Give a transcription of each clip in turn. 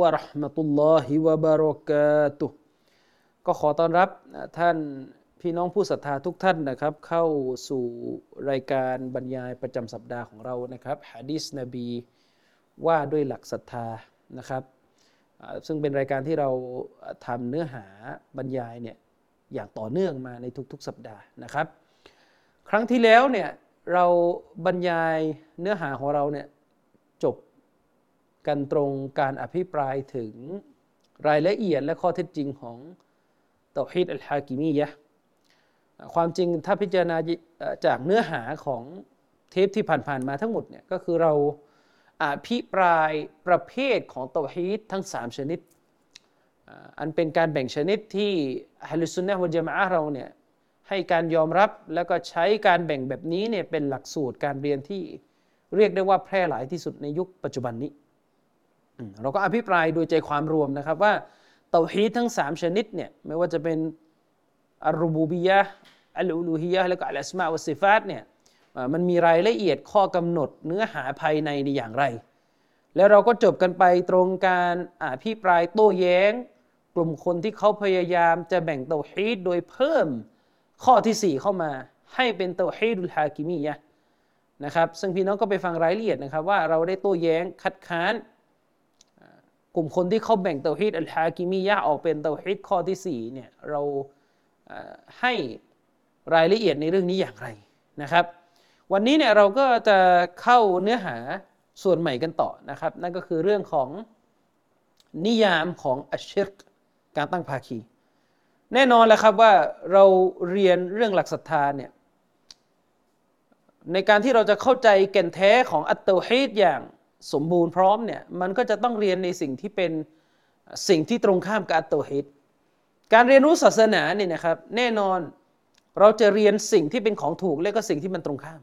วะเราะห์มะตุลลอฮิวะบะเราะกาตุฮ์ก็ขอต้อนรับท่านพี่น้องผู้ศรัทธาทุกท่านนะครับเข้าสู่รายการบรรยายประจำสัปดาห์ของเรานะครับหะดีษนบีว่าด้วยหลักศรัทธานะครับซึ่งเป็นรายการที่เราทำเนื้อหาบรรยายเนี่ยอย่างต่อเนื่องมาในทุกๆสัปดาห์นะครับครั้งที่แล้วเนี่ยเราบรรยายเนื้อหาของเราเนี่ยจบกันตรงการอภิปรายถึงรายละเอียดและข้อเท็จจริงของเตาฮีดอัลฮากิมียะห์ความจริงถ้าพิจารณาจากเนื้อหาของเทปที่ผ่านๆมาทั้งหมดเนี่ยก็คือเราอภิปรายประเภทของเตาฮีดทั้ง3ชนิดอันเป็นการแบ่งชนิดที่อะห์ลุสซุนนะฮ์วัลญะมาอะห์เราเนี่ยให้การยอมรับแล้วก็ใช้การแบ่งแบบนี้เนี่ยเป็นหลักสูตรการเรียนที่เรียกได้ว่าแพร่หลายที่สุดในยุคปัจจุบันนี้เราก็อภิปรายโดยใจความรวมนะครับว่าเตาฮีดทั้ง3ชนิดเนี่ยไม่ว่าจะเป็นอัลรุบูบิยะห์อัลอูลูฮียะห์แล้วก็อัลอัสมาวัสซิฟาตเนี่ยมันมีรายละเอียดข้อกำหนดเนื้อหาภายในอย่างไรแล้วเราก็จบกันไปตรงการอภิปรายโต้แย้งกลุ่มคนที่เขาพยายามจะแบ่งเตาฮีดโดยเพิ่มข้อที่4เข้ามาให้เป็นเตาฮีดุลฮากิมียะห์นะครับซึ่งพี่น้องก็ไปฟังรายละเอียดนะครับว่าเราได้โต้แย้งคัดค้านกลุ่มคนที่เขาแบ่งเตาฮีดอัลฮากิมียะห์ออกเป็นเตาฮีดข้อที่4เนี่ยเราให้รายละเอียดในเรื่องนี้อย่างไรนะครับวันนี้เนี่ยเราก็จะเข้าเนื้อหาส่วนใหม่กันต่อนะครับนั่นก็คือเรื่องของนิยามของอัชชิรกการตั้งภาคีแน่นอนแล้วครับว่าเราเรียนเรื่องหลักศรัทธาเนี่ยในการที่เราจะเข้าใจแก่นแท้ของอัตเตาฮีดอย่างสมบูรณ์พร้อมเนี่ยมันก็จะต้องเรียนในสิ่งที่เป็นสิ่งที่ตรงข้ามกับอัตเตาฮีดการเรียนรู้ศาสนาเนี่ยนะครับแน่นอนเราจะเรียนสิ่งที่เป็นของถูกและก็สิ่งที่มันตรงข้าม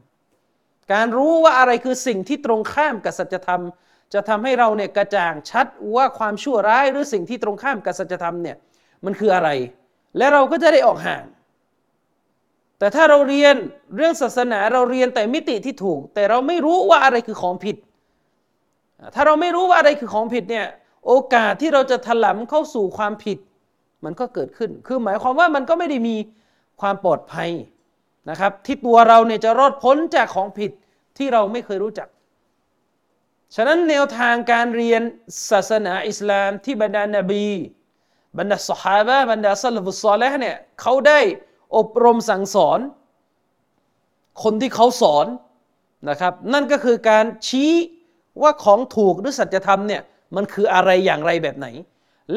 การรู้ว่าอะไรคือสิ่งที่ตรงข้ามกับสัจธรรมจะทำให้เราเนี่ยกระจ่างชัดว่าความชั่วร้ายหรือสิ่งที่ตรงข้ามกับสัจธรรมเนี่ยมันคืออะไรและเราก็จะได้ออกห่างแต่ถ้าเราเรียนเรื่องศาสนาเราเรียนแต่มิติที่ถูกแต่เราไม่รู้ว่าอะไรคือของผิดถ้าเราไม่รู้ว่าอะไรคือของผิดเนี่ยโอกาสที่เราจะถลำเข้าสู่ความผิดมันก็เกิดขึ้นคือหมายความว่ามันก็ไม่ได้มีความปลอดภัยนะครับที่ตัวเราเนี่ยจะรอดพ้นจากของผิดที่เราไม่เคยรู้จักฉะนั้นแนวทางการเรียนศาสนาอิสลามที่บรรดานบีบรรดาซอฮาบะห์บรรดาซะลาฟุสซอลิหเนี่ยเขาได้อบรมสั่งสอนคนที่เขาสอนนะครับนั่นก็คือการชี้ว่าของถูกหรือสัจธรรมเนี่ยมันคืออะไรอย่างไรแบบไหนแล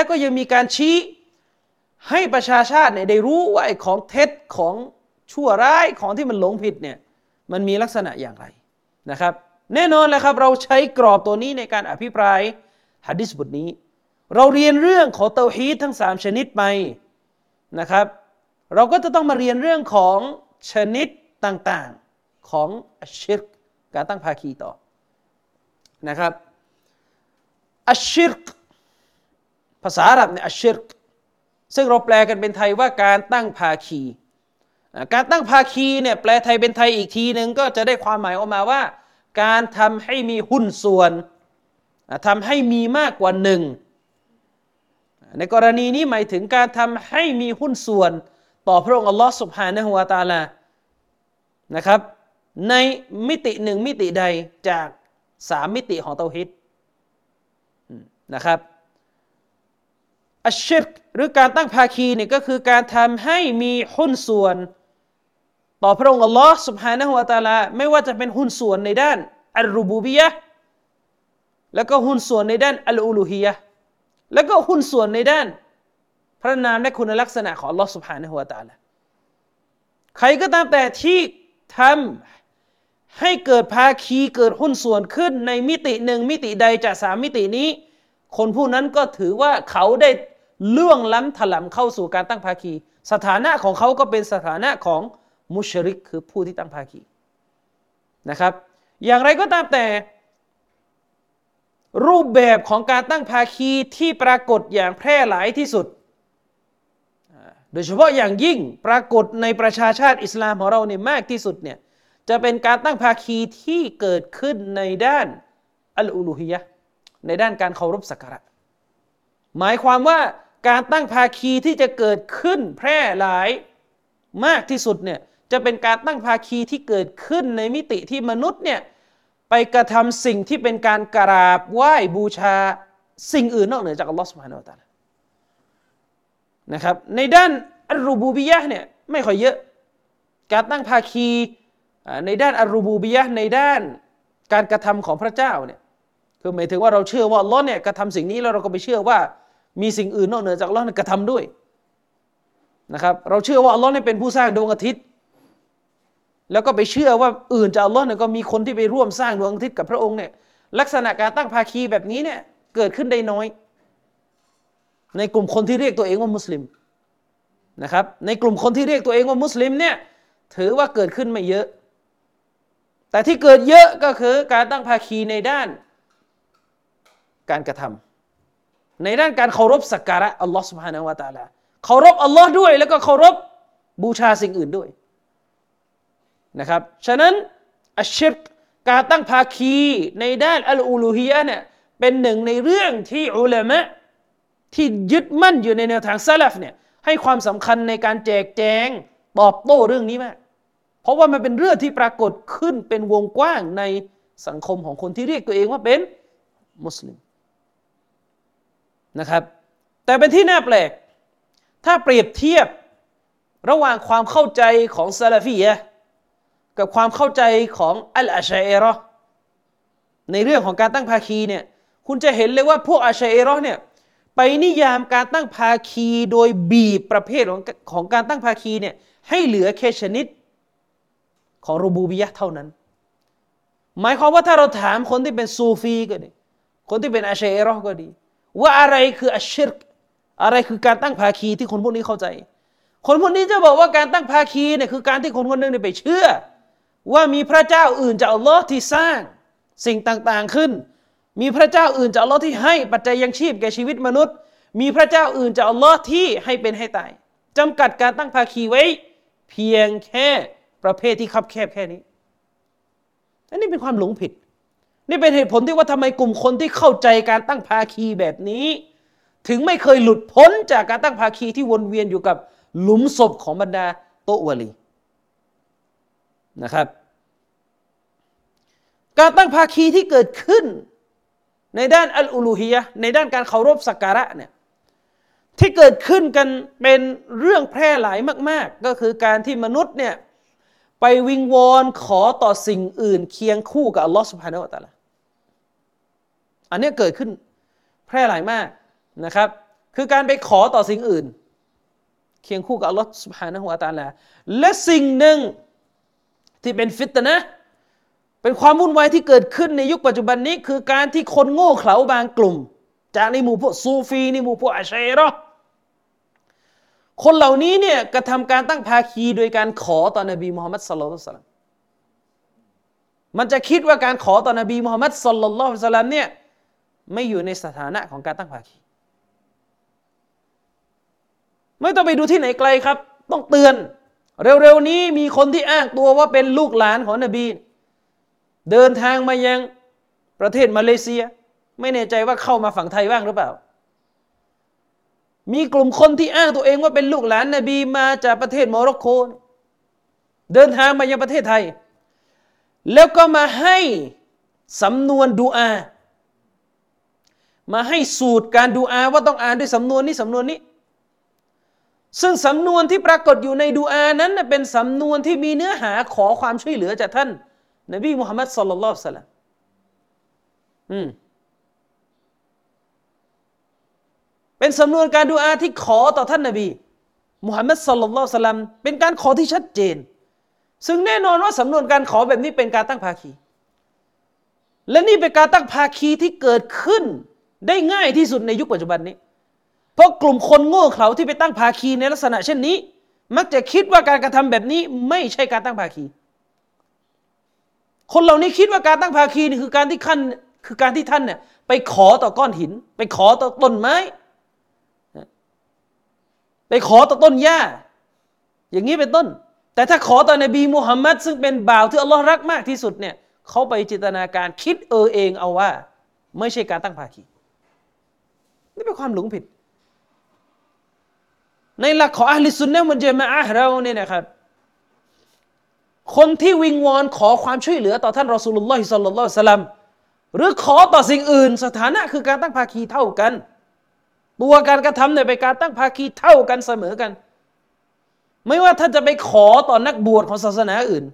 ะก็ยังมีการชี้ให้ประชาชาติเนี่ยได้รู้ว่าไอ้ของเท็จของชั่วร้ายของที่มันหลงผิดเนี่ยมันมีลักษณะอย่างไรนะครับแน่นอนแหละครับเราใช้กรอบตัวนี้ในการอภิปรายหะดีษบทนี้เราเรียนเรื่องของเตาฮีดทั้ง3ชนิดไปนะครับเราก็จะต้องมาเรียนเรื่องของชนิดต่างๆของอัชชิรกการตั้งภาคีต่อนะครับอัชชิรกภาษาอาหรับเนี่ยอัชชิรกซึ่งเราแปลกันเป็นไทยว่าการตั้งภาคีการตั้งภาคีเนี่ยแปลไทยเป็นไทยอีกทีนึงก็จะได้ความหมายออกมาว่าการทำให้มีหุ้นส่วนทำให้มีมากกว่าหนึ่งในกรณีนี้หมายถึงการทำให้มีหุ้นส่วนต่อพระองค์อัลลอฮฺซุบฮานะฮูวะตะอาลานะครับในมิติหนึ่งมิติใดจาก3มิติของเตาฮีดนะครับอัชชิรกหรือการตั้งภาคีเนี่ยก็คือการทำให้มีหุ้นส่วนต่อพระองค์อัลลอฮฺซุบฮานะฮูวะตะอาลาไม่ว่าจะเป็นหุ้นส่วนในด้านอัลรุบูบิยะห์แล้วก็หุ้นส่วนในด้านอัลอูลูฮียะห์แล้วก็หุ้นส่วนในด้านพระนามและคุณลักษณะของอัลลอฮฺซุบฮานะฮูวะตะอาลาใครก็ตามแต่ที่ทำให้เกิดภาคีเกิดหุ้นส่วนขึ้นในมิติหนึ่งมิติใดจาก3มิตินี้ คนผู้นั้นก็ถือว่าเขาได้ล่วงล้ำถลำเข้าสู่การตั้งภาคีสถานะของเขาก็เป็นสถานะของมุชริกคือผู้ที่ตั้งภาคีนะครับอย่างไรก็ตามแต่รูปแบบของการตั้งภาคีที่ปรากฏอย่างแพร่หลายที่สุดโดยเฉพาะอย่างยิ่งปรากฏในประชาชาติอิสลามของเราเนี่ยมากที่สุดเนี่ยจะเป็นการตั้งภาคีที่เกิดขึ้นในด้านอัลอูลูฮิยะห์ในด้านการเคารพสักการะหมายความว่าการตั้งภาคีที่จะเกิดขึ้นแพร่หลายมากที่สุดเนี่ยจะเป็นการตั้งภาคีที่เกิดขึ้นในมิติที่มนุษย์เนี่ยไปกระทำสิ่งที่เป็นการกราบไหว้บูชาสิ่งอื่นนอกเหนือจากอัลลอฮฺซุบฮานะฮูวะตะอาลานะครับในด้านอัลรูบูบิยะห์เนี่ยไม่ค่อยเยอะการตั้งภาคีในด้านอัลรูบูบิยะห์ในด้านการกระทำของพระเจ้าเนี่ยคือหมายถึงว่าเราเชื่อว่าอัลลอฮ์เนี่ยกระทำสิ่งนี้แล้วเราก็ไปเชื่อว่ามีสิ่งอื่นนอกเหนือจากอัลลอฮ์กระทำด้วยนะครับเราเชื่อว่าอัลลอฮ์เนี่ยเป็นผู้สร้างดวงอาทิตย์แล้วก็ไปเชื่อว่าอื่นจากอัลลอฮ์เนี่ยก็มีคนที่ไปร่วมสร้างดวงอาทิตย์กับพระองค์เนี่ยลักษณะการตั้งภาคีแบบนี้เนี่ยเกิดขึ้นได้น้อยในกลุ่มคนที่เรียกตัวเองว่ามุสลิมนะครับในกลุ่มคนที่เรียกตัวเองว่ามุสลิมเนี่ยถือว่าเกิดขึ้นไม่เยอะแต่ที่เกิดเยอะก็คือการตั้งภาคีในด้านการกระทำในด้านการเคารพสักการะอัลลอฮฺซุบฮานะฮูวะตะอาลาเคารพอัลลอฮ์ด้วยแล้วก็เคารพบูชาสิ่งอื่นด้วยนะครับฉะนั้นอัชชิรกการตั้งภาคีในด้านอัลอูลูฮิยะห์เนี่ยเป็นหนึ่งในเรื่องที่อุลามะที่ยึดมั่นอยู่ในแนวทางซะลัฟเนี่ยให้ความสำคัญในการแจกแจงตอบโต้เรื่องนี้มากเพราะว่ามันเป็นเรื่องที่ปรากฏขึ้นเป็นวงกว้างในสังคมของคนที่เรียกตัวเองว่าเป็นมุสลิมนะครับแต่เป็นที่น่าแปลกถ้าเปรียบเทียบระหว่างความเข้าใจของซะลาฟียะห์กับความเข้าใจของอัลอะชะอิเราะห์ในเรื่องของการตั้งภาคีเนี่ยคุณจะเห็นเลยว่าพวกอะชะอิเราะห์เนี่ยไปนิยามการตั้งภาคีโดยบีบประเภทของการตั้งภาคีเนี่ยให้เหลือแค่ชนิดของรูบูบิยะห์เท่านั้นหมายความว่าถ้าเราถามคนที่เป็นซูฟีก็ดีคนที่เป็นอะชะอิเราะห์ก็ดีว่าอะไรคืออัชชิรกอะไรคือการตั้งภาคีที่คนพวกนี้เข้าใจคนพวกนี้จะบอกว่าการตั้งภาคีเนี่ยคือการที่คนคนนึงไปเชื่อว่ามีพระเจ้าอื่นจากอัลลอฮ์ที่สร้างสิ่งต่างๆขึ้นมีพระเจ้าอื่นจากอัลลอฮ์ที่ให้ปัจจัยยังชีพแก่ชีวิตมนุษย์มีพระเจ้าอื่นจากอัลลอฮ์ที่ให้เป็นให้ตายจำกัดการตั้งภาคีไว้เพียงแค่ประเภทที่คับแคบแค่นี้อันนี้เป็นความหลงผิดนี่เป็นเหตุผลที่ว่าทำไมกลุ่มคนที่เข้าใจการตั้งภาคีแบบนี้ถึงไม่เคยหลุดพ้นจากการตั้งภาคีที่วนเวียนอยู่กับหลุมศพของบรรดาโตวะลีนะครับการตั้งภาคีที่เกิดขึ้นในด้านอัลอูลูฮิยะห์ในด้านการเคารพสักการะเนี่ยที่เกิดขึ้นกันเป็นเรื่องแพร่หลายมากๆก็คือการที่มนุษย์เนี่ยไปวิงวอนขอต่อสิ่งอื่นเคียงคู่กับอัลลอฮฺซุบฮานะฮูวะตะอาลาอันนี้เกิดขึ้นแพร่หลายมากนะครับคือการไปขอต่อสิ่งอื่นเคียงคู่กับอัลลอฮฺซุบฮานะฮูวะตะอาลาและสิ่งหนึ่งที่เป็นฟิตนะห์เป็นความวุ่นวายที่เกิดขึ้นในยุคปัจจุบันนี้คือการที่คนโง่เขลาบางกลุ่มจากในหมู่พวกซูฟีในหมู่พวกอะชัยเราะห์คนเหล่านี้เนี่ยกระทำการตั้งภาคีโดยการขอต่อนบีมุฮัมมัดศ็อลลัลลอฮุอะลัยฮิวะซัลลัมมันจะคิดว่าการขอต่อนบีมุฮัมมัดศ็อลลัลลอฮุอะลัยฮิวะซัลลัมเนี่ยไม่อยู่ในสถานะของการตั้งภาคีไม่ต้องไปดูที่ไหนไกลครับต้องเตือนเร็วๆนี้มีคนที่อ้างตัวว่าเป็นลูกหลานของนบีเดินทางมายังประเทศมาเลเซียไม่แน่ใจว่าเข้ามาฝั่งไทยบ้างหรือเปล่ามีกลุ่มคนที่อ้างตัวเองว่าเป็นลูกหลานนบีมาจากประเทศโมร็อกโกเดินทางมายังประเทศไทยแล้วก็มาให้สำนวนดุอามาให้สูตรการดุอาว่าต้องอ่านด้วยสำนวนนี้สำนวนนี้ซึ่งสำนวนที่ปรากฏอยู่ในดุอานั้นเป็นสำนวนที่มีเนื้อหาขอความช่วยเหลือจากท่านนบีมุฮัมมัดศ็อลลัลลอฮุอะลัยฮิวะซัลลัมเป็นสำนวนการดุอาที่ขอต่อท่านนบีมุฮัมมัดศ็อลลัลลอฮุอะลัยฮิวะซัลลัมเป็นการขอที่ชัดเจนซึ่งแน่นอนว่าสำนวนการขอแบบนี้เป็นการตั้งภาคีและนี่เป็นการตั้งภาคีที่เกิดขึ้น ได้ง่ายที่สุดในยุคปัจจุบันนี้เพราะกลุ่มคนโง่เขลาที่ไปตั้งภาคีในลักษณะเช่นนี้มักจะคิดว่าการกระทำแบบนี้ไม่ใช่การตั้งภาคีคนเหล่านี้คิดว่าการตั้งภาคีนี่คือการที่ท่านเนี่ยไปขอต่อก้อนหินไปขอต่อต้นไม้ไปขอต่อต้นหญ้าอย่างนี้เป็นต้นแต่ถ้าขอต่อนบีมุฮัมมัดซึ่งเป็นบ่าวที่อัลลอฮ์รักมากที่สุดเนี่ยเขาไปจินตนาการคิดเองเอาว่าไม่ใช่การตั้งภาคีนี่เป็นความหลงผิดในหลักของอะห์ลิสซุนนะฮ์วัลญะมาอะห์เราเนี่ยนะครับคนที่วิงวอนขอความช่วยเหลือต่อท่านรอซูลุลลอฮิศ็อลลัลลอฮุอะลัยฮิวะซัลลัมหรือขอต่อสิ่งอื่นสถานะคือการตั้งภาคีเท่ากันตัวการกระทำเนี่ยเป็นการตั้งภาคีเท่ากันเสมอกันไม่ว่าท่านจะไปขอต่อนักบวชของศาสนาอื่น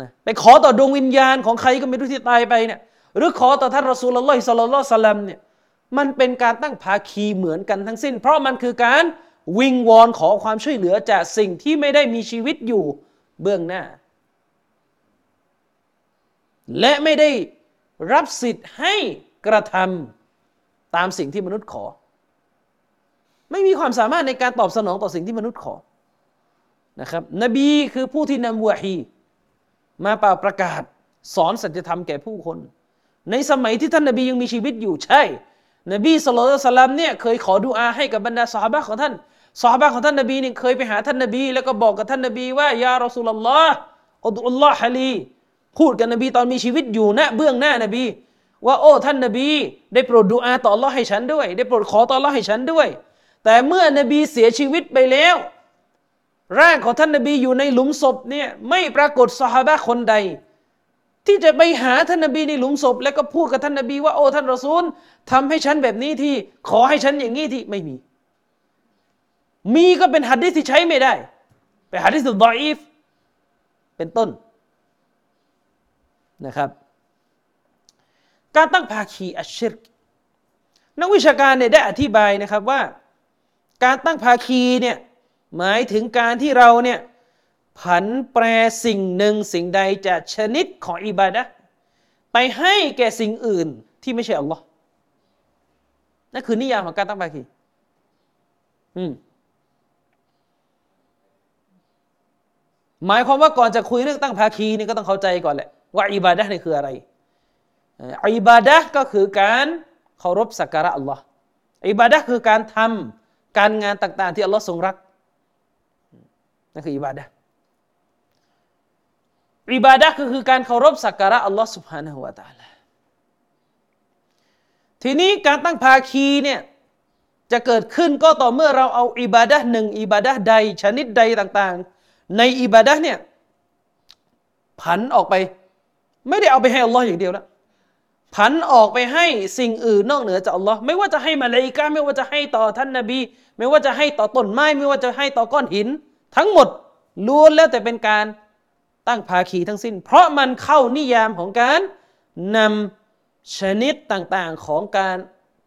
นะไปขอต่อดวงวิญญาณของใครก็ไม่รู้ที่ตายไปเนี่ยหรือขอต่อท่านรอซูลุลลอฮิศ็อลลัลลอฮุอะลัยฮิวะซัลลัมเนี่ยมันเป็นการตั้งภาคีเหมือนกันทั้งสิ้นเพราะมันคือการวิงวอนขอความช่วยเหลือจากสิ่งที่ไม่ได้มีชีวิตอยู่เบื้องหน้าและไม่ได้รับสิทธิ์ให้กระทำตามสิ่งที่มนุษย์ขอไม่มีความสามารถในการตอบสนองต่อสิ่งที่มนุษย์ขอนะครับนบีคือผู้ที่นำวะฮีมาประกาศสอนสัจธรรมแก่ผู้คนในสมัยที่ท่านนบียังมีชีวิตอยู่ใช่นบีศ็อลลัลลอฮุอะลัยฮิวะซัลลัมเนี่ยเคยขอดุอาให้กับบรรดาซอฮาบะห์ของท่านซอฮาบะห์ของท่านนบีเนี่ยเคยไปหาท่านนบีแล้วก็บอกกับท่านนบีว่ายารอซูลุลลอฮ์อัดุลลอฮะลีพูดกับนบีตอนมีชีวิตอยู่ณเบื้องหน้านบีว่าโอ้ท่านนบีได้โปรดดุอาต่ออัลเลาะห์ให้ฉันด้วยได้โปรดขอต่ออัลเลาะห์ให้ฉันด้วยแต่เมื่อนบีเสียชีวิตไปแล้วร่างของท่านนบีอยู่ในหลุมศพเนี่ยไม่ปรากฏซอฮาบะห์คนใดที่จะไปหาท่านนบีในหลุมศพแล้วก็พูดกับท่านนบีว่าโอ้ท่านรอซูลทำให้ฉันแบบนี้ที่ขอให้ฉันอย่างนี้ที่ไม่มีก็เป็นหะดีษที่ใช้ไม่ได้เป็นหะดีษฎออีฟเป็นต้นนะครับการตั้งภาคีอัชชิรกนักวิชาการเนี่ยได้อธิบายนะครับว่าการตั้งภาคีเนี่ยหมายถึงการที่เราเนี่ยผันแปรสิ่งหนึ่งสิ่งใดจากชนิดของอิบาดะห์ไปให้แก่สิ่งอื่นที่ไม่ใช่อัลลอฮ์นั่นคือนิยามของการตั้งภาคีหมายความว่าก่อนจะคุยเรื่องตั้งภาคีนี่ก็ต้องเข้าใจก่อนแหละว่าอิบาดะห์นี่คืออะไรอิบาดะห์ก็คือการเคารพสักการะอัลลอฮ์อิบาดะห์คือการทำการงานต่างๆที่อัลลอฮ์ทรงรักนั่นคืออิบาดะห์อิบาดะห์ก็คือการเคารพสักการะอัลลอฮ์ سبحانه และ تعالى ทีนี้การตั้งภาคีเนี่ยจะเกิดขึ้นก็ต่อเมื่อเราเอาอิบาดะห์หนึ่งอิบาดะห์ใดชนิดใดต่างๆในอิบาดะห์เนี่ยผันออกไปไม่ได้เอาไปให้อัลลอฮ์อย่างเดียวแล้วผันออกไปให้สิ่งอื่นนอกเหนือจากอัลลอฮ์ไม่ว่าจะให้มะลาอิกะฮ์ไม่ว่าจะให้ต่อท่านนบีไม่ว่าจะให้ต่อต้นไม้ไม่ว่าจะให้ต่อก้อนหินทั้งหมดล้วนแล้วแต่เป็นการตั้งภาคีทั้งสิ้นเพราะมันเข้านิยามของการนำชนิดต่างๆของการ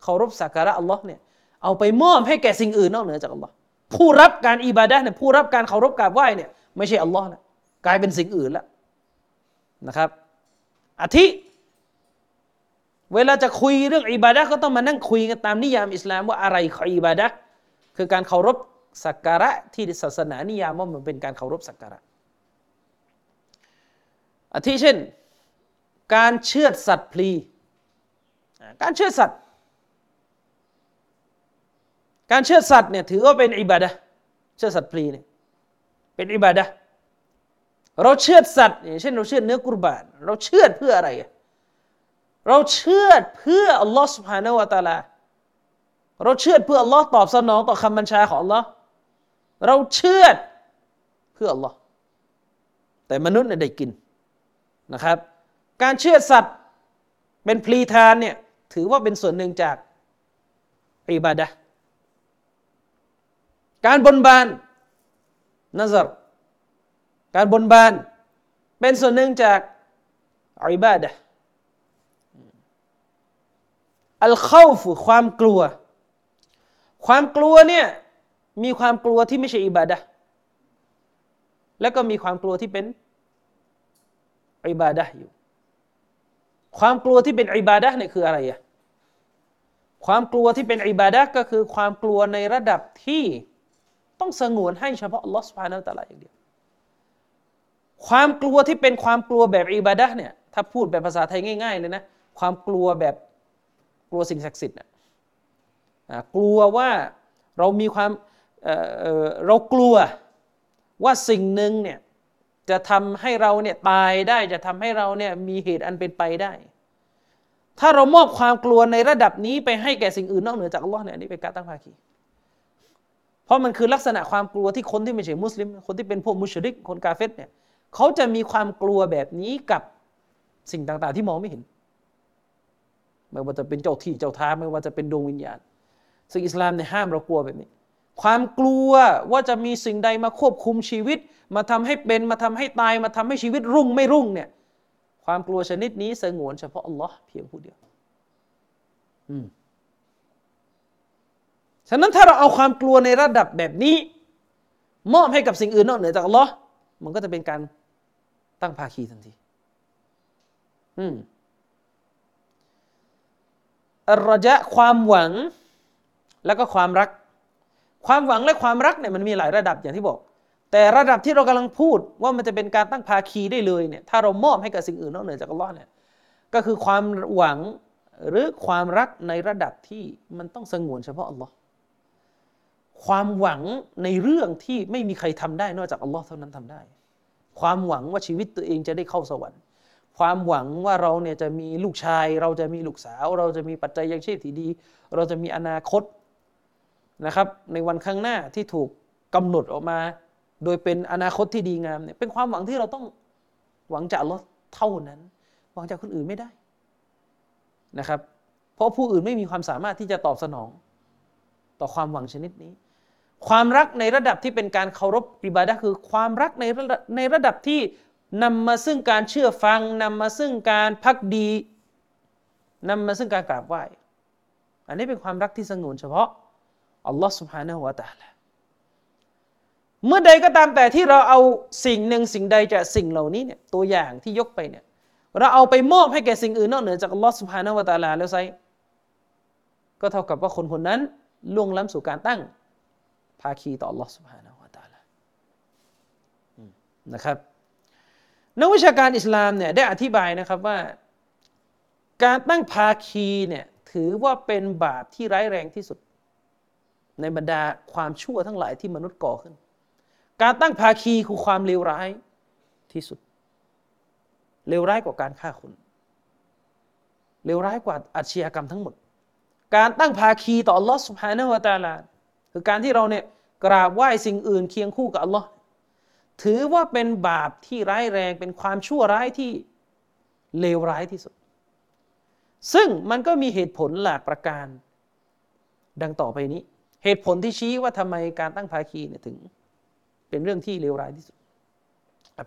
เคารพสักการะอัลลอฮ์เนี่ยเอาไปมอบให้แก่สิ่งอื่นนอกเหนือจากอัลลอฮ์ผู้รับการอิบาดะห์เนี่ยผู้รับการเคารพกราบไหว้เนี่ยไม่ใช่อัลลอฮ์นะกลายเป็นสิ่งอื่นแล้วนะครับอาทิเวลาจะคุยเรื่องอิบาดะห์ก็ต้องมานั่งคุยกันตามนิยามอิสลามว่าอะไรคืออิบาดะห์คือการเคารพสักการะที่ศาสนานิยามว่ามันเป็นการเคารพสักการะอาทิเช่นการเชือดสัตว์พลีการเชือดสัตว์เนี่ยถือว่าเป็นอิบาดะห์เชือดสัตว์พลีเนี่ยเป็นอิบาดะห์เราเชือดสัตว์อย่างเช่นเราเชือดเนื้อกุรบานเราเชือดเพื่ออะไรเราเชือดเพื่ออัลลอฮ์ سبحانه และ تعالى เราเชือดเพื่ออัลลอฮ์ตอบสนองต่อคำบัญชาของอัลลอฮ์เราเชือดเพื่ออัลลอฮ์แต่มนุษย์เนี่ยได้กินนะครับการเชือดสัตว์เป็นพลีทานเนี่ยถือว่าเป็นส่วนหนึ่งจากอิบาดะห์การบนบานนะซรการบนบานเป็นส่วนหนึ่งจากอิบาดะห์อัลคอฟความกลัวเนี่ยมีความกลัวที่ไม่ใช่อิบาดะห์แล้วก็มีความกลัวที่เป็นอิบาดะห์อยู่ความกลัวที่เป็นอิบาดะห์เนี่ยคืออะไร ความกลัวที่เป็นอิบาดะห์ก็คือความกลัวในระดับที่ต้องสงวนให้เฉพาะอัลเลาะห์ซุบฮานะฮูวะตะอาลาอย่างเดียวความกลัวที่เป็นความกลัวแบบอิบาดะห์เนี่ยถ้าพูดแบบภาษาไทยง่ายๆเลยนะความกลัวแบบกลัวสิ่งศักดิ์สิทธิ์กลัวว่าเรามีความเรากลัวว่าสิ่งหนึ่งเนี่ยจะทำให้เราเนี่ยตายได้จะทำให้เราเนี่ยมีเหตุอันเป็นไปได้ถ้าเรามอบความกลัวในระดับนี้ไปให้แก่สิ่งอื่นนอกเหนือจากอัลลอฮ์เนี่ยอันนี้เป็นการตั้งภาคีเพราะมันคือลักษณะความกลัวที่คนที่ไม่ใช่มุสลิมคนที่เป็นพวกมุชริกคนกาเฟรเนี่ยเขาจะมีความกลัวแบบนี้กับสิ่งต่างๆที่มองไม่เห็นไม่ว่าจะเป็นเจ้าที่เจ้าทางไม่ว่าจะเป็นดวงวิญญาณซึ่งอิสลามเนี่ยห้ามเรากลัวแบบนี้ความกลัวว่าจะมีสิ่งใดมาควบคุมชีวิตมาทำให้เป็นมาทำให้ตายมาทำให้ชีวิตรุ่งไม่รุ่งเนี่ยความกลัวชนิดนี้สงวนเฉพาะอัลลอฮ์เพียงผู้เดียวฉะนั้นถ้าเราเอาความกลัวในระดับแบบนี้มอบให้กับสิ่งอื่นนอกเหนือจากอัลลอฮ์มันก็จะเป็นการตั้งภาคีทันทีอัรเราะญะอ์ความหวังแล้วก็ความรักความหวังและความรักเนี่ยมันมีหลายระดับอย่างที่บอกแต่ระดับที่เรากำลังพูดว่ามันจะเป็นการตั้งภาคีได้เลยเนี่ยถ้าเรามอบให้กับสิ่งอื่นนอกเหนือจากอัลลอฮ์เนี่ยก็คือความหวังหรือความรักในระดับที่มันต้องสงวนเฉพาะอัลลอฮ์ความหวังในเรื่องที่ไม่มีใครทำได้นอกจากอัลลอฮ์เท่านั้นทำได้ความหวังว่าชีวิตตัวเองจะได้เข้าสวรรค์ความหวังว่าเราเนี่ยจะมีลูกชายเราจะมีลูกสาวเราจะมีปัจจัยยังชีพที่ดีเราจะมีอนาคตนะครับในวันข้างหน้าที่ถูกกำหนดออกมาโดยเป็นอนาคตที่ดีงามเนี่ยเป็นความหวังที่เราต้องหวังจากอัลเลาะห์เท่านั้นหวังจากคนอื่นไม่ได้นะครับเพราะผู้อื่นไม่มีความสามารถที่จะตอบสนองต่อความหวังชนิดนี้ความรักในระดับที่เป็นการเคารพอิบาดะห์คือความรักในระดับที่นำมาซึ่งการเชื่อฟังนำมาซึ่งการภักดีนำมาซึ่งการกราบไหว้อันนี้เป็นความรักที่สงวนเฉพาะอัลลอฮฺ سبحانه และ تعالى เมื่อใดก็ตามแต่ที่เราเอาสิ่งหนึ่งสิ่งใดจากสิ่งเหล่านี้เนี่ยตัวอย่างที่ยกไปเนี่ยเราเอาไปมอบให้แก่สิ่งอื่นนอกเหนือจากอัลลอฮฺ سبحانه และ تعالى แล้วไซก็เท่ากับว่าคนคนนั้นล่วงล้ำสู่การตั้งภาคีต่ออัลลอฮฺ سبحانه และ تعالى นะครับนักวิชาการอิสลามเนี่ยได้อธิบายนะครับว่าการตั้งภาคีเนี่ยถือว่าเป็นบาปที่ร้ายแรงที่สุดในบรรดาความชั่วทั้งหลายที่มนุษย์ก่อขึ้นการตั้งภาคีคือความเลวร้ายที่สุดเลวร้ายกว่าการฆ่าคนเลวร้ายกว่าอาชญากรรมทั้งหมดการตั้งภาคีต่ออัลเลาะห์ซุบฮานะฮูวะตะอาลาคือการที่เราเนี่ยกราบไหว้สิ่งอื่นเคียงคู่กับอัลเลาะห์ถือว่าเป็นบาปที่ร้ายแรงเป็นความชั่วร้ายที่เลวร้ายที่สุดซึ่งมันก็มีเหตุผลหลากประการดังต่อไปนี้เหตุผลที่ชี้ว่าทำไมการตั้งภาคีเนี่ยถึงเป็นเรื่องที่เลวร้ายที่สุด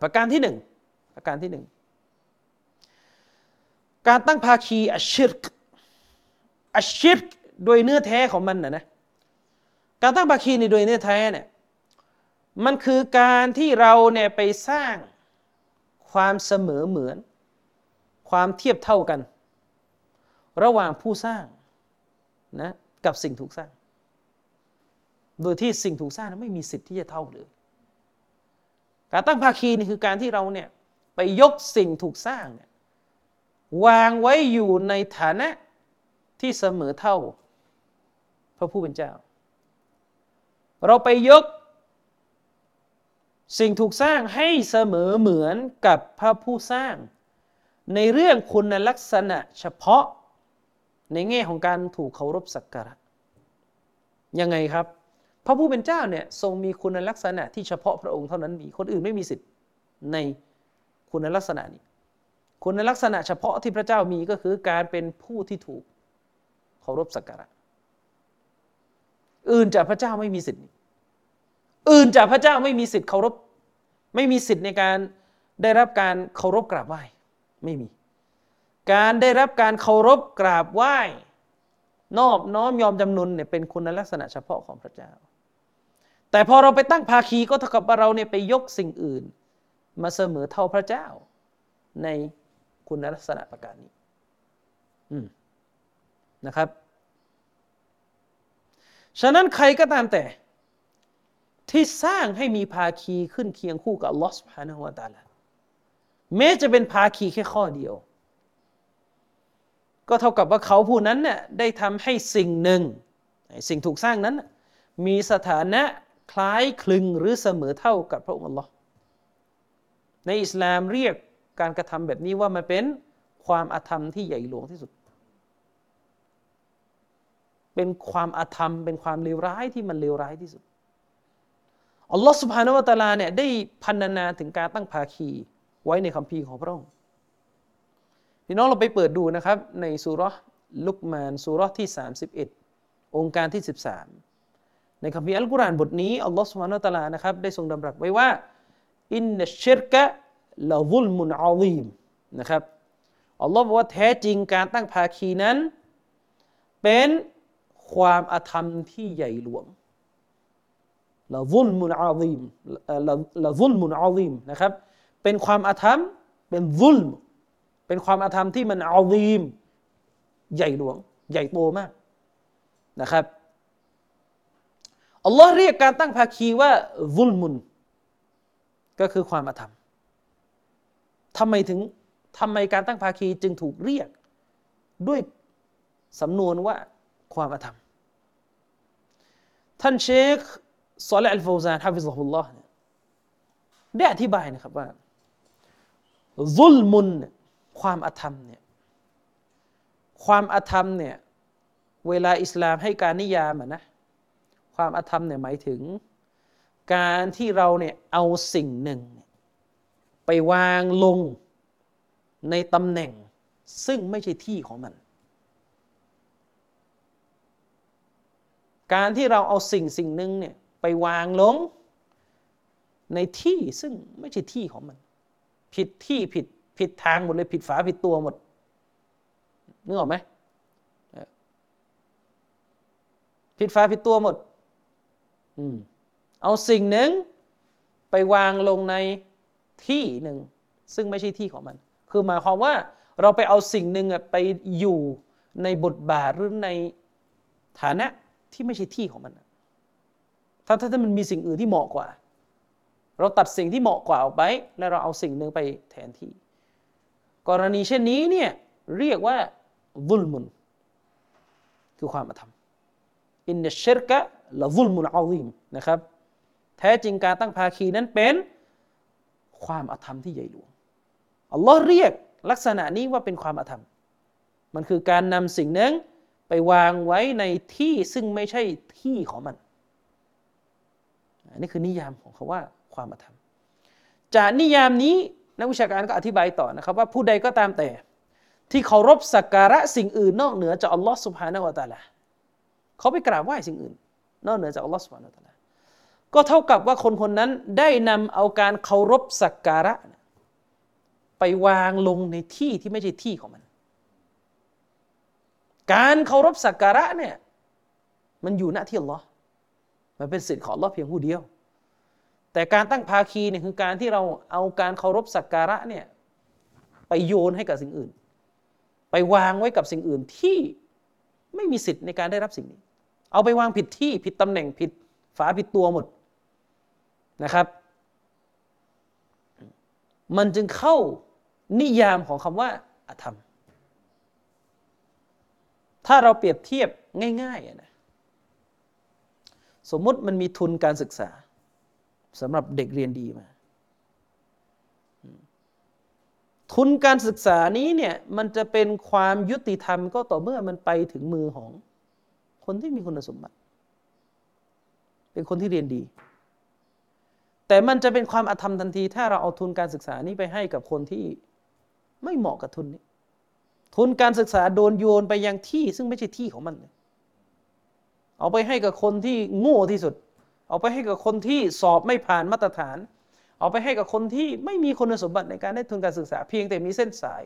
ประการที่หนึ่งการตั้งภาคีอัชชิรกโดยเนื้อแท้ของมันนะการตั้งภาคีในโดยเนื้อแท้เนี่ยมันคือการที่เราเนี่ยไปสร้างความเสมอเหมือนความเทียบเท่ากันระหว่างผู้สร้างนะกับสิ่งถูกสร้างโดยที่สิ่งถูกสร้างนั้นไม่มีสิทธิ์ที่จะเท่าเลยการตั้งภาคีนี่คือการที่เราเนี่ยไปยกสิ่งถูกสร้างเนี่ยวางไว้อยู่ในฐานะที่เสมอเท่าพระผู้เป็นเจ้าเราไปยกสิ่งถูกสร้างให้เสมอเหมือนกับพระผู้สร้างในเรื่องคุณลักษณะเฉพาะในแง่ของการถูกเคารพสักการะยังไงครับพระผู้เป็นเจ้าเนี่ยทรงมีคุณลักษณะที่เฉพาะพระองค์เท่านั้นมีคนอื่นไม่มีสิทธิ์ในคุณลักษณะนี้คุณลักษณะเฉพาะที่พระเจ้ามีก็คือการเป็นผู้ที่ถูกเคารพสักการะอื่นจากพระเจ้าไม่มีสิทธิ์อื่นจากพระเจ้าไม่มีสิทธิ์เคารพไม่มีสิทธิ์ในการได้รับการเคารพกราบไหว้ไม่มีการได้รับการเคารพกราบไหว้นอบน้อมยอมจำนนเนี่ยเป็นคุณลักษณะเฉพาะของพระเจ้าแต่พอเราไปตั้งภาคีก็เท่ากับว่าเราเนี่ยไปยกสิ่งอื่นมาเสมอเท่าพระเจ้าในคุณลักษณะประการนี้นะครับ ฉะนั้นใครก็ตามแต่ที่สร้างให้มีภาคีขึ้นเคียงคู่กับอัลลอฮฺซุบฮานะฮูวะตะอาลาแม้จะเป็นภาคีแค่ข้อเดียวก็เท่ากับว่าเขาผู้นั้นเนี่ยได้ทำให้สิ่งหนึ่งสิ่งถูกสร้างนั้นมีสถานะคล้ายคลึงหรือเสมอเท่ากับพระองค์อัลลอฮ์ในอิสลามเรียกการกระทำแบบนี้ว่ามันเป็นความอาธรรมที่ใหญ่หลวงที่สุดเป็นความอาธรรมเป็นความเลวร้ายที่มันเลวร้ายที่สุดอัลลอฮ์ซุบฮานะฮูวะตะอาลาเนี่ยได้พรรณนาถึงการตั้งภาคีไว้ในคัมภีร์ของพระองค์พี่น้องเราไปเปิดดูนะครับในซูเราะห์ลุกมานซูเราะห์ที่31องค์การที่13ในคัมภีร์อัลกุรอานบทนี้อัลลอฮ์ซุบฮานะฮูวะตะอาลานะครับได้ทรงดำรัสไว้ว่าอินนัชชิรกะละซุลมุนอะซีมนะครับอัลลอฮ์บอกว่าแท้จริงการตั้งภาคีนั้นเป็นความอาธรรมที่ใหญ่หลวงละซุลมุนอะซีมละซุลมุนอะซีมนะครับเป็นความอาธรรมเป็นซุลมเป็นความอาธรรมที่มันอะซีมใหญ่หลวงใหญ่โตมากนะครับอัลลอฮ์เรียกการตั้งภาคีว่าซุลมุนก็คือความอาธรรมทำไมการตั้งภาคีจึงถูกเรียกด้วยสำนวนว่าความอาธรรมท่านเชคศอลิห์ อัลฟาวซาน ฮะฟิซะฮุลลอฮ์ได้อธิบายนะครับว่าซุลมุนความอาธรรมเนี่ยความอาธรรมเนี่ยเวลาอิสลามให้การนิยามนะความอาธรรมเนี่ยหมายถึงการที่เราเนี่ยเอาสิ่งหนึ่งไปวางลงในตำแหน่งซึ่งไม่ใช่ที่ของมันการที่เราเอาสิ่งหนึ่งเนี่ยไปวางลงในที่ซึ่งไม่ใช่ที่ของมันผิดที่ผิดทางหมดเลยผิดฝาผิดตัวหมดนึกออกไหมผิดฝาผิดตัวหมดเอาสิ่งหนึ่งไปวางลงในที่หนึ่งซึ่งไม่ใช่ที่ของมันคือหมายความว่าเราไปเอาสิ่งหนึ่งไปอยู่ในบทบาทหรือในฐานะที่ไม่ใช่ที่ของมันถ้ามันมีสิ่งอื่นที่เหมาะกว่าเราตัดสิ่งที่เหมาะกว่าออกไปแล้วเราเอาสิ่งหนึ่งไปแทนที่กรณีเช่นนี้เนี่ยเรียกว่าซุลมุนคือความอาธรรมอินนัชชิรกะละซุลมุนอะซีมนะครับแท้จริงการตั้งภาคีนั้นเป็นความอาธรรมที่ใหญ่หลวงอัลลอฮ์เรียกลักษณะนี้ว่าเป็นความอาธรรมมันคือการนำสิ่งหนึ่งไปวางไว้ในที่ซึ่งไม่ใช่ที่ของมันอันนี้คือนิยามของเขาว่าความอาธรรมจากนิยามนี้นักวิชาการก็อธิบายต่อนะครับว่าผู้ใดก็ตามแต่ที่เคารพสักการะสิ่งอื่นนอกเหนือจากอัลลอฮ์ซุบฮานะฮูวะตะอาลาเขาไปกราบไหว้สิ่งอื่นนอกเหนือจากอัลลอฮ์ซุบฮานะฮูวะตะอาลาก็เท่ากับว่าคนนั้นได้นำเอาการเคารพสักการะไปวางลงในที่ที่ไม่ใช่ที่ของมันการเคารพสักการะเนี่ยมันอยู่ณที่อัลลอฮ์มันเป็นสิทธิ์ของอัลลอฮ์เพียงผู้เดียวแต่การตั้งภาคีเนี่ยคือการที่เราเอาการเคารพสักการะเนี่ยไปโยนให้กับสิ่งอื่นไปวางไว้กับสิ่งอื่นที่ไม่มีสิทธิ์ในการได้รับสิ่งนี้เอาไปวางผิดที่ผิดตำแหน่งผิดฝาผิดตัวหมดนะครับมันจึงเข้านิยามของคำว่าอาธรรมถ้าเราเปรียบเทียบง่ายๆนะสมมุติมันมีทุนการศึกษาสำหรับเด็กเรียนดีมาทุนการศึกษานี้เนี่ยมันจะเป็นความยุติธรรมก็ต่อเมื่อมันไปถึงมือของคนที่มีคุณสมบัติเป็นคนที่เรียนดีแต่มันจะเป็นความอาธรรมทันทีถ้าเราเอาทุนการศึกษานี้ไปให้กับคนที่ไม่เหมาะกับทุนนี้ทุนการศึกษาโดนโยนไปยังที่ซึ่งไม่ใช่ที่ของมันเอาไปให้กับคนที่โง่ที่สุดเอาไปให้กับคนที่สอบไม่ผ่านมาตรฐานเอาไปให้กับคนที่ไม่มีคุณสมบัติในการได้ทุนการศึกษาเพียงแต่มีเส้นสาย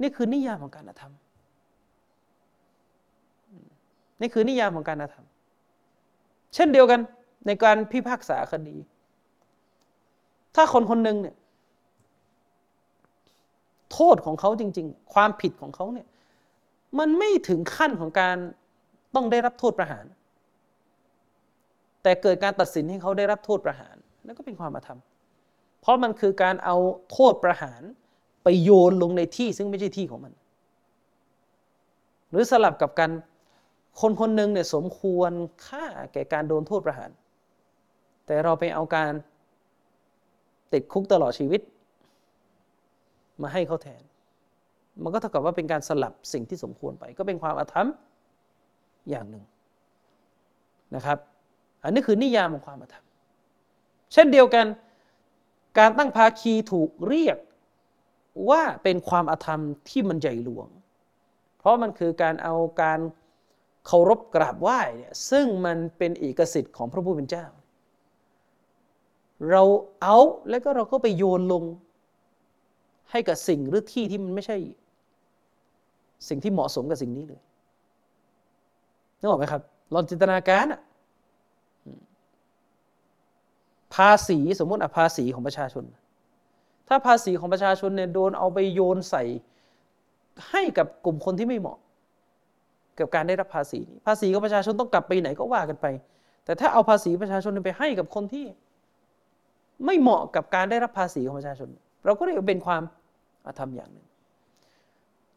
นี่คือนิยามของการอาธรรมนี่คือนิยามของการอาธรรมเช่นเดียวกันในการพิพากษาคดีถ้าคนหนึ่งเนี่ยโทษของเขาจริงๆความผิดของเขาเนี่ยมันไม่ถึงขั้นของการต้องได้รับโทษประหาร แต่เกิดการตัดสินให้เขาได้รับโทษประหารนั่นก็เป็นความอาธรรมเพราะมันคือการเอาโทษประหารไปโยนลงในที่ซึ่งไม่ใช่ที่ของมันหรือสลับกับการคนคนหนึ่งเนี่ยสมควรค่าแก่การโดนโทษประหารแต่เราไปเอาการติดคุกตลอดชีวิตมาให้เขาแทนมันก็เท่ากับว่าเป็นการสลับสิ่งที่สมควรไปก็เป็นความอาธรรมอย่างหนึ่งนะครับอันนี้คือนิยามของความอาธรรมเช่นเดียวกันการตั้งภาคีถูกเรียกว่าเป็นความอาธรรมที่มันใหญ่หลวงเพราะมันคือการเอาการเคารพกราบไหว้เนี่ยซึ่งมันเป็นเอกสิทธิ์ของพระผู้เป็นเจ้าเราเอาแล้วก็เราก็ไปโยนลงให้กับสิ่งหรือที่ที่มันไม่ใช่สิ่งที่เหมาะสมกับสิ่งนี้เลยนึกออกไหมครับลองจินตนาการอะภาษีสมมติภาษีของประชาชนถ้าภาษีของประชาชนเนี่ยโดนเอาไปโยนใส่ให้กับกลุ่มคนที่ไม่เหมาะกับการได้รับภาษีภาษีของประชาชนต้องกลับไปไหนก็ว่ากันไปแต่ถ้าเอาภาษีประชาชนไปให้กับคนที่ไม่เหมาะกับการได้รับภาษีของประชาชนเราก็เรียกเป็นความอาธรรมอย่างหนึ่ง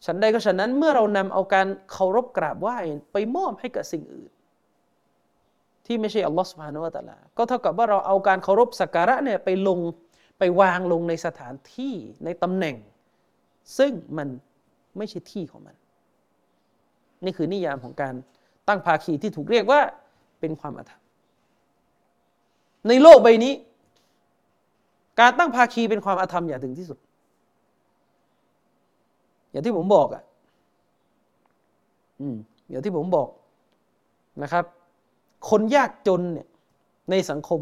ฉันใดก็ฉันนั้นเมื่อเรานำเอาการเคารพกราบไหว้ไปมอบให้กับสิ่งอื่นที่ไม่ใช่อัลลอฮฺซุบฮานะฮูวะตะอาลาก็เท่ากับว่าเราเอาการเคารพสักการะเนี่ยไปวางลงในสถานที่ในตำแหน่งซึ่งมันไม่ใช่ที่ของมันนี่คือนิยามของการตั้งภาคีที่ถูกเรียกว่าเป็นความอาธรรมในโลกใบนี้การตั้งภาคีเป็นความอาธรรมอย่างถึงที่สุดอย่างที่ผมบอกอย่างที่ผมบอกนะครับคนยากจนเนี่ยในสังคม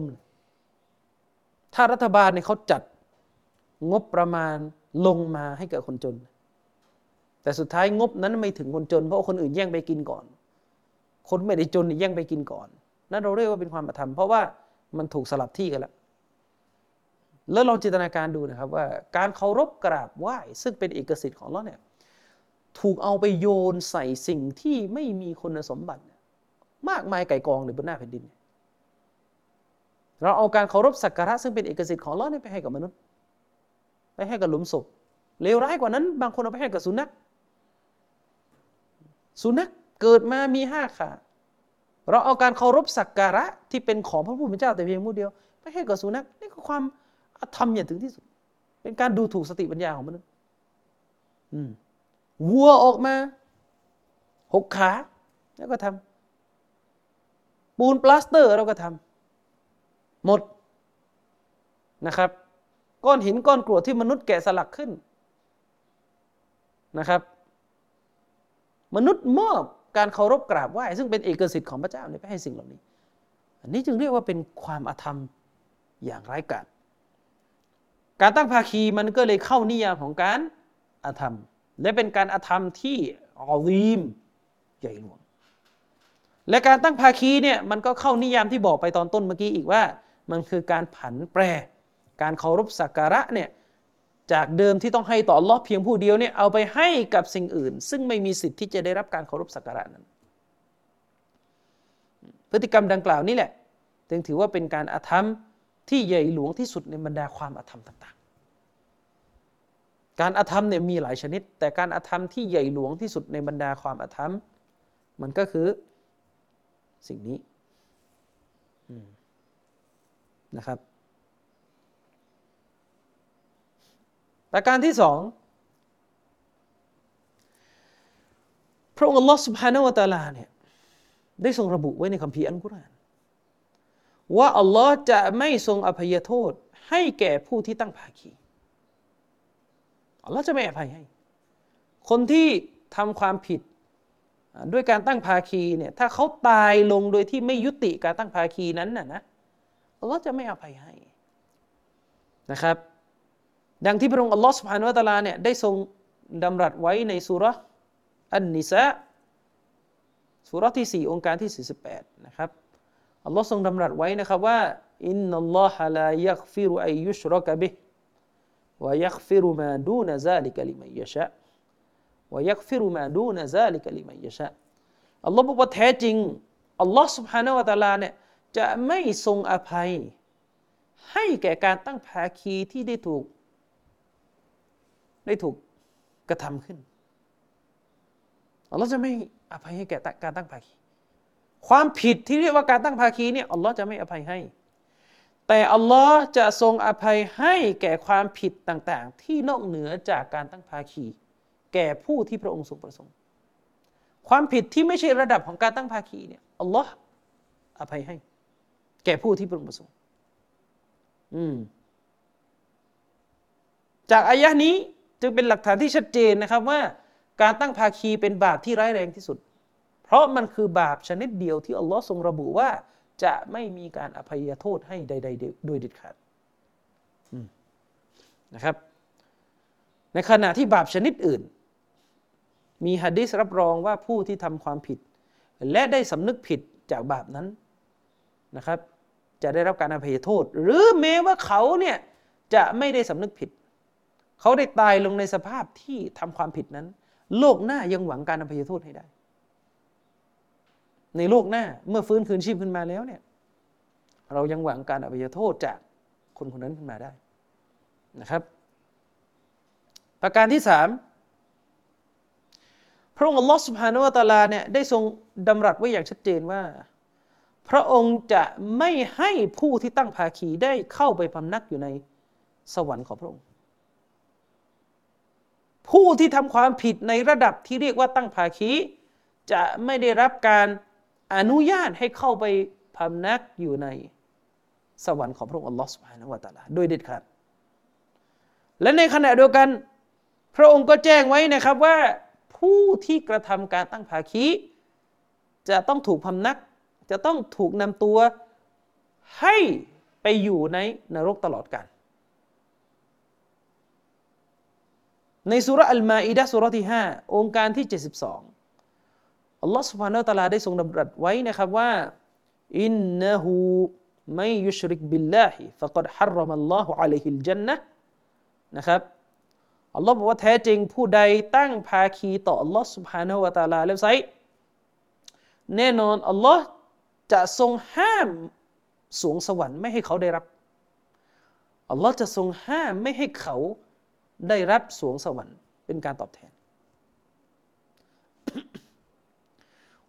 ถ้ารัฐบาลเนี่ยเขาจัดงบประมาณลงมาให้กับคนจนแต่สุดท้ายงบนั้นไม่ถึงคนจนเพราะคนอื่นแย่งไปกินก่อนคนไม่ได้จนแย่งไปกินก่อนนั่นเราเรียกว่าเป็นความอาธรรมเพราะว่ามันถูกสลับที่กันแล้วแล้วลองจินตนาการดูนะครับว่าการเคารพกราบไหว้ซึ่งเป็นเอกสิทธิ์ของเราเนี่ยถูกเอาไปโยนใส่สิ่งที่ไม่มีคุณสมบัติมากมายไก่กองเลยบนหน้าแผ่นดินเราเอาการเคารพสักการะซึ่งเป็นเอกสิทธิ์ของเราเนี่ยไปให้กับมนุษย์ไปให้กับหลุมศพเลวร้ายกว่านั้นบางคนเอาไปให้กับสุนัขสุนัขเกิดมามีห้าขาเราเอาการเคารพสักการะที่เป็นของพระผู้เป็นเจ้าแต่เพียงผู้เดียวไปให้กับสุนัขนี่คือความอาธรรมอย่างถึงที่สุดเป็นการดูถูกสติปัญญาของมนุษย์วัวออกมาหกขาแล้วก็ทำปูนปลาสเตอร์เราก็ทำหมดนะครับก้อนหินก้อนกรวดที่มนุษย์แกะสลักขึ้นนะครับมนุษย์มอบการเคารพกราบไหว้ซึ่งเป็นเอกสิทธิ์ของพระเจ้าเนี่ยไปให้สิ่งเหล่านี้อันนี้จึงเรียกว่าเป็นความอาธรรมอย่างร้ายกาจการตั้งภาคีมันก็เลยเข้านิยามของการอาธรรมและเป็นการอาธรรมที่อาวีมใหญ่หลวงและการตั้งภาคีเนี่ยมันก็เข้านิยามที่บอกไปตอนต้นเมื่อกี้อีกว่ามันคือการผันแปรการเคารพสักการะเนี่ยจากเดิมที่ต้องให้ต่ออัลเลาะห์เพียงผู้เดียวเนี่ยเอาไปให้กับสิ่งอื่นซึ่งไม่มีสิทธิ์ที่จะได้รับการเคารพสักการะนั้นพฤติกรรมดังกล่าวนี่แหละจึงถือว่าเป็นการอาธรรมที่ใหญ่หลวงที่สุดในบรรดาความอาธรรมต่างๆการอาธรรมเนี่ยมีหลายชนิดแต่การอาธรรมที่ใหญ่หลวงที่สุดในบรรดาความอาธรรมมันก็คือสิ่งนี้นะครับประการที่สองพระองค์อัลลอฮฺซุบฮานะฮูวะตะอาลาเนี่ยได้ทรงระบุไว้ในคัมภีร์อัลกุรอานว่าอัลลอฮ์จะไม่ทรงอภัยโทษให้แก่ผู้ที่ตั้งภาคีอัลลอฮ์จะไม่อภัยให้คนที่ทำความผิดด้วยการตั้งภาคีเนี่ยถ้าเขาตายลงโดยที่ไม่ยุติการตั้งภาคีนั้นนะอัลลอฮ์จะไม่อภัยให้นะครับดังที่พระองค์อัลลอฮ์ซุบฮานะฮูวะตะอาลาเนี่ยได้ทรงดำรัสไว้ในซูเราะห์อันนิสาซูเราะห์ที่4องค์การที่48นะครับอัลลอฮ์ทรงดำรัสไว้นะครับว่าอินนัลลอฮะลายักฟิรุอัยยุชรกะบิฮิวะยักฟิรุมาดูนะซาลิกะลิมัยยะชาวะยักฟิรุมาดูนะซาลิกะลิมัยยะชาอัลลอฮ์บอกว่าแท้จริงอัลลอฮ์ซุบฮานะฮูวะตะอาลาเนี่ย จะไม่ทรงอภัยให้แก่การตั้งภาคีที่ได้ถูกกระทำขึ้นอัลลอฮ์จะไม่อภัยให้แก่การตั้งภาคีความผิดที่เรียกว่าการตั้งภาคีเนี่ยอัลลอฮ์จะไม่อภัยให้แต่อัลลอฮ์จะทรงอภัยให้แก่ความผิดต่างๆที่นอกเหนือจากการตั้งภาคีแก่ผู้ที่พระองค์ทรงประสงค์ความผิดที่ไม่ใช่ระดับของการตั้งภาคีเนี่ยอัลลอฮ์อภัยให้แก่ผู้ที่พระองค์ประสงค์จากอายะห์นี้จึงเป็นหลักฐานที่ชัดเจนนะครับว่าการตั้งภาคีเป็นบาปที่ร้ายแรงที่สุดเพราะมันคือบาปชนิดเดียวที่อัลลอฮ์ทรงระบุว่าจะไม่มีการอภัยโทษให้ใดๆโดยเด็ดขาดนะครับในขณะที่บาปชนิดอื่นมีหะดีษรับรองว่าผู้ที่ทำความผิดและได้สำนึกผิดจากบาปนั้นนะครับจะได้รับการอภัยโทษหรือแม้ว่าเขาเนี่ยจะไม่ได้สำนึกผิดเขาได้ตายลงในสภาพที่ทำความผิดนั้นโลกหน้ายังหวังการอภัยโทษให้ได้ในโลกหน้าเมื่อฟื้นคืนชีพขึ้นมาแล้วเนี่ยเรายังหวังการอภัยโทษจากคนคนนั้นขึ้นมาได้นะครับประการที่3พระองค์อัลลอฮฺซุบฮานะฮูวะตะอาลาเนี่ยได้ทรงดำรัสไว้อย่างชัดเจนว่าพระองค์จะไม่ให้ผู้ที่ตั้งภาคีได้เข้าไปพำนักอยู่ในสวรรค์ของพระองค์ผู้ที่ทำความผิดในระดับที่เรียกว่าตั้งภาคีจะไม่ได้รับการอนุญาตให้เข้าไปพำนักอยู่ในสวรรค์ของพระองค์อัลลอฮฺซุบฮานะฮูวะตะอาลาโดยเด็ดขาดและในขณะเดียวกันพระองค์ก็แจ้งไว้นะครับว่าผู้ที่กระทำการตั้งภาคีจะต้องถูกพำนักจะต้องถูกนำตัวให้ไปอยู่ในนรกตลอดกาลในซูเราะห์อัลมาอิดะห์ซูเราะห์ที่5องค์การที่72อัลเลาะห์ซุบฮานะฮูวะตะอาลาได้ทรงดำรัสไว้นะครับว่าอินนะฮูมัยยุชริกบิลลาฮิฟะกอดฮัรรอมัลลอฮุอะลัยฮิลญันนะห์นะครับอัลลอฮ์บอกว่าแท้จริงผู้ใดตั้งภาคีต่ออัลลอฮ์ซุบฮานะฮูวะตะอาลาแล้วไซแน่นอนอัลลอฮ์จะทรงห้ามสวงสวรรค์ไม่ให้เขาได้รับอัลลอฮ์จะทรงห้ามไม่ให้เขาได้รับสวงสวรรค์เป็นการตอบแทน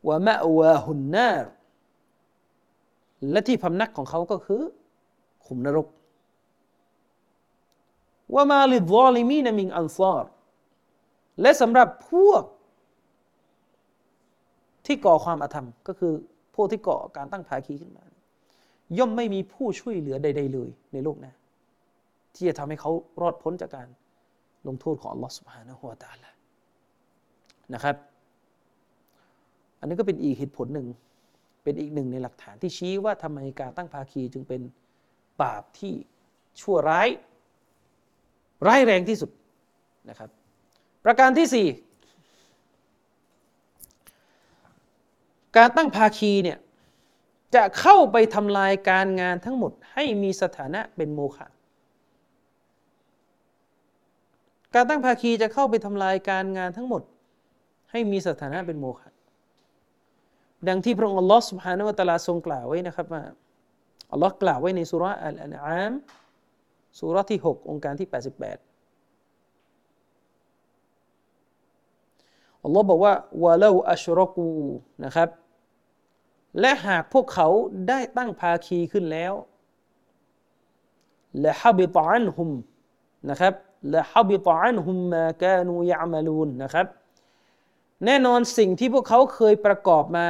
วะมะอวาฮุนนารและที่พำนักของเขาก็คือขุมนรกวะมาลิซอลิมีนมินอันซอรและสำหรับพวกที่ก่อความอธรรมก็คือพวกที่ก่อการตั้งภาคีขึ้นมาย่อมไม่มีผู้ช่วยเหลือใดๆเลยในโลกหน้าที่จะทำให้เขารอดพ้นจากการลงโทษของอัลลอฮฺซุบฮานะฮูวะตะอาลานะครับอันนี้ก็เป็นอีกเหตุผลหนึ่งเป็นอีกหนึ่งในหลักฐานที่ชี้ว่าทำไมการตั้งภาคีจึงเป็นบาปที่ชั่วร้ายแรงที่สุดนะครับประการที่4การตั้งภาคีเนี่ยจะเข้าไปทำลายการงานทั้งหมดให้มีสถานะเป็นโมฆะการตั้งภาคีจะเข้าไปทำลายการงานทั้งหมดให้มีสถานะเป็นโมฆะดังที่พระองค์อัลลอฮฺซุบฮานะฮูวะตะอาลาทรงกล่าวไว้นะครับว่าอัลลอฮ์กล่าวไว้ในซูเราะห์อัลอันอามซูเราะห์ที่6องค์การที่88อัลลอฮ์บอกว่าวะลาวอัชรอกูนะครับและหากพวกเขาได้ตั้งภาคีขึ้นแล้วละฮะบิตอันฮุมนะครับละฮะบิตอันฮุมมากานูยะอ์มะลูนนะครับแน่นอนสิ่งที่พวกเขาเคยประกอบมา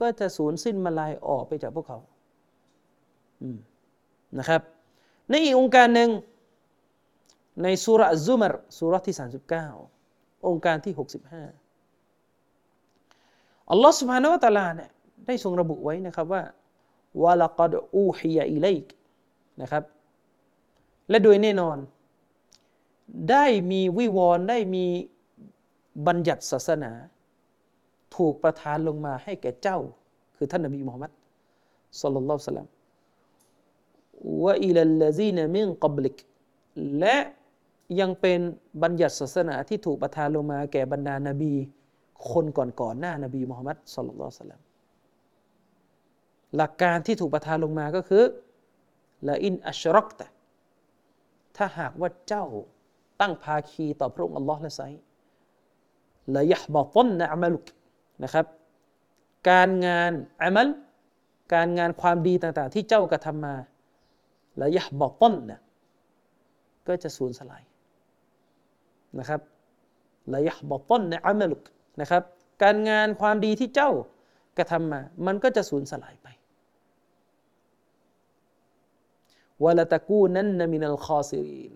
ก็จะสูญสิ้นมาลายออกไปจากพวกเขานะครับในอีกองค์การหนึ่งในซูเราะห์ซุมัรซูเราะห์ที่39องค์การที่65อัลเลาะห์ซุบฮานะฮูวะตะอาลาเนี่ยได้ทรงระบุไว้นะครับว่าวะละกัดอูฮียะอิลัยกนะครับและโดยแน่นอนได้มีวิวรณ์ได้มีบัญญัติศาสนาถูกประทานลงมาให้แก่เจ้าคือท่านนบีมุฮัมมัดศ็อลลัลลอฮุอะลัยฮิวะซัลลัมวะอิลัลลาซีนะมินกับลิกและยังเป็นบัญญัติศาสนาที่ถูกประทานลงมาแก่บรรดานบีคนก่อนๆหน้านบีมุฮัมมัดศ็อลลัลลอฮุอะลัยฮิวะซัลลัม หลักการที่ถูกประทานลงมาก็คือละอินอัชรักตะถ้าหากว่าเจ้าตั้งภาคีต่อพระองค์อัลลอฮ์ละไซละยะฮ์บะตันนะอะมัลุกนะครับการงานอะมัลการงานความดีต่างๆที่เจ้ากระทำมาละยะฮ์บะตันนะก็จะสูญสลายนะครับละยะฮ์บะตันนะอะมัลุกนะครับการงานความดีที่เจ้ากระทำมามันก็จะสูญสลายไปวะละตะกูนันนะมินัลคอซิรีน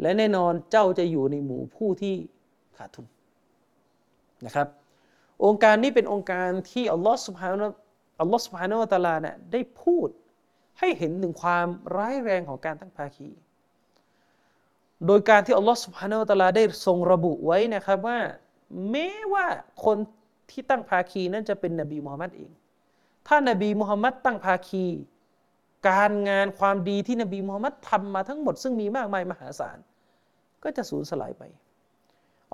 และแน่นอนเจ้าจะอยู่ในหมู่ผู้ที่ขาดทุนนะครับองค์การนี้เป็นองค์การที่อัลลอฮฺซุบฮานะฮูวะตะอาลาเนี่ยได้พูดให้เห็นถึงความร้ายแรงของการตั้งภาคีโดยการที่อัลลอฮฺซุบฮานะฮูวะตะอาลาได้ทรงระบุไว้นะครับว่าแม้ว่าคนที่ตั้งภาคีนั้นจะเป็นนบีมุฮัมมัดเองถ้านบีมุฮัมมัดตั้งภาคีการงานความดีที่นบีมุฮัมมัดทำมาทั้งหมดซึ่งมีมากมายมหาศาลก็จะสูญสลายไป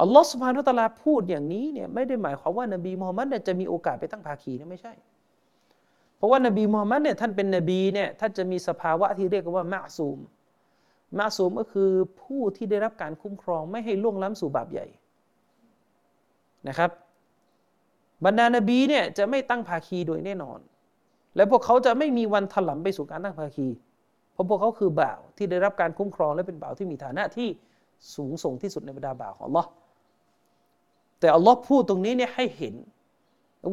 อัลลอฮฺซุบฮานะฮูวะตะอาลาพูดอย่างนี้เนี่ยไม่ได้หมายความว่านบีมุฮัมมัดจะมีโอกาสไปตั้งภาคีนะไม่ใช่เพราะว่านบีมุฮัมมัดเนี่ยท่านเป็นนบีเนี่ยท่านจะมีสภาวะที่เรียกว่ามะซูมมะซูมก็คือผู้ที่ได้รับการคุ้มครองไม่ให้ล่วงล้ำสู่บาปใหญ่นะครับบรรดานบีเนี่ยจะไม่ตั้งภาคีโดยแน่นอนและพวกเขาจะไม่มีวันถลำไปสู่การตั้งภาคีเพราะพวกเขาคือบ่าวที่ได้รับการคุ้มครองและเป็นบ่าวที่มีฐานะที่สูงส่งที่สุดในบรรดาบ่าวของอัลลอฮ์แต่อัลลอฮ์พูดตรงนี้เนี่ยให้เห็น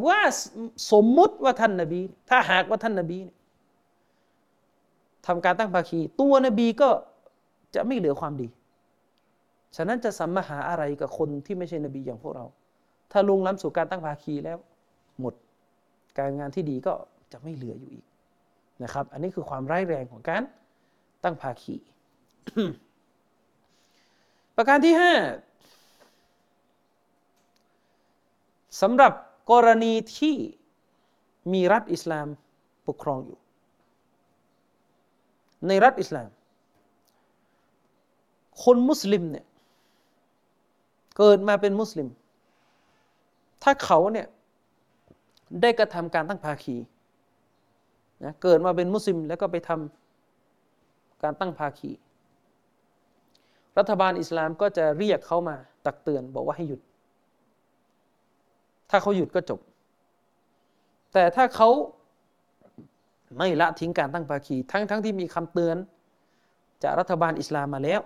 ว่าสมมุติว่าท่านนบีถ้าหากว่าท่านนบีทำการตั้งภาคีตัวนบีก็จะไม่เหลือความดีฉะนั้นจะสัมมาหาอะไรกับคนที่ไม่ใช่นบีอย่างพวกเราถ้าลงล้ำสู่การตั้งภาคีแล้วหมดการงานที่ดีก็จะไม่เหลืออยู่อีกนะครับอันนี้คือความร้ายแรงของการตั้งภาคี ประการที่5สำหรับกรณีที่มีรัฐอิสลามปกครองอยู่ในรัฐอิสลามคนมุสลิมเนี่ยเกิดมาเป็นมุสลิมถ้าเขาเนี่ยได้กระทำการตั้งภาคีนะเกิดมาเป็นมุสลิมแล้วก็ไปทำการตั้งภาคีรัฐบาลอิสลามก็จะเรียกเขามาตักเตือนบอกว่าให้หยุดถ้าเขาหยุดก็จบแต่ถ้าเขาไม่ละทิ้งการตั้งภาคีทั้งที่มีคำเตือนจากรัฐบาลอิสลามมาแล้ว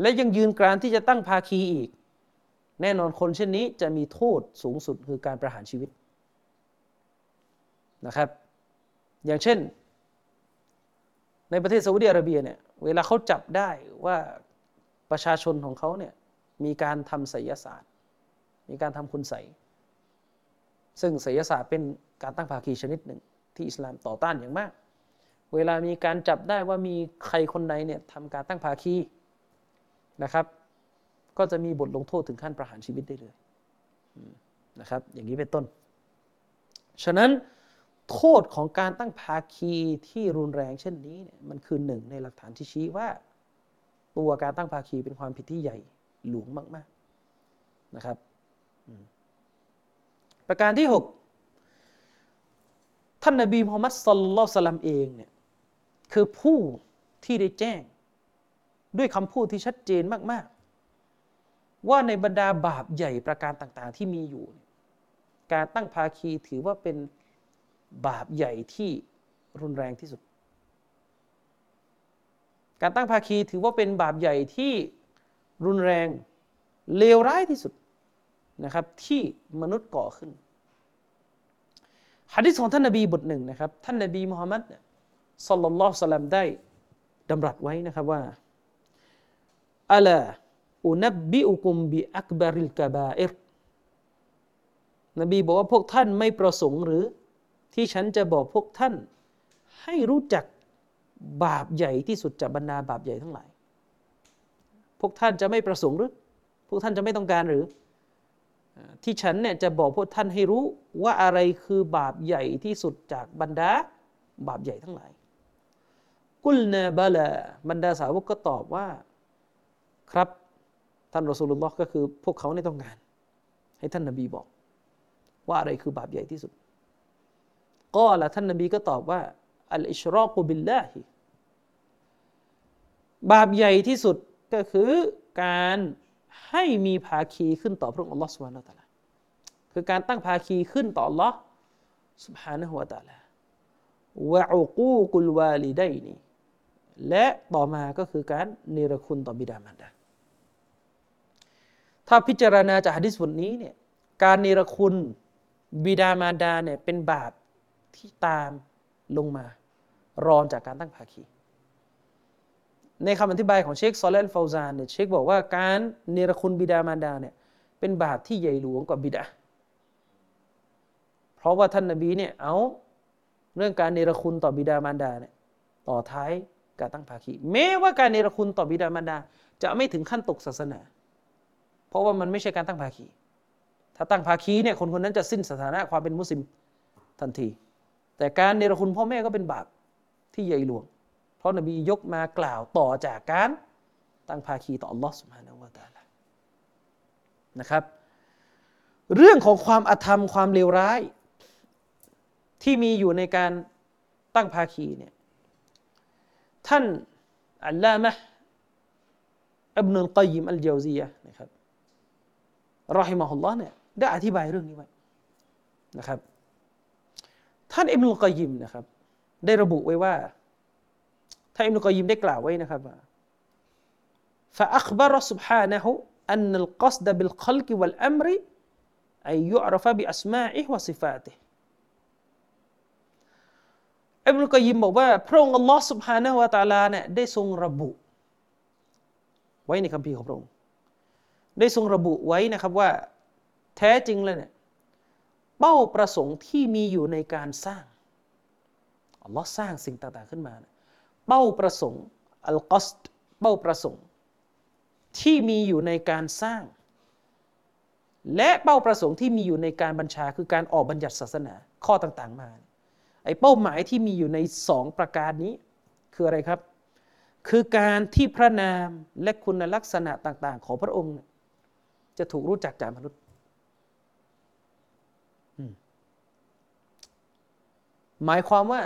และยังยืนกรานที่จะตั้งภาคีอีกแน่นอนคนเช่นนี้จะมีโทษสูงสุดคือการประหารชีวิตนะครับอย่างเช่นในประเทศซาอุดิอาระเบียเนี่ยเวลาเขาจับได้ว่าประชาชนของเขาเนี่ยมีการทำไสยศาสตร์มีการทำคุณไสซึ่งไสยศาสตร์เป็นการตั้งภาคีชนิดหนึ่งที่อิสลามต่อต้านอย่างมากเวลามีการจับได้ว่ามีใครคนใดเนี่ยทำการตั้งภาคีนะครับก็จะมีบทลงโทษถึงขั้นประหารชีวิตได้เลยนะครับอย่างนี้เป็นต้นฉะนั้นโทษของการตั้งภาคีที่รุนแรงเช่นนี้เนี่ยมันคือหนึ่งในหลักฐานที่ชี้ว่าตัวการตั้งภาคีเป็นความผิดที่ใหญ่หลวงมากๆนะครับประการที่6ท่านนบีมุฮัมมัดศ็อลลัลลอฮุอะลัยฮิวะซัลลัมเองเนี่ยคือผู้ที่ได้แจ้งด้วยคำพูดที่ชัดเจนมากๆว่าในบรรดาบาปใหญ่ประการต่างๆที่มีอยู่การตั้งภาคีถือว่าเป็นบาปใหญ่ที่รุนแรงที่สุดการตั้งภาคีถือว่าเป็นบาปใหญ่ที่รุนแรงเลวร้ายที่สุดนะครับที่มนุษย์ก่อขึ้นหะดีษของท่านนบีบทหนึ่งนะครับท่านนบีมุฮัมมัดศ็อลลัลลอฮุอะลัยฮิวะซัลลัมได้ดำรัสไว้นะครับว่าอะลาอุนับบิอุกุมบิอักบาริลกะบาอิรนบีบอกว่าพวกท่านไม่ประสงค์หรือที่ฉันจะบอกพวกท่านให้รู้จักบาปใหญ่ที่สุดจากบรรดาบาปใหญ่ทั้งหลายพวกท่านจะไม่ประสงค์หรือพวกท่านจะไม่ต้องการหรือที่ฉันเนี่ยจะบอกพวกท่านให้รู้ว่าอะไรคือบาปใหญ่ที่สุดจากบรรดาบาปใหญ่ทั้งหลายกุลนาบะลาบรรดาสาวกก็ตอบว่าครับท่านรอซูลุลลอฮ์ก็คือพวกเขาเนี่ยต้องการให้ท่านนบีบอกว่าอะไรคือบาปใหญ่ที่สุด กอละท่านนบีก็ตอบว่าอัลอิชรอกุบิลลาฮิบาปใหญ่ที่สุดก็คือการให้มีภาคีขึ้นต่อพระองค์อัลลอฮฺซุบฮานะฮูวะตะอาลาคือการตั้งภาคีขึ้นต่ออัลลอฮฺซุบฮานะฮูวะตะอาลาวะอุกูกุลวาลิดัยนีและต่อมาก็คือการเนรคุณต่อบิดามารดาถ้าพิจารณาจากหะดีษบทนี้เนี่ยการเนรคุณบิดามารดาเนี่ยเป็นบาปที่ตามลงมารอนจากการตั้งภาคีในคำอธิบายของเชคซอเลห์ อัลฟาวซานเนี่ยเชคบอกว่าการเนรคุณบิดามารดาเนี่ยเป็นบาปที่ใหญ่หลวงกว่าบิดาเพราะว่าท่านนบีเนี่ยเอาเรื่องการเนรคุณต่อบิดามารดาเนี่ยต่อท้ายการตั้งภาคีแม้ว่าการเนรคุณต่อบิดามารดาจะไม่ถึงขั้นตกศาสนาเพราะว่ามันไม่ใช่การตั้งภาคีถ้าตั้งภาคีเนี่ยคนคนนั้นจะสิ้นสถานะความเป็นมุสลิมทันทีแต่การเนรคุณพ่อแม่ก็เป็นบาปที่ใหญ่หลวงเพราะนบียกมากล่าวต่อจากการตั้งภาคีต่ออัลลอฮฺซุบฮานะฮูวะตะอาลานะครับเรื่องของความอธรรมความเลวร้ายที่มีอยู่ในการตั้งภาคีเนี่ยท่านอัลลามะฮ์อิบนุลกอยยิมอัลญาวซียะห์นะครับรอฮิมะฮุลลอฮ์เนี่ยได้อธิบายเรื่องนี้ไว้นะครับท่านอิบนุลกอยยิมนะครับได้ระบุไว้ว่าท่านอิบนุลกอยยิมได้กล่าวไว้นะครับว่า فأخبر سبحانه أن القصد بالخلق والأمر أن يعرف بأسمائه وصفاتهอิบนุลกอยยิมบอกว่าพระองค์อัลลอฮฺซุบฮานะฮูวะตะอาลาเนี่ยได้ทรงระบุไว้ในคัมภีร์ของพระองค์ได้ทรงระบุไว้นะครับว่าแท้จริงแล้วเนี่ยเป้าประสงค์ที่มีอยู่ในการสร้างอัลลอฮฺสร้างสิ่งต่างๆขึ้นมาเนี่ยเป้าประสงค์อัลกัสดเป้าประสงค์ที่มีอยู่ในการสร้างและเป้าประสงค์ที่มีอยู่ในการบัญชาคือการออกบัญญัติศาสนาข้อต่างๆมาไอ้เป้าหมายที่มีอยู่ใน2ประการนี้คืออะไรครับคือการที่พระนามและคุณลักษณะต่างๆของพระองค์จะถูกรู้จักจากมนุษย์หมายความว่า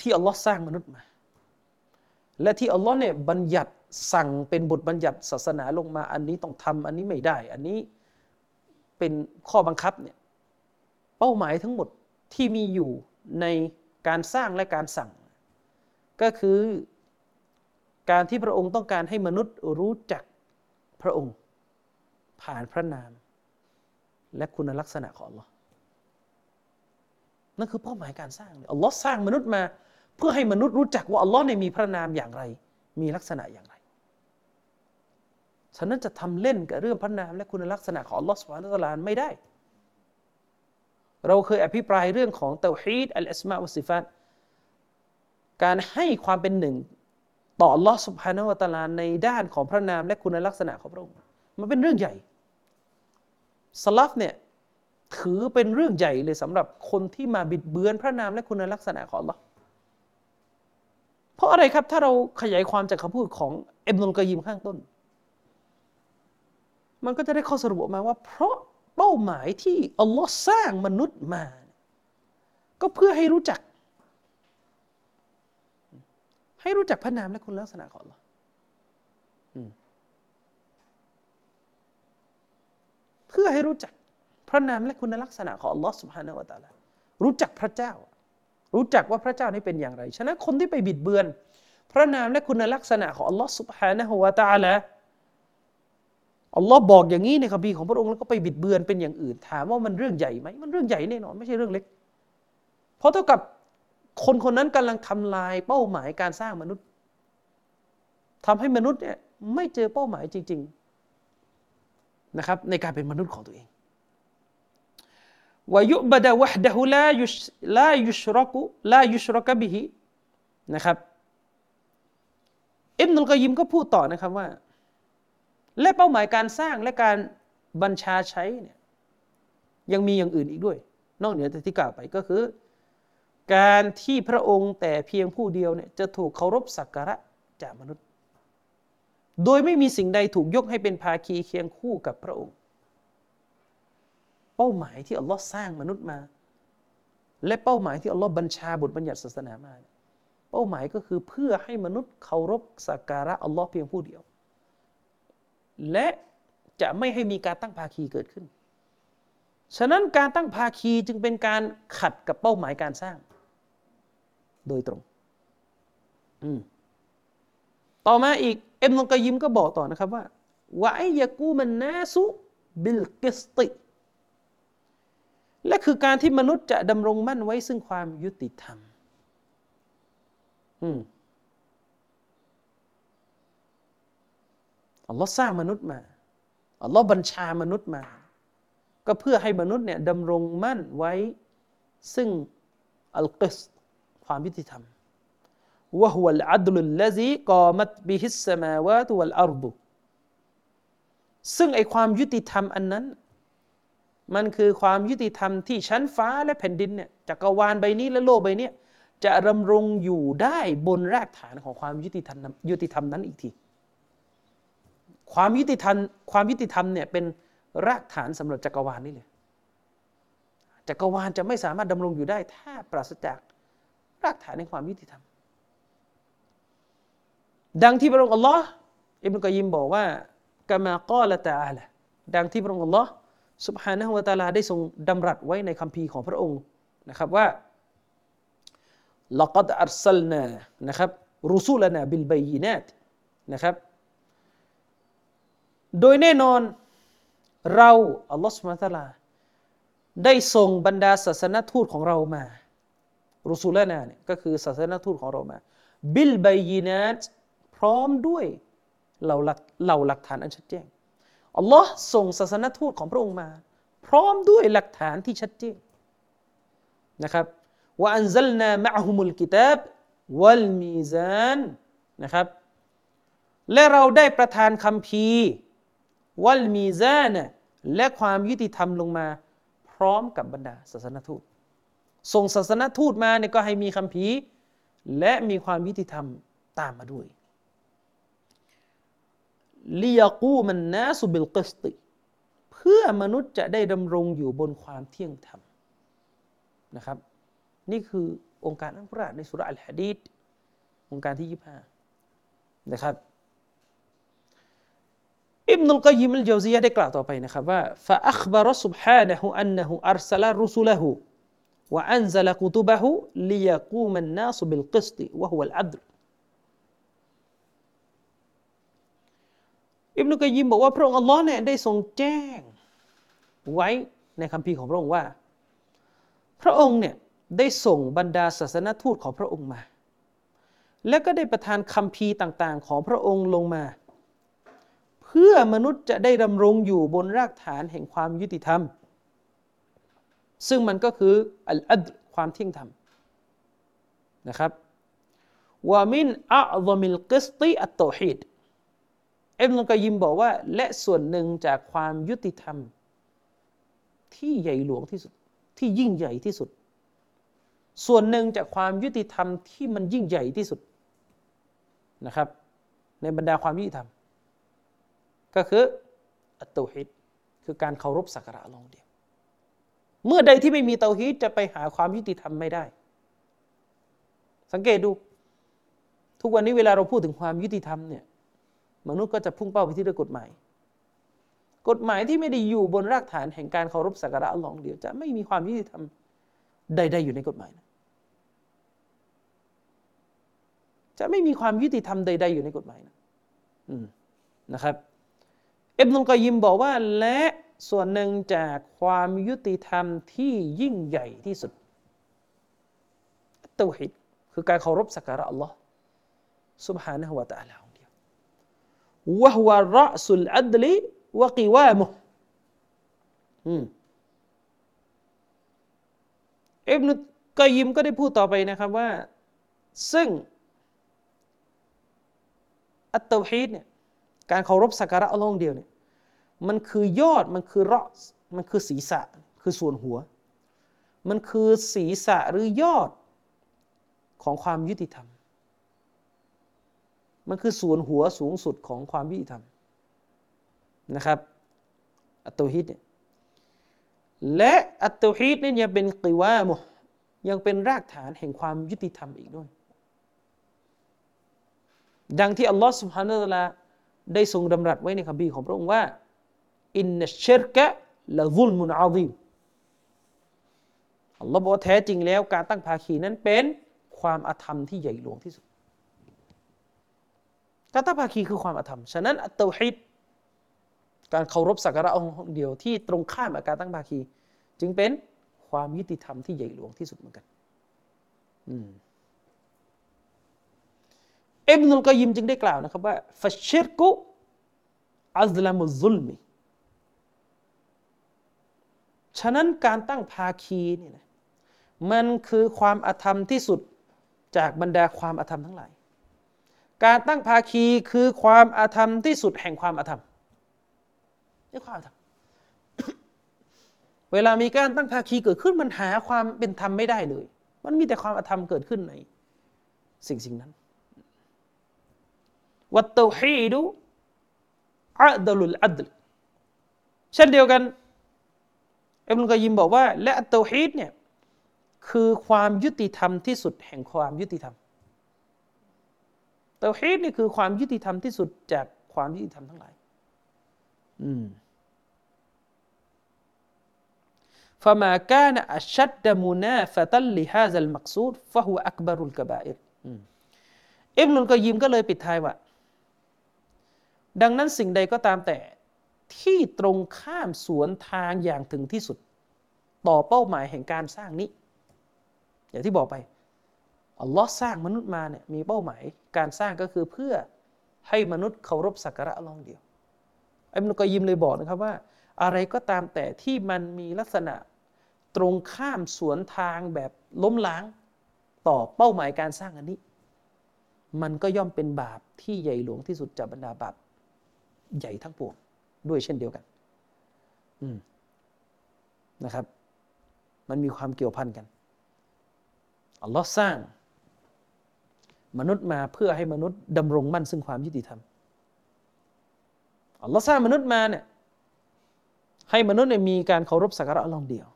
ที่อัลลอฮ์สร้างมนุษย์มาและที่อัลลอฮ์เนี่ยบัญญัติสั่งเป็นบทบัญญัติศาสนาลงมาอันนี้ต้องทำอันนี้ไม่ได้อันนี้เป็นข้อบังคับเนี่ยเป้าหมายทั้งหมดที่มีอยู่ในการสร้างและการสั่งก็คือการที่พระองค์ต้องการให้มนุษย์รู้จักพระองค์ผ่านพระนามและคุณลักษณะของอัลลอฮ์นั่นคือเป้าหมายการสร้างอัลลอฮ์สร้างมนุษย์มาเพื่อให้มนุษย์รู้จักว่าอัลลอฮ์เนี่ยมีพระนามอย่างไรมีลักษณะอย่างไรฉะนั้นจะทำเล่นกับเรื่องพระนามและคุณลักษณะของอัลลอฮ์ซุบฮานะฮูวะตะอาลาไม่ได้เราเคยอภิปรายเรื่องของเตาฮีดอัลอัสมาอ์วัสซิฟาตการให้ความเป็นหนึ่งต่ออัลลอฮ์ซุบฮานะฮูวะตะอาลาในด้านของพระนามและคุณลักษณะของพระองค์มันเป็นเรื่องใหญ่ซะลัฟเนี่ยถือเป็นเรื่องใหญ่เลยสำหรับคนที่มาบิดเบือนพระนามและคุณลักษณะของอัลลอฮ์เพราะอะไรครับถ้าเราขยายความจากคำพูดของอิบนุลกอยยิมข้างต้นมันก็จะได้ข้อสรุปออกมาว่าเพราะเป้าหมายที่อัลลอฮ์สร้างมนุษย์มาก็เพื่อให้รู้จักพระนามและคุณลักษณะของอัลลอฮ์เพื่อให้รู้จักพระนามและคุณลักษณะของอัลลอฮ์ซุบฮานะฮูวะตะอาลารู้จักพระเจ้ารู้จักว่าพระเจ้านี่เป็นอย่างไรฉะนั้นคนที่ไปบิดเบือนพระนามและคุณลักษณะของอัลลอฮ์ซุบฮานะฮูวะตะอาลาอัลลอฮ์บอกอย่างนี้ในคัมภีร์ของพระองค์แล้วก็ไปบิดเบือนเป็นอย่างอื่นถามว่ามันเรื่องใหญ่ไหมมันเรื่องใหญ่แน่นอนไม่ใช่เรื่องเล็กเพราะเท่ากับคนคนนั้นกำลังทำลายเป้าหมายการสร้างมนุษย์ทำให้มนุษย์เนี่ยไม่เจอเป้าหมายจริงๆนะครับในการเป็นมนุษย์ของตัวเองวะยุบดะวะฮดะฮุลายุชรักบิฮินะครับอิบนุลกอยยิมก็พูดต่อนะครับว่าและเป้าหมายการสร้างและการบัญชาใช้เนี่ยยังมีอย่างอื่นอีกด้วยนอกเหนือจากที่กล่าวไปก็คือการที่พระองค์แต่เพียงผู้เดียวเนี่ยจะถูกเคารพสักการะจากมนุษย์โดยไม่มีสิ่งใดถูกยกให้เป็นภาคีเคียงคู่กับพระองค์เป้าหมายที่อัลลอฮ์สร้างมนุษย์มา และเป้าหมายที่อัลลอฮ์บัญชาบทบัญญัติศาสนามาเป้าหมายก็คือเพื่อให้มนุษย์เคารพสักการะอัลลอฮ์เพียงผู้เดียวและจะไม่ให้มีการตั้งภาคีเกิดขึ้นฉะนั้นการตั้งภาคีจึงเป็นการขัดกับเป้าหมายการสร้างโดยตรงต่อมาอีกอิบนุกอยยิมก็บอกต่อนะครับว่าวะอัยยะกูมันนาสุบิลกิสติและคือการที่มนุษย์จะดำรงมั่นไว้ซึ่งความยุติธรรมอัลลอฮ์สร้างมนุษย์มาอัลลอฮ์บัญชามนุษย์มาก็เพื่อให้มนุษย์เนี่ยดำรงมั่นไว้ซึ่งอัลกิสต์ความยุติธรรมวะฮุวัลอัดลุลลซีกอมัตบิฮิสสมาวาตุวัลอัรฎุซึ่งไอความยุติธรรมอันนั้นมันคือความยุติธรรมที่ชั้นฟ้าและแผ่นดินเนี่ยจักรวาลใบนี้และโลกใบนี้จะดำรงอยู่ได้บนรากฐานของความยุติธรรมนั้นอีกทีความยุติธรรมเนี่ยเป็นรากฐานสำหรับจักรวาลนี่เลยจักรวาลจะไม่สามารถดำรงอยู่ได้ถ้าปราศจากรากฐานในความยุติธรรมดังที่พระองค์อัลลอฮ์อิบนุกอยยิมบอกว่ากะมากอละตะอาลาดังที่พระองค์อัลลอฮ์ซุบฮานะฮูวะตะอาลาได้ทรงดำรัสไว้ในคัมภีร์ของพระองค์นะครับว่าละกัดอัรซัลนานะครับรุซูลานาบิลบัยนาตนะครับโดยแน่นอนเราอัลลอฮฺซุบฮานะฮูวะตะอาลาได้ส่งบรรดาศาสนทูตของเรามารุซูลานาเนี่ยก็คือศาสนทูตของเรามาบิลบัยนาตพร้อมด้วยเหล่าหลักฐานอันชัดแจ้งอัลลอฮ์ส่งศาสนทูตของพระองค์มาพร้อมด้วยหลักฐานที่ชัดเจนนะครับวะอันซัลนามะอะฮุมุลกิตาบวัลมีซานนะครับและเราได้ประทานคัมภีร์วัลมีซานะและความยุติธรรมลงมาพร้อมกับบรรดาศาสนทูตส่งศาสนทูตมาเนี่ยก็ให้มีคัมภีร์และมีความยุติธรรมตามมาด้วยลิยากูมันนาสุบิลกิสติเพื่อมนุษย์จะได้ดำรงอยู่บนความเที่ยงธรรมนะครับนี่คือองค์การอัลกุรอานในสุเราะห์อัลหะดีษองค์การที่25นะครับอิบนุลกอยยิมอัลญาวซียะห์ได้กล่าวต่อไปนะครับว่าฟะอัคบะรอซุบฮานะฮูอันนะฮูอัรซะละรุซูละฮูวะอันซะละกุตุบะฮูลิยากูมันนาสุบิลกิสติวะฮุวัลอัดลอิบนุกอยยิมบอกว่าพระองค์อัลลอฮ์เนี่ยได้ทรงแจ้งไว้ในคัมภีร์ของพระองค์ว่าพระองค์เนี่ยได้ส่งบรรดาศาสนทูตของพระองค์มาและก็ได้ประทานคัมภีร์ต่างๆของพระองค์ลงมาเพื่อมนุษย์จะได้ดำรงอยู่บนรากฐานแห่งความยุติธรรมซึ่งมันก็คืออัลอัดลความเที่ยงธรรมนะครับวะมินอะอฺฎอมิลกิสติอัตเตาฮีดอิบนุกอยยิมบอกว่าและส่วนหนึ่งจากความยุติธรรมที่ใหญ่หลวงที่สุดที่ยิ่งใหญ่ที่สุดส่วนหนึ่งจากความยุติธรรมที่มันยิ่งใหญ่ที่สุดนะครับในบรรดาความยุติธรรมก็คืออัตเตาฮีดคือการเคารพสักการะอัลเลาะห์เดียวเมื่อใดที่ไม่มีเตาฮีดจะไปหาความยุติธรรมไม่ได้สังเกตดูทุกวันนี้เวลาเราพูดถึงความยุติธรรมเนี่ยมนุษย์ก็จะพุ่งเป้าไปที่เรื่องกฎหมายกฎหมายที่ไม่ได้อยู่บนรากฐานแห่งการเคารพสักการะอัลเลาะห์เดียวจะไม่มีความยุติธรรมใดๆอยู่ในกฎหมายนะจะไม่มีความยุติธรรมใดๆอยู่ในกฎหมายนะนะครับอิบนุกอยยิมบอกว่าและส่วนหนึ่งจากความยุติธรรมที่ยิ่งใหญ่ที่สุดอัตเตาฮีดคือการเคารพสักการะอัลเลาะห์ซุบฮานะฮูวะตะอาลาو هو الرأس العدل وقوامه อิบนุกอยยิมก็ได้พูดต่อไปนะครับว่าซึ่งอัตเตาฮีดเนี่ยการเคารพสักการะอัลเลาะห์เดียวเนี่ยมันคือยอดมันคือรอซมันคือศีรษะคือส่วนหัวมันคือศีรษะหรือยอดของความยุติธรรมมันคือส่วนหัวสูงสุดของความยุติธรรมนะครับอัตเตาฮีดเนี่ยและอัตเตาฮีดเนี่ยเป็นกิวามะฮ์ ยังเป็นรากฐานแห่งความยุติธรรมอีกด้วยดังที่อัลลอฮฺซุบฮานะฮูวะตะอาลาได้ทรงดำรัสไว้ในคัมภีร์ของพระองค์ว่าอินนัชชิรกะละซุลมุนอะซีมอัลลอฮฺบอกว่าแท้จริงแล้วการตั้งภาคีนั้นเป็นความอธรรมที่ใหญ่หลวงที่สุดการตั้งภาคีคือความอธรรมฉะนั้นอัตเตาฮีดการเคารพสักการะองค์เดียวที่ตรงข้ามกับการตั้งภาคีจึงเป็นความยุติธรรมที่ใหญ่หลวงที่สุดเหมือนกันอิบนุลกอยยิมจึงได้กล่าวนะครับว่าฟัชชิรกุอัซลามุซุลมิฉะนั้นการตั้งภาคีนี่นะมันคือความอธรรมที่สุดจากบรรดาความอธรรมทั้งหลายการตั้งภาคีคือความอธรรมที่สุดแห่งความอธรรมนี่ความอธรรม เวลามีการตั้งภาคีเกิดขึ้นมันหาความเป็นธรรมไม่ได้เลยมันมีแต่ความอธรรมเกิดขึ้นในสิ่งนั้นวัตเตาฮีดุอัดลุลอัดลเช่นเดียวกันอิบนุลกอยยิมบอกว่าและอัตเตาฮีดเนี่ยคือความยุติธรรมที่สุดแห่งความยุติธรรมเตาฮีดนี่คือความยุติธรรมที่สุดจากความยุติธรรมทั้งหลายฟะมากานะอัชชัดดะมุนาฟะตัลลิฮาซัลมักซูดฟะฮุวะอักบะรุลกะบาอิรอิบนุลกอยยิมก็เลยปิดท้ายว่าดังนั้นสิ่งใดก็ตามแต่ที่ตรงข้ามสวนทางอย่างถึงที่สุดต่อเป้าหมายแห่งการสร้างนี้อย่างที่บอกไปอัลลอฮ์สร้างมนุษย์มาเนี่ยมีเป้าหมายการสร้างก็คือเพื่อให้มนุษย์เคารพสักการะอัลลอฮ์เดียวอิบนุลกอยยิมเลยบอกนะครับว่าอะไรก็ตามแต่ที่มันมีลักษณะตรงข้ามสวนทางแบบล้มล้างต่อเป้าหมายการสร้างอันนี้มันก็ย่อมเป็นบาปที่ใหญ่หลวงที่สุดจากบรรดาบาปใหญ่ทั้งปวงด้วยเช่นเดียวกันนะครับมันมีความเกี่ยวพันกันอัลลอฮ์สร้างมนุษย์มาเพื่อให้มนุษย์ดำรงมั่นซึ่งความยุติธรรมอัลลอฮ์สร้างมนุษย์มาเนี่ยให้มนุษย์มีการเคารพสักการะอัลลอฮ์เดียว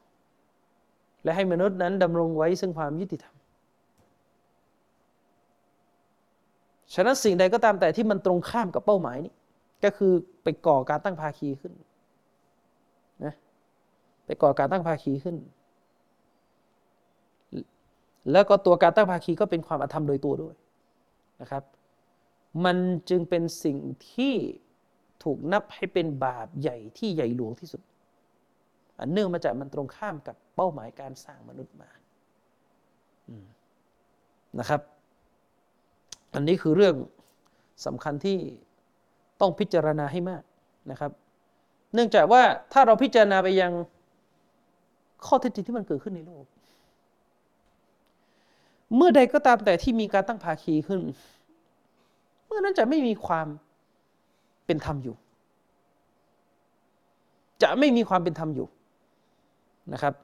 และให้มนุษย์นั้นดำรงไว้ซึ่งความยุติธรรมฉะนั้นสิ่งใดก็ตามแต่ที่มันตรงข้ามกับเป้าหมายนี้ก็คือไปก่อการตั้งภาคีขึ้นนะไปก่อการตั้งภาคีขึ้นแล้วก็ตัวการตั้งภาคีก็เป็นความอธรรมโดยตัวด้วยนะครับมันจึงเป็นสิ่งที่ถูกนับให้เป็นบาปใหญ่ที่ใหญ่หลวงที่สุดอันเนื่องมาจากมันตรงข้ามกับเป้าหมายการสร้างมนุษย์มานะครับอันนี้คือเรื่องสำคัญที่ต้องพิจารณาให้มากนะครับเนื่องจากว่าถ้าเราพิจารณาไปยังข้อเท็จจริงที่มันเกิดขึ้นในโลกเมื่อใดก็ตามแต่ที่มีการตั้งภาคีขึ้นเมื่อนั้นจะไม่มีความเป็นธรรมอยู่จะไม่มีความเป็นธรรมอยู่นะครับ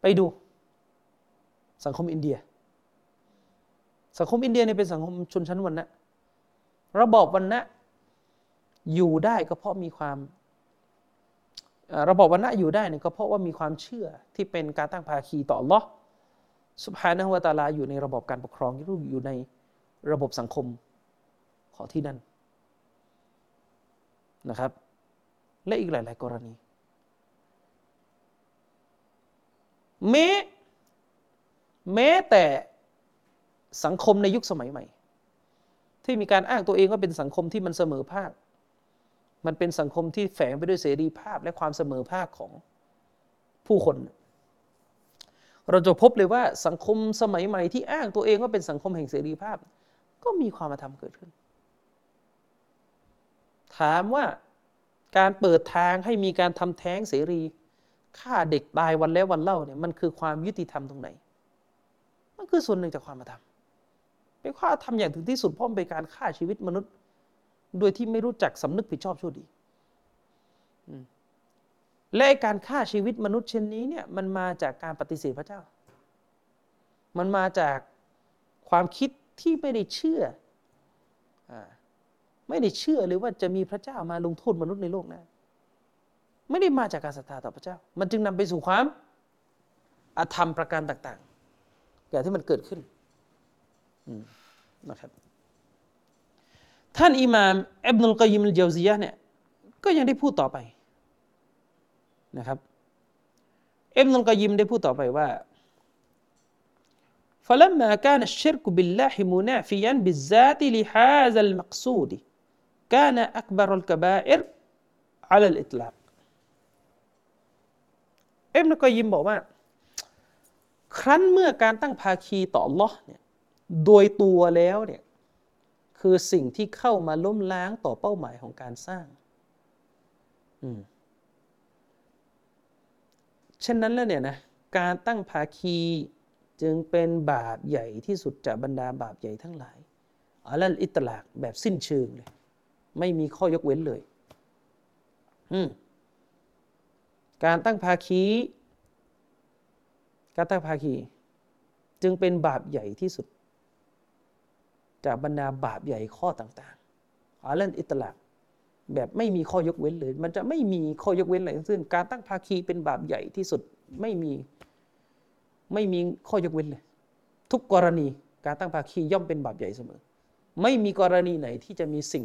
ไปดูสังคมอินเดียสังคมอินเดียเนี่ยเป็นสังคมชนชั้นวรรณะระบอบวรรณะอยู่ได้ก็เพราะมีความระบอบวรรณะอยู่ได้เนี่ยก็เพราะว่ามีความเชื่อที่เป็นการตั้งภาคีต่ออัลเลาะห์ซุบฮานะฮูวะตะอาลาอยู่ในระบบการปกครองอยู่ในระบบสังคมของที่นั่นนะครับและอีกหลายๆกรณีแม้แต่สังคมในยุคสมัยใหม่ที่มีการอ้างตัวเองว่าเป็นสังคมที่มันเสมอภาคมันเป็นสังคมที่แฝงไปด้วยเสรีภาพและความเสมอภาคของผู้คนเราจะพบเลยว่าสังคมสมัยใหม่ที่อ้างตัวเองว่าเป็นสังคมแห่งเสรีภาพก็มีความอธรรมเกิดขึ้นถามว่าการเปิดทางให้มีการทำแท้งเสรีฆ่าเด็กตายวันแล้ววันเล่าเนี่ยมันคือความยุติธรรมตรงไหนมันคือส่วนหนึ่งจากความอธรรมเป็นความอธรรมอย่างถึงที่สุดเพราะมันเป็นการฆ่าชีวิตมนุษย์โดยที่ไม่รู้จักสำนึกผิดชอบชั่วดีและการฆ่าชีวิตมนุษย์เช่นนี้เนี่ยมันมาจากการปฏิเสธพระเจ้ามันมาจากความคิดที่ไม่ได้เชื่อเลยว่าจะมีพระเจ้ามาลงโทษมนุษย์ในโลกหน้าไม่ได้มาจากการศรัทธาต่อพระเจ้ามันจึงนำไปสู่ความอธรรมประการต่าง อย่างที่มันเกิดขึ้นนะครับท่านอิหม่ามอิบนุลกอยยิมอัลญาวซียะห์เนี่ยก็ยังได้พูดต่อไปนะครับอิบนุลกอยยิมได้พูดต่อไปว่า فلما كان الشرك بالله منافيا بالذات لهذا المقصود كان أكبر الكبائر على الإطلاقอิบนุลกอยยิมบอกว่าครั้นเมื่อการตั้งภาคีต่ออัลเลาะห์เนี่ยโดยตัวแล้วเนี่ยคือสิ่งที่เข้ามาล้มล้างต่อเป้าหมายของการสร้างเช่นนั้นแล้วเนี่ยนะการตั้งภาคีจึงเป็นบาปใหญ่ที่สุดจากบรรดาบาปใหญ่ทั้งหลายอะลัลอิตลากแบบสิ้นเชิงเลยไม่มีข้อยกเว้นเลยการตั้งภาคีจึงเป็นบาปใหญ่ที่สุดจากบรรดาบาปใหญ่ข้อต่างๆอะลัลอิตลากแบบไม่มีข้อยกเว้นเลยมันจะไม่มีข้อยกเว้นอะไรทั้งสิ้นการตั้งภาคีเป็นบาปใหญ่ที่สุดไม่มีข้อยกเว้นเลยทุกกรณีการตั้งภาคีย่อมเป็นบาปใหญ่เสมอไม่มีกรณีไหนที่จะมีสิ่ง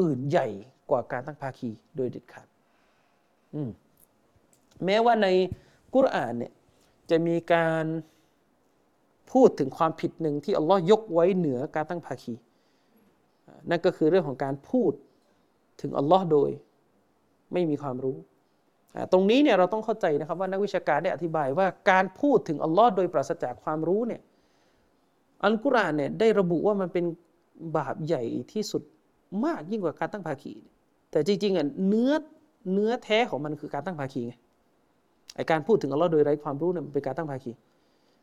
อื่นใหญ่กว่าการตั้งภาคีโดยเด็ดขาดแม้ว่าในกุรอานเนี่ยจะมีการพูดถึงความผิดหนึ่งที่อัลลอฮ์ยกไว้เหนือการตั้งภาคีนั่นก็คือเรื่องของการพูดถึงอัลลอฮ์โดยไม่มีความรู้ตรงนี้เนี่ยเราต้องเข้าใจนะครับว่านักวิชาการได้อธิบายว่าการพูดถึงอัลลอฮ์โดยปราศจากความรู้เนี่ยอัลกุรอานเนี่ยได้ระบุว่ามันเป็นบาปใหญ่ที่สุดมากยิ่งกว่าการตั้งภาคีแต่จริงๆอ่ะเนื้อแท้ของมันคือการตั้งภาคีไงไอการพูดถึงอัลลอฮ์โดยไร้ความรู้เนี่ยมันเป็นการตั้งภาคี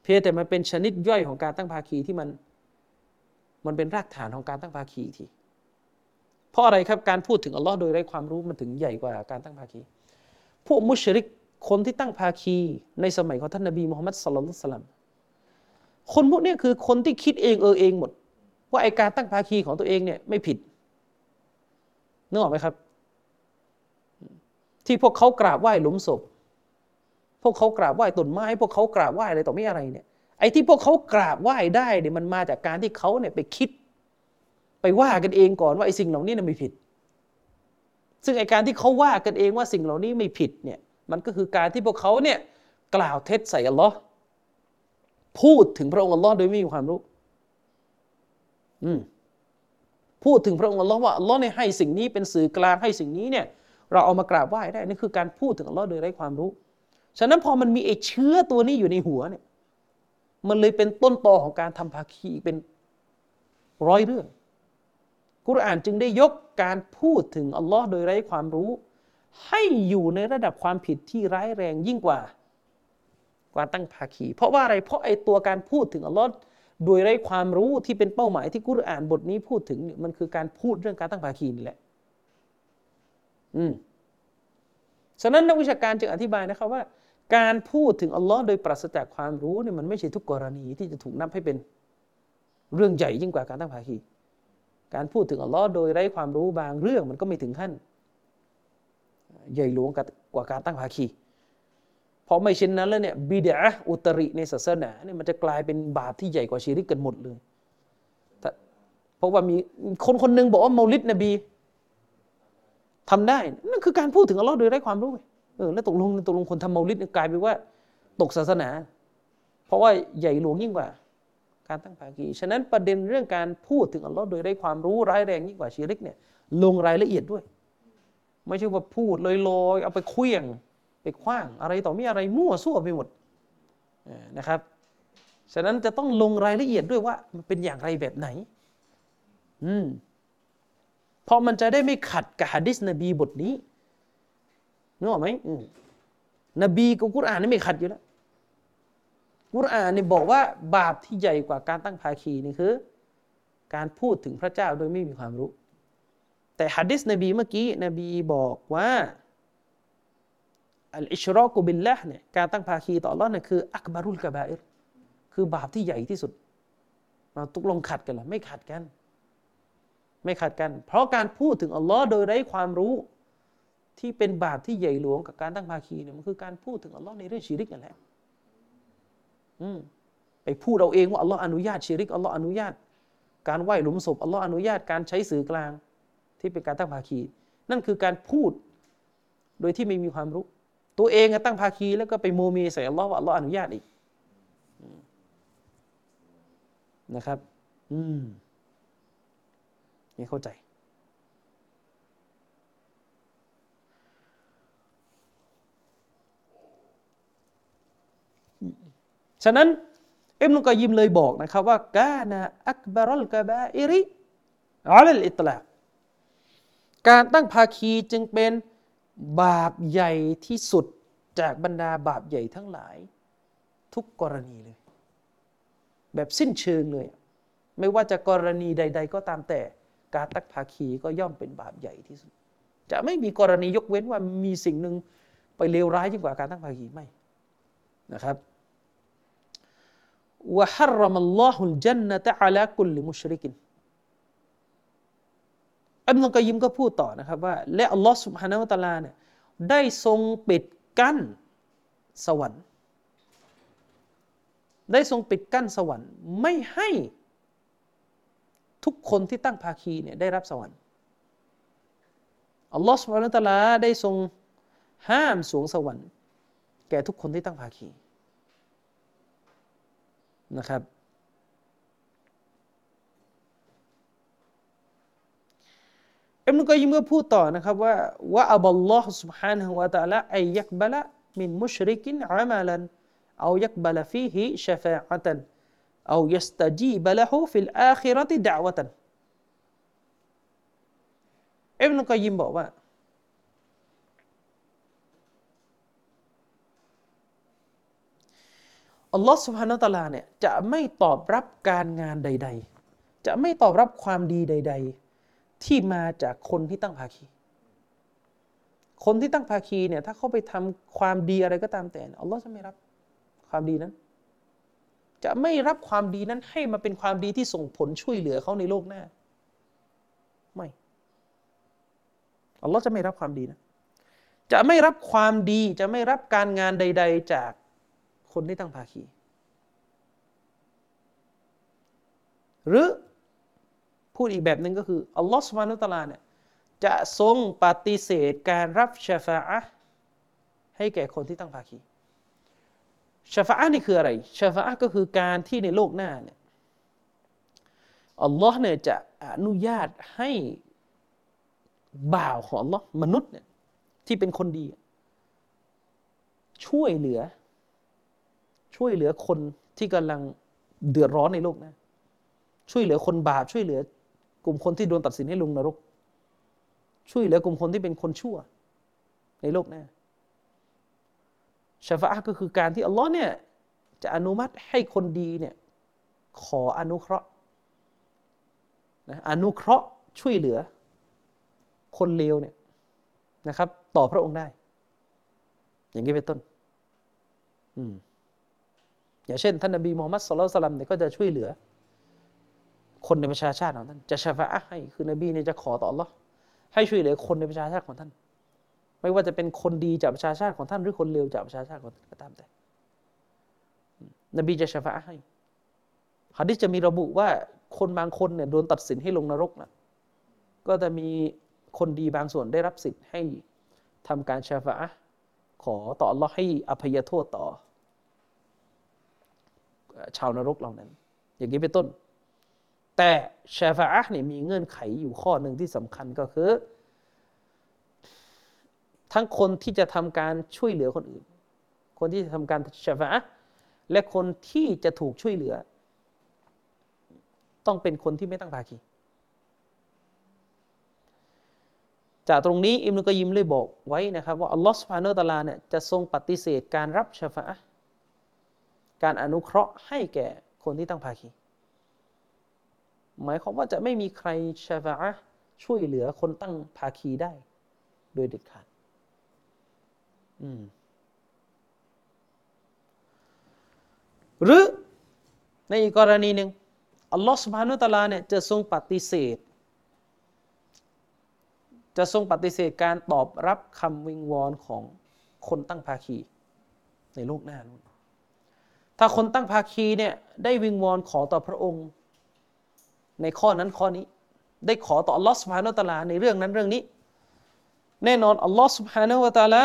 เพียงแต่มันเป็นชนิดย่อยของการตั้งภาคีที่มันเป็นรากฐานของการตั้งภาคีทีเพราะอะไรครับการพูดถึงอัลลอฮ์โดยไร้ความรู้มันถึงใหญ่กว่าการตั้งภาคีพวกมุชริกคนที่ตั้งภาคีในสมัยของท่านนบีมุฮัมมัดศ็อลลัลลอฮุอะลัยฮิวะซัลลัมคนพวกนี้คือคนที่คิดเองเองหมดว่าไอ้การตั้งภาคีของตัวเองเนี่ยไม่ผิดนึกออกไหมครับที่พวกเขากราบไหว้หลุมศพพวกเขากราบไหว้ต้นไม้พวกเขากราบไหว้อะไรต่อไม่อะไรเนี่ยไอ้ที่พวกเขากราบไหว้ได้เนี่ยมันมาจากการที่เขาเนี่ยไปคิดไปว่ากันเองก่อนว่าไอ้สิ่งเหล่านี้น่ะไม่ผิดซึ่งไอ้การที่เขาว่ากันเองว่าสิ่งเหล่านี้ไม่ผิดเนี่ยมันก็คือการที่พวกเขาเนี่ยกล่าวเท็จใส่อัลเลาะห์พูดถึงพระองค์อัลเลาะห์โดยไม่มีความรู้พูดถึงพระองค์อัลเลาะห์ว่าอัลเลาะห์เนี่ยให้สิ่งนี้เป็นสื่อกลางให้สิ่งนี้เนี่ยเราเอามากราบไหว้ได้นี่คือการพูดถึงอัลเลาะห์โดยไร้ความรู้ฉะนั้นพอมันมีไอ้เชื้อตัวนี้อยู่ในหัวเนี่ยมันเลยเป็นต้นตอของการทำภาคีเป็นร้อยเรื่องกุรอานจึงได้ยกการพูดถึงอัลลอฮ์โดยไร้ความรู้ให้อยู่ในระดับความผิดที่ร้ายแรงยิ่งกว่าตั้งภาคีเพราะว่าอะไรเพราะไอ้ตัวการพูดถึงอัลลอฮ์โดยไร้ความรู้ที่เป็นเป้าหมายที่กุรอานบทนี้พูดถึงมันคือการพูดเรื่องการตั้งภาคีนี่แหละฉะนั้นนักวิชาการจึงอธิบายนะครับว่าการพูดถึงอัลลอฮ์โดยปราศจากความรู้เนี่ยมันไม่ใช่ทุกกรณีที่จะถูกนับให้เป็นเรื่องใหญ่ยิ่งกว่าการตั้งภาคีการพูดถึงอัลลอฮ์โดยไร้ความรู้บางเรื่องมันก็ไม่ถึงขั้นใหญ่หลวงกว่าการตั้งภาคีเพราะไม่เช่นนั้นแล้วเนี่ยบิดอะห์อุตริในศาสนาเนี่ยมันจะกลายเป็นบาปที่ใหญ่กว่าชิริกกันหมดเลยเพราะว่ามีคนคนนึงบอกว่าเมาลิดนบีทำได้นั่นคือการพูดถึงอัลลอฮ์โดยไร้ความรู้แล้วตกลงคนทำเมาลิดกลายเป็นว่าตกศาสนาเพราะว่าใหญ่หลวงยิ่งกว่าการตั้งภาคีฉะนั้นประเด็นเรื่องการพูดถึงอัลลอฮ์โดยไร้ความรู้ร้ายแรงยิ่งกว่าชิริกเนี่ยลงรายละเอียดด้วยไม่ใช่ว่าพูดลอยๆเอาไปเคลื่องไปคว้างอะไรต่อมีอะไรมั่วซั่วไปหมดนะครับฉะนั้นจะต้องลงรายละเอียดด้วยว่ามันเป็นอย่างไรแบบไหนเพราะมันจะได้ไม่ขัดกับหะดีษนบีบทนี้นึกออกไหมนบีกับกุรอานนี่ไม่ขัดอยู่แล้วกุรอานนี่บอกว่าบาปที่ใหญ่กว่าการตั้งภาคีนี่คือการพูดถึงพระเจ้าโดยไม่มีความรู้แต่หะดีษนบีเมื่อกี้นบีบอกว่าอัลอิชรอกุบิลละห์เนี่ยการตั้งภาคีต่ออัลเลาะห์เนี่ยคืออักบารุลกะบาอิรคือบาปที่ใหญ่ที่สุดมาตกลงขัดกันเหรอไม่ขัดกันเพราะการพูดถึงอัลเลาะห์โดยไร้ความรู้ที่เป็นบาปที่ใหญ่หลวงกับการตั้งภาคีเนี่ยมันคือการพูดถึงอัลเลาะห์ในเรื่องชิริกนั่นแหละ ไปพูดเอาเองว่าอัลลอฮ์อนุญาตชิริกอัลลอฮ์อนุญาตการไหว้หลุมศพอัลลอฮ์อนุญาตการใช้สื่อกลางที่เป็นการตั้งภาคีนั่นคือการพูดโดยที่ไม่มีความรู้ตัวเองก็ตั้งภาคีแล้วก็ไปโมเมใส่อัลลอฮ์ว่าอัลลอฮ์อนุญาตอีกนะครับนี่เข้าใจฉะนั้นอิบนุกอยยิมเลยบอกนะครับว่ากานะอักบารัลกะบาอิริอัลลอิตลาการตั้งภาคีจึงเป็นบาปใหญ่ที่สุดจากบรรดาบาปใหญ่ทั้งหลายทุกกรณีเลยแบบสิ้นเชิงเลยไม่ว่าจะกรณีใดๆก็ตามแต่การตั้งภาคีก็ย่อมเป็นบาปใหญ่ที่สุดจะไม่มีกรณียกเว้นว่ามีสิ่งหนึ่งไปเลวร้ายยิ่งกว่าการตั้งภาคีไม่นะครับوحرم الله الجنة على كل مشرك อับดุลกอยยิมก็พูดต่อนะครับว่าและอัลลอฮฺซุบฮานะฮูวะตะอาลาเนี่ยได้ทรงปิดกั้นสวรรค์ไม่ให้ทุกคนที่ตั้งภาคีเนี่ยได้รับสวรรค์อัลลอฮฺซุบฮานะฮูวะตะอาลาได้ทรงห้ามสวงสวรรค์แก่ทุกคนที่ตั้งภาคีนะครับอิบนุกอยยิมก็พูดต่อนะครับว่าวะอับัลลอฮฺ سبحانه และ تعالى อัยยักบะละมินมุชริกินอะมาลันเอายักบะละฟีฮิชะฟาอะตันเอายัสตะจีบะละฮูฟิลอาคิเราะติดะอวะตันอิบนุกอยยิมบอกว่าอัลลอฮฺซุบฮานะฮูวะตะอาลาเนี่ยจะไม่ตอบรับการงานใดๆจะไม่ตอบรับความดีใดๆที่มาจากคนที่ตั้งภาคีคนที่ตั้งภาคีเนี่ยถ้าเขาไปทำความดีอะไรก็ตามแต่อัลลอฮฺจะไม่รับความดีนั้นจะไม่รับความดีนั้นให้มาเป็นความดีที่ส่งผลช่วยเหลือเขาในโลกหน้าไม่อัลลอฮฺจะไม่รับความดีนะจะไม่รับความดีจะไม่รับการงานใดๆจากคนที่ตั้งภาคีหรือพูดอีกแบบหนึ่งก็คืออัลลอฮฺซุบฮานะฮูวะตะอาลาเนี่ยจะทรงปฏิเสธการรับชะฟาอะห์ให้แก่คนที่ตั้งภาคีชะฟาอะห์นี่คืออะไรชะฟาอะห์ก็คือการที่ในโลกหน้าเนี่ยอัลลอฮฺเนี่ยจะอนุญาตให้บ่าวของอัลลอฮฺมนุษย์เนี่ยที่เป็นคนดีช่วยเหลือคนที่กำลังเดือดร้อนในโลกนะช่วยเหลือคนบาปช่วยเหลือกลุ่มคนที่โดนตัดสินให้ลงนรกช่วยเหลือกลุ่มคนที่เป็นคนชั่วในโลกนะชะฟาอะห์ก็คือการที่อัลลอฮ์เนี่ยจะอนุมัติให้คนดีเนี่ยขออนุเคราะห์นะช่วยเหลือคนเลวเนี่ยนะครับต่อพระองค์ได้อย่างนี้เป็นต้นอย่างเช่นท่านนบีมูฮัมมัดศ็อลลัลลอฮุอะลัยฮิวะซัลลัมเนี่ยก็จะช่วยเหลือคนในประชาชาติของท่านจะชะฟาอะห์ให้คือนบีเนี่ยจะขอต่ออัลเลาะห์ให้ช่วยเหลือคนในประชาชาติของท่านไม่ว่าจะเป็นคนดีจากประชาชาติของท่านหรือคนเลวจากประชาชาติของท่านก็ตามแต่นบีจะชะฟาอะห์ให้หะดีษจะมีระบุว่าคนบางคนเนี่ยโดนตัดสินให้ลงนรกนะก็จะมีคนดีบางส่วนได้รับสิทธิ์ให้ทำการชะฟาอะห์ขอต่ออัลเลาะห์ให้อภัยโทษต่อชาวนรกเหล่านั้นอย่างนี้เป็นต้นแต่ชะฟาอะห์เนี่ยมีเงื่อนไขอยู่ข้อหนึ่งที่สำคัญก็คือทั้งคนที่จะทำการช่วยเหลือคนอื่นคนที่จะทำการชะฟาอะห์และคนที่จะถูกช่วยเหลือต้องเป็นคนที่ไม่ตั้งภาคีจากตรงนี้อิบนุกอยยิมเลยบอกไว้นะครับว่าอัลลอฮฺซุบฮานะฮูวะตะอาลาเนี่ยจะทรงปฏิเสธการรับชะฟาอะห์การอนุเคราะห์ให้แก่คนที่ตั้งภาคีหมายความว่าจะไม่มีใครชะฟาอะห์ช่วยเหลือคนตั้งภาคีได้โดยเด็ดขาดหรือในอีกกรณีหนึ่งอัลลอฮฺซุบฮานะฮูวะตะอาลาเนี่ยจะทรงปฏิเสธการตอบรับคำวิงวอนของคนตั้งภาคีในโลกหน้า ถ้าคนตั้งภาคีเนี่ยได้วิงวอนขอต่อพระองค์ในข้อนั้นข้อนี้ได้ขอต่ออัลลอฮฺซุบฮานะฮูวะตะอาลาในเรื่องนั้นเรื่องนี้แน่นอนอัลลอฮฺซุบฮานะฮูวะตะอาลา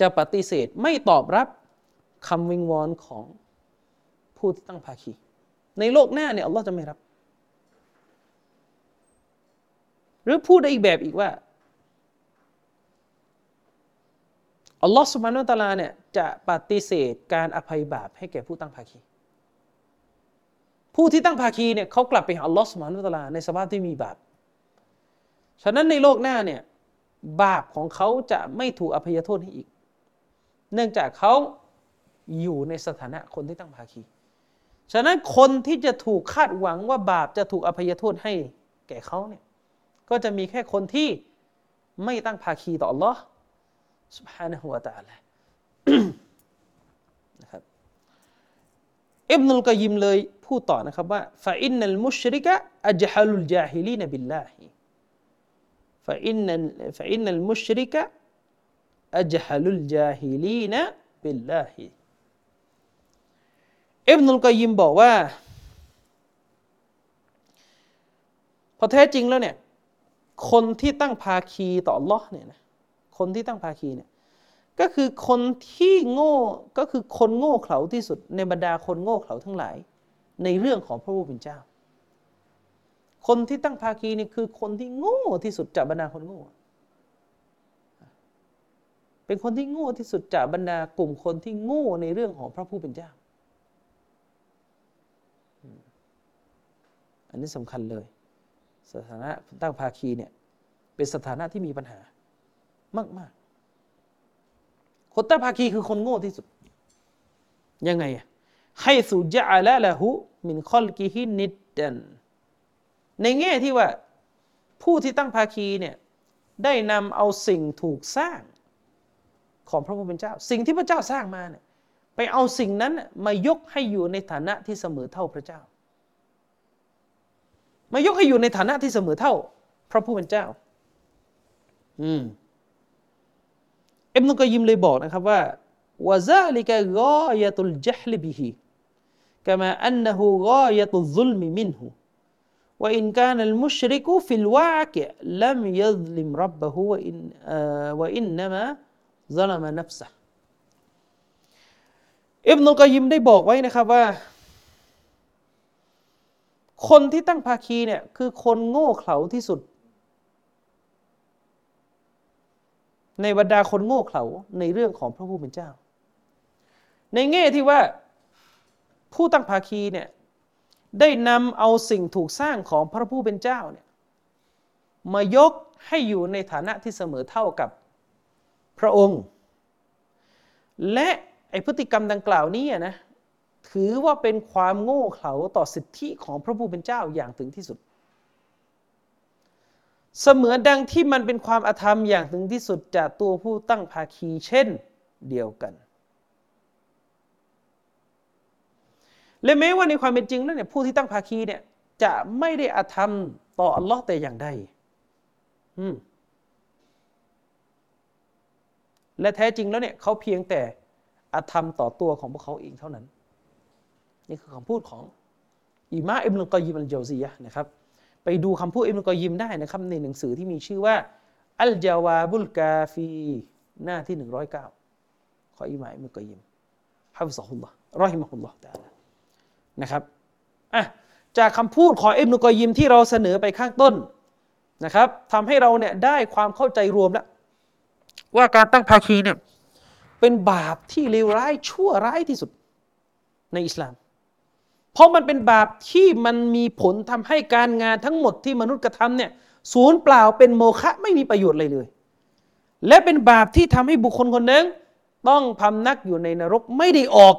จะปฏิเสธไม่ตอบรับคำวิงวอนของผู้ที่ตั้งภาคีในโลกหน้าเนี่ยอัลลอฮฺจะไม่รับหรือพูดได้อีกแบบอีกว่าอัลลอฮฺซุบฮานะฮูวะตะอาลาเนี่ยจะปฏิเสธการอภัยบาปให้แก่ผู้ตั้งภาคีผู้ที่ตั้งภาคีเนี่ยเขากลับไปหาอัลลอฮฺซุบฮานะฮูวะตะอาลาในสภาพที่มีบาปฉะนั้นในโลกหน้าเนี่ยบาปของเขาจะไม่ถูกอภัยโทษให้อีกเนื่องจากเขาอยู่ในสถานะคนที่ตั้งภาคีฉะนั้นคนที่จะถูกคาดหวังว่าบาปจะถูกอภัยโทษให้แก่เขาเนี่ยก็จะมีแค่คนที่ไม่ตั้งภาคีต่ออัลลอฮฺซุบฮานะฮูวะตะอาลา นะครับอิบนุลกอยยิมเลยพูดต่อนะครับว่าฟะอินนัลมุชริกะอัจฮะลุลญาฮิลีนบิลลาฮิفإن المشرك أجهل الجاهلين بالله อิบนุลกอยยิมบอกว่าพอแท้จริงแล้วเนี่ยคนที่ตั้งภาคีต่ออัลเลาะห์เนี่ยนะคนที่ตั้งภาคีเนี่ยก็คือคนที่โง่ก็คือคนโง่เขลาที่สุดในบรรดาคนโง่เขลาทั้งหลายในเรื่องของพระผู้เป็นเจ้าคนที่ตั้งภาคีนี่คือคนที่โง่ที่สุดจากบรรดาคนโง่เป็นคนที่โง่ที่สุดจากบรรดากลุ่มคนที่โง่ในเรื่องของพระผู้เป็นเจ้าอันนี้สำคัญเลยสถานะตั้งภาคีเนี่ยเป็นสถานะที่มีปัญหามากๆคนตั้งภาคีคือคนโง่ที่สุดยังไงอะให้สุญญะละละหุมินคอลกิฮินิดดันในแง่ที่ว่าผู้ที่ตั้งภาคีเนี่ยได้นำเอาสิ่งถูกสร้างของพระผู้เป็นเจ้าสิ่งที่พระเจ้าสร้างมาเนี่ยไปเอาสิ่งนั้นมายกให้อยู่ในฐานะที่เสมอเท่าพระเจ้ามายกให้อยู่ในฐานะที่เสมอเท่าพระผู้เป็นเจ้าอิบนุลกอยยิมเลยบอกนะครับว่าวะซาลิกะฆอยะตุลญะฮลิบิฮิกะมาอันนะฮูฆอยะตุลซุลมิมินฮูوإن كان المشرك في الواقع لم يظلم ربه وإنما ظلم نفسه อิบนุลกอยยิมได้บอกไว้นะครับว่าคนที่ตั้งภาคีเนี่ยคือคนโง่เขลาที่สุดในบรรดาคนโง่เขลาในเรื่องของพระผู้เป็นเจ้าในแง่ที่ว่าผู้ตั้งภาคีเนี่ยได้นำเอาสิ่งถูกสร้างของพระผู้เป็นเจ้าเนี่ยมายกให้อยู่ในฐานะที่เสมอเท่ากับพระองค์และไอพฤติกรรมดังกล่าวนี้นะถือว่าเป็นความโง่เขลาต่อสิทธิของพระผู้เป็นเจ้าอย่างถึงที่สุดเสมือนดังที่มันเป็นความอธรรมอย่างถึงที่สุดจากตัวผู้ตั้งภาคีเช่นเดียวกันและแม้ว่าในความเป็นจริงแล้วเนี่ยผู้ที่ตั้งภาคีเนี่ยจะไม่ได้อธรรมต่ออัลลอฮ์แต่อย่างใดและแท้จริงแล้วเนี่ยเขาเพียงแต่อธรรมต่อตัวของพวกเขาเองเท่านั้นนี่คือคำพูดของอิมามอิบนุลกอยยิมอัลญาวซียะห์นะครับไปดูคำพูดอิบนุลกอยยิมได้นะครับในหนังสือที่มีชื่อว่าอัลญาวาบุลกาฟีหน้าที่109ของอิมามอิบนุลกอยยิมฮะฟิซะฮุลลอฮ์เราะฮิมะฮุลลอฮ์ตะอาลานะครับจากคำพูดของอิบนุลกอยยิมที่เราเสนอไปข้างต้นนะครับทำให้เราเนี่ยได้ความเข้าใจรวมแล้วว่าการตั้งภาคีเนี่ยเป็นบาปที่เลวร้ายชั่วร้ายที่สุดในอิสลามเพราะมันเป็นบาปที่มันมีผลทำให้การงานทั้งหมดที่มนุษย์กระทำเนี่ยสูญเปล่าเป็นโมฆะไม่มีประโยชน์อะไรเลยและเป็นบาปที่ทำให้บุคคลคนหนึ่งต้องพำนักอยู่ในนรกไม่ได้ออก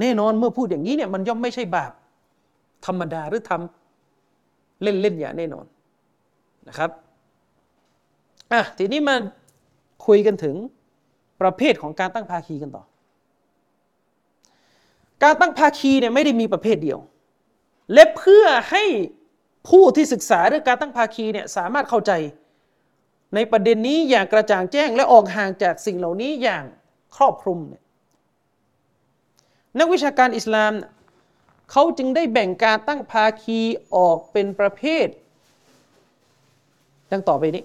แน่นอนเมื่อพูดอย่างนี้เนี่ยมันย่อมไม่ใช่บาปธรรมดาหรือทำเล่นๆอย่างแน่นอนนะครับทีนี้มาคุยกันถึงประเภทของการตั้งภาคีกันต่อการตั้งภาคีเนี่ยไม่ได้มีประเภทเดียวและเพื่อให้ผู้ที่ศึกษาเรื่องการตั้งภาคีเนี่ยสามารถเข้าใจในประเด็นนี้อย่างกระจ่างแจ้งและออกห่างจากสิ่งเหล่านี้อย่างครอบคลุมเนี่ย นักวิชาการอิสลามเขาจึงได้แบ่งการตั้งภาคีออกเป็นประเภทดังต่อไปนี้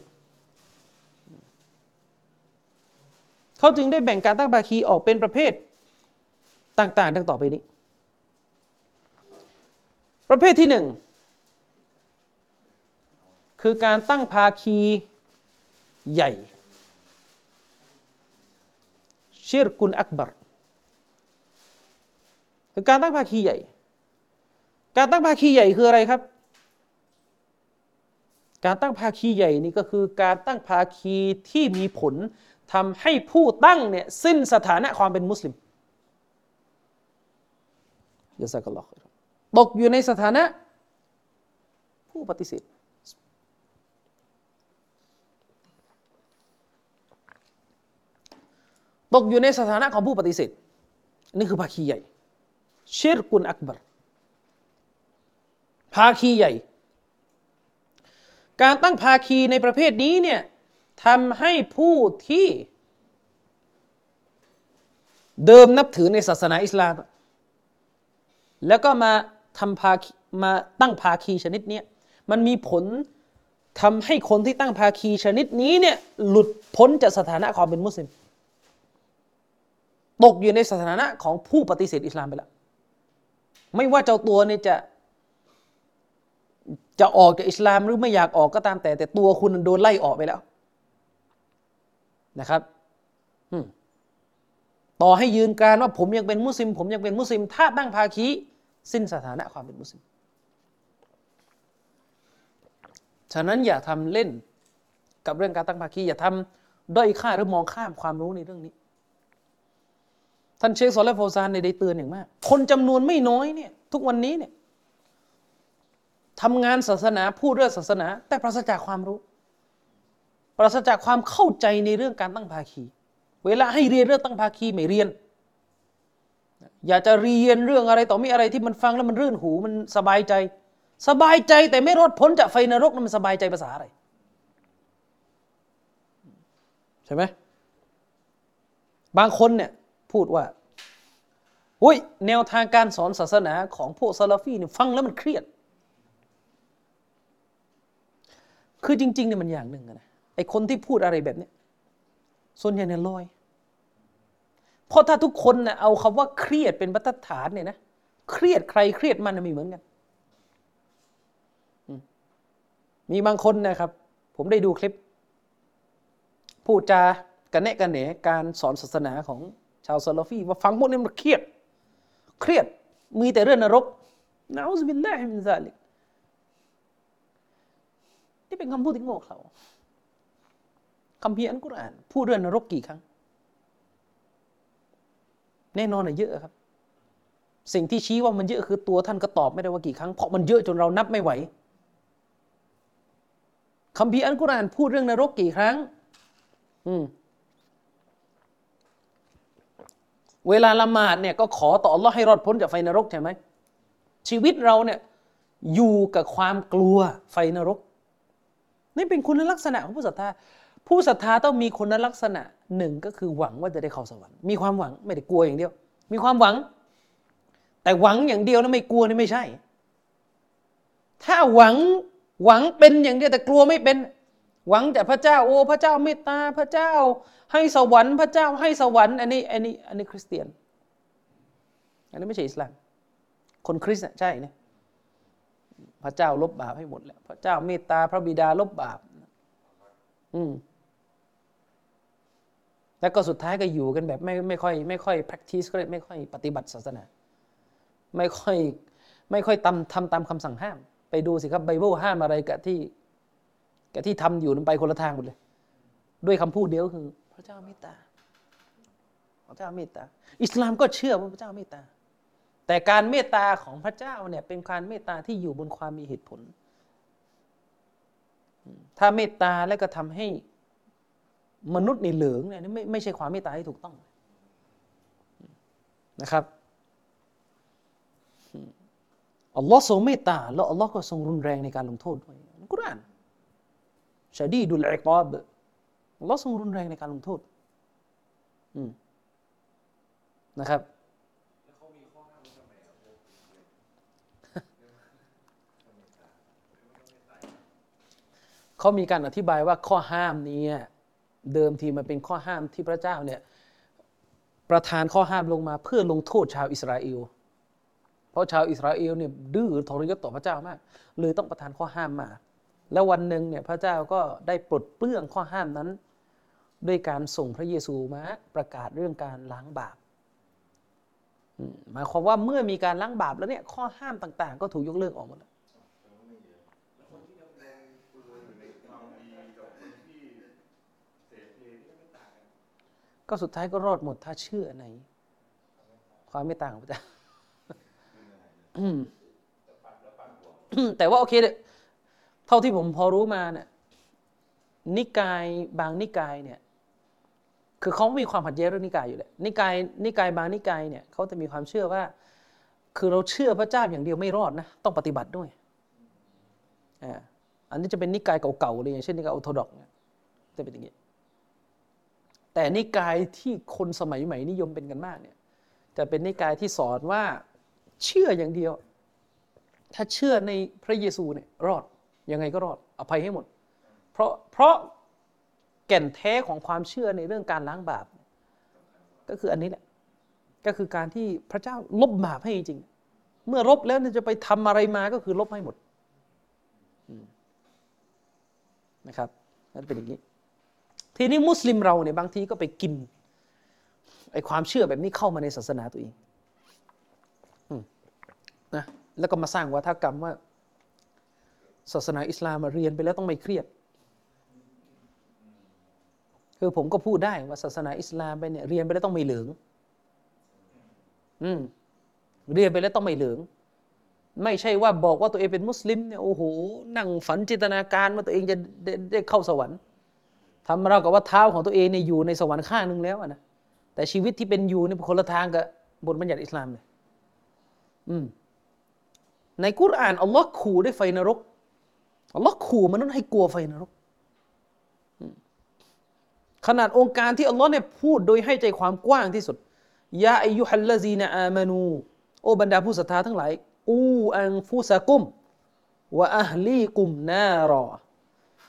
เขาจึงได้แบ่งการตั้งภาคีออกเป็นประเภทต่างๆดังต่อไปนี้ประเภทที่หนึ่งคือการตั้งภาคีใหญ่ชิรกุนอักบัรคือการตั้งภาคีใหญ่การตั้งภาคีใหญ่คืออะไรครับการตั้งภาคีใหญ่นี่ก็คือการตั้งภาคีที่มีผลทำให้ผู้ตั้งเนี่ยสิ้นสถานะความเป็นมุสลิมยะซากัลลอฮุค็อยรอนตกอยู่ในสถานะผู้ปฏิเสธตกอยู่ในสถานะของผู้ปฏิเสธนี่คือภาคีใหญ่ชิรกุนอักบัรภาคีใหญ่การตั้งภาคีในประเภทนี้เนี่ยทำให้ผู้ที่เดิมนับถือในศาสนาอิสลามแล้วก็มาทำภาคีมาตั้งภาคีชนิดนี้มันมีผลทำให้คนที่ตั้งภาคีชนิดนี้เนี่ยหลุดพ้นจากสถานะความเป็นมุสลิมตกอยู่ในสถานะของผู้ปฏิเสธอิสลามไปแล้วไม่ว่าเจ้าตัวเนี่ยจะออกจากอิสลามหรือไม่อยากออกก็ตามแต่ตัวคุณโดนไล่ออกไปแล้วนะครับต่อให้ยืนการว่าผมยังเป็นมุสลิมผมยังเป็นมุสลิมถ้าตั้งภาคีสิ้นสถานะความเป็นมุสลิมฉะนั้นอย่าทำเล่นกับเรื่องการตั้งภาคีอย่าทำด้อยค่าหรือมองข้ามความรู้ในเรื่องนี้ท่านเชคซอเลห์ ฟาวซานได้เตือนอย่างมากคนจำนวนไม่น้อยเนี่ยทุกวันนี้เนี่ยทำงานศาสนาพูดเรื่องศาสนาแต่ปราศจากความรู้ปราศจากความเข้าใจในเรื่องการตั้งภาคีเวลาให้เรียนเรื่องตั้งภาคีไม่เรียนอยากจะเรียนเรื่องอะไรต่อมีอะไรที่มันฟังแล้วมันรื่นหูมันสบายใจสบายใจแต่ไม่รอดพ้นจากไฟนรกนั้นมันสบายใจภาษาอะไรใช่ไหมบางคนเนี่ยพูดว่าอุ้ยแนวทางการสอนศาสนาของพวกซะลาฟีเนี่ยฟังแล้วมันเครียดคือจริงๆเนี่ยมันอย่างหนึ่งนะไอ้คนที่พูดอะไรแบบนี้ส่วนใหญ่เนี่ยลอยเพราะถ้าทุกคนเนี่ยเอาคำว่าเครียดเป็นมาตรฐานเนี่ยนะเครียดใครเครียดมันไม่เหมือนกันมีบางคนนะครับผมได้ดูคลิปพูดจากระแนะกระแหนการสอนศาสนาของชาวซะลาฟีว่าฟังพวกนี้มันเครียดเครียดมีแต่เรื่องนรกนะอูซบิลลาฮิมินซาลิกนี่เป็นคำพูดที่โง่เขลาคัมภีร์อัลกุรอานพูดเรื่องนรกกี่ครั้งแน่นอนน่ะเยอะครับสิ่งที่ชี้ว่ามันเยอะคือตัวท่านก็ตอบไม่ได้ว่ากี่ครั้งเพราะมันเยอะจนเรานับไม่ไหวคัมภีร์อัลกุรอานพูดเรื่องนรกกี่ครั้งเวลาละหมาดเนี่ยก็ขอต่ออัลเลาะห์ให้รอดพ้นจากไฟนรกใช่มั้ยชีวิตเราเนี่ยอยู่กับความกลัวไฟนรกนี่เป็นคุณลักษณะของผู้ศรัทธาผู้ศรัทธาต้องมีคุณลักษณะหนึ่งก็คือหวังว่าจะได้เข้าสวรรค์มีความหวังไม่ได้กลัวอย่างเดียวมีความหวังแต่หวังอย่างเดียวแล้วไม่กลัวนี่ไม่ใช่ถ้าหวังเป็นอย่างเดียวแต่กลัวไม่เป็นหวังแต่พระเจ้าโอ้พระเจ้าเมตตาพระเจ้าให้สวรรค์พระเจ้าให้สวรรค์อันนี้คริสเตียนอันนี้ไม่ใช่อิสลามคนคริสต์ใช่เนี่ยพระเจ้าลบบาปให้หมดแล้วพระเจ้าเมตตาพระบิดาลบบาปแล้วก็สุดท้ายก็อยู่กันแบบไม่ค่อย practice ก็เลยไม่ค่อยปฏิบัติศาสนาไม่ค่อยทำตามคำสั่งห้ามไปดูสิครับไบเบิลห้ามอะไรกับที่ทำอยู่นั้นไปคนละทางหมดเลยด้วยคำพูดเดียวคือพระเจ้าเมตตาพระเจ้าเมตตาอิสลามก็เชื่อว่าพระเจ้าเมตตาแต่การเมตตาของพระเจ้าเนี่ยเป็นการเมตตาที่อยู่บนความมีเหตุผลถ้าเมตตาแล้วก็ทำให้มนุษย์ในเหลืองเนี่ยไม่ใช่ความเมตตาที่ถูกต้องนะครับอัลลอฮ์ทรงเมตตาแล้วอัลลอฮ์ก็ทรงรุนแรงในการลงโทษด้วยกุรอานชะดีดุลอิกาบอัลลอฮ์ทรงรุนแรงในการลงโทษนะครับ เขามีการอธิบายว่าข้อห้ามนี้เดิมทีมันเป็นข้อห้ามที่พระเจ้าเนี่ยประทานข้อห้ามลงมาเพื่อลงโทษชาวอิสราเอลเพราะชาวอิสราเอลเนี่ยดื้อทรยศต่อพระเจ้ามากเลยต้องประทานข้อห้ามมาแล้ววันหนึ่งเนี่ยพระเจ้าก็ได้ปลดเปลื้องข้อห้ามนั้นด้วยการส่งพระเยซูมาประกาศเรื่องการล้างบาปหมายความว่าเมื่อมีการล้างบาปแล้วเนี่ยข้อห้ามต่างๆก็ถูกยกเลิกออกหมดแล้วก็สุดท้ายก็รอดหมดถ้าเชื่อในความเมตตาของพระเจ้าแต่ว่าโอเคเนี่ยเท่าที่ผมพอรู้มาเนี่ยนิกายบางนิกายเนี่ยคือเขามีความขัดแย้งเรื่องนิกายอยู่แหละนิกายบางนิกายเนี่ยเขาจะมีความเชื่อว่าคือเราเชื่อพระเจ้าอย่างเดียวไม่รอดนะต้องปฏิบัติด้วยอันนี้จะเป็นนิกายเก่าๆเลยอย่างเช่นนิกายออร์โธดอกซ์เนี่ยจะเป็นอย่างนี้แต่นิกายที่คนสมัยใหม่นิยมเป็นกันมากเนี่ยจะเป็นนิกายที่สอนว่าเชื่ออย่างเดียวถ้าเชื่อในพระเยซูเนี่ยรอดยังไงก็รอดอภัยให้หมดเพราะแก่นแท้ของความเชื่อในเรื่องการล้างบาปก็คืออันนี้แหละก็คือการที่พระเจ้าลบบาปให้จริงเมื่อลบแล้วจะไปทำอะไรมาก็คือลบให้หมดนะครับนั่นเป็นอย่างนี้ทีนี้มุสลิมเราเนี่ยบางทีก็ไปกินไอ้ความเชื่อแบบนี้เข้ามาในศาสนาตัวเองนะแล้วก็มาสร้างวัฒกรรมว่าศาสนาอิสลามเรียนไปแล้วต้องไม่เครียดคือผมก็พูดได้ว่าศาสนาอิสลามไปเนี่ยเรียนไปแล้วต้องไม่เหลืองเรียนไปแล้วต้องไม่เหลืองไม่ใช่ว่าบอกว่าตัวเองเป็นมุสลิมเนี่ยโอ้โหนั่งฝันจินตนาการว่าตัวเองจะได้เข้าสวรรค์ทำเรากับว่าเท้าของตัวเองเนี่ยอยู่ในสวรรค์ข้างนึงแล้วนะแต่ชีวิตที่เป็นอยู่เนี่ยคนละทางกับบทบัญญัติอิสลามเลยในกุรอานอัลลอฮ์ขู่ด้วยไฟนรกอัลลอฮ์ขู่มนุษย์ให้กลัวไฟนรกขนาดองค์การที่อัลลอฮ์เนี่ยพูดโดยให้ใจความกว้างที่สุดยาอายุฮัลละซีนะอามานูโอบรรดาผู้ศรัทธาทั้งหลายอูอันฟุซะกุมวะอะห์ลีกุมนารา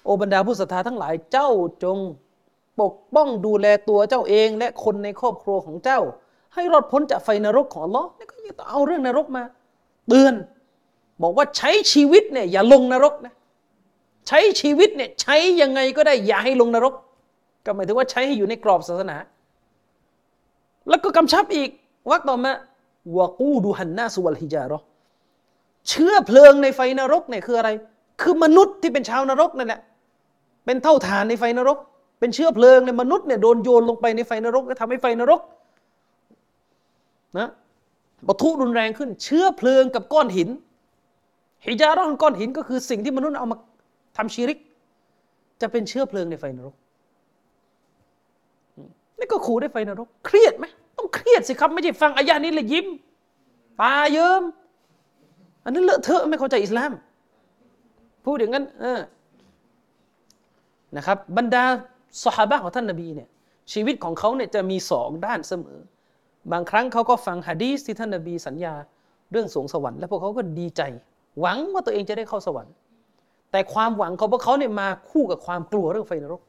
โอบรรดาผู้ศรัทธาทั้งหลายเจ้าจงปกป้องดูแลตัวเจ้าเองและคนในครอบครัวของเจ้าให้รอดพ้นจากไฟนรกของอัลลอฮ์นี่ก็ยังต้องเอาเรื่องนรกมาเตือนบอกว่าใช้ชีวิตเนี่ยอย่าลงนรกนะใช้ชีวิตเนี่ยใช้ยังไงก็ได้อย่าให้ลงนรกก็หมายถึงว่าใช้ให้อยู่ในกรอบศาสนาแล้วก็กำชับอีกวรรคต่อมาวะกูดุฮันนาสุวัลฮิญาเราะห์เชื้อเพลิงในไฟนรกเนี่ยคืออะไรคือมนุษย์ที่เป็นชาวนรกนั่นแหละเป็นเท่าฐานในไฟนรกเป็นเชื้อเพลิงในมนุษย์เนี่ยโดนโยนลงไปในไฟนรกแล้วทำให้ไฟนรกนะปะทุรุนแรงขึ้นเชื้อเพลิงกับก้อนหินฮิญาเราะห์ก้อนหินก็คือสิ่งที่มนุษย์เอามาทำชีริกจะเป็นเชื้อเพลิงในไฟนรกนี่ก็ขู่ได้ไฟนรกเครียดไหมต้องเครียดสิครับไม่ใช่ฟังอายะนี้เลยยิ้มตาเยิ้มอันนั้นเลอะเทอะไม่เข้าใจอิสลามพูดอย่างนั้นนะครับบรรดาซอฮาบะห์ของท่านนบีเนี่ยชีวิตของเขาเนี่ยจะมีสองด้านเสมอบางครั้งเขาก็ฟังหะดีษที่ท่านนบีสัญญาเรื่องสวงสวรรค์แล้วพวกเขาก็ดีใจหวังว่าตัวเองจะได้เข้าสวรรค์แต่ความหวังของพวกเขาเนี่ยมาคู่กับความกลัวเรื่องไฟนรก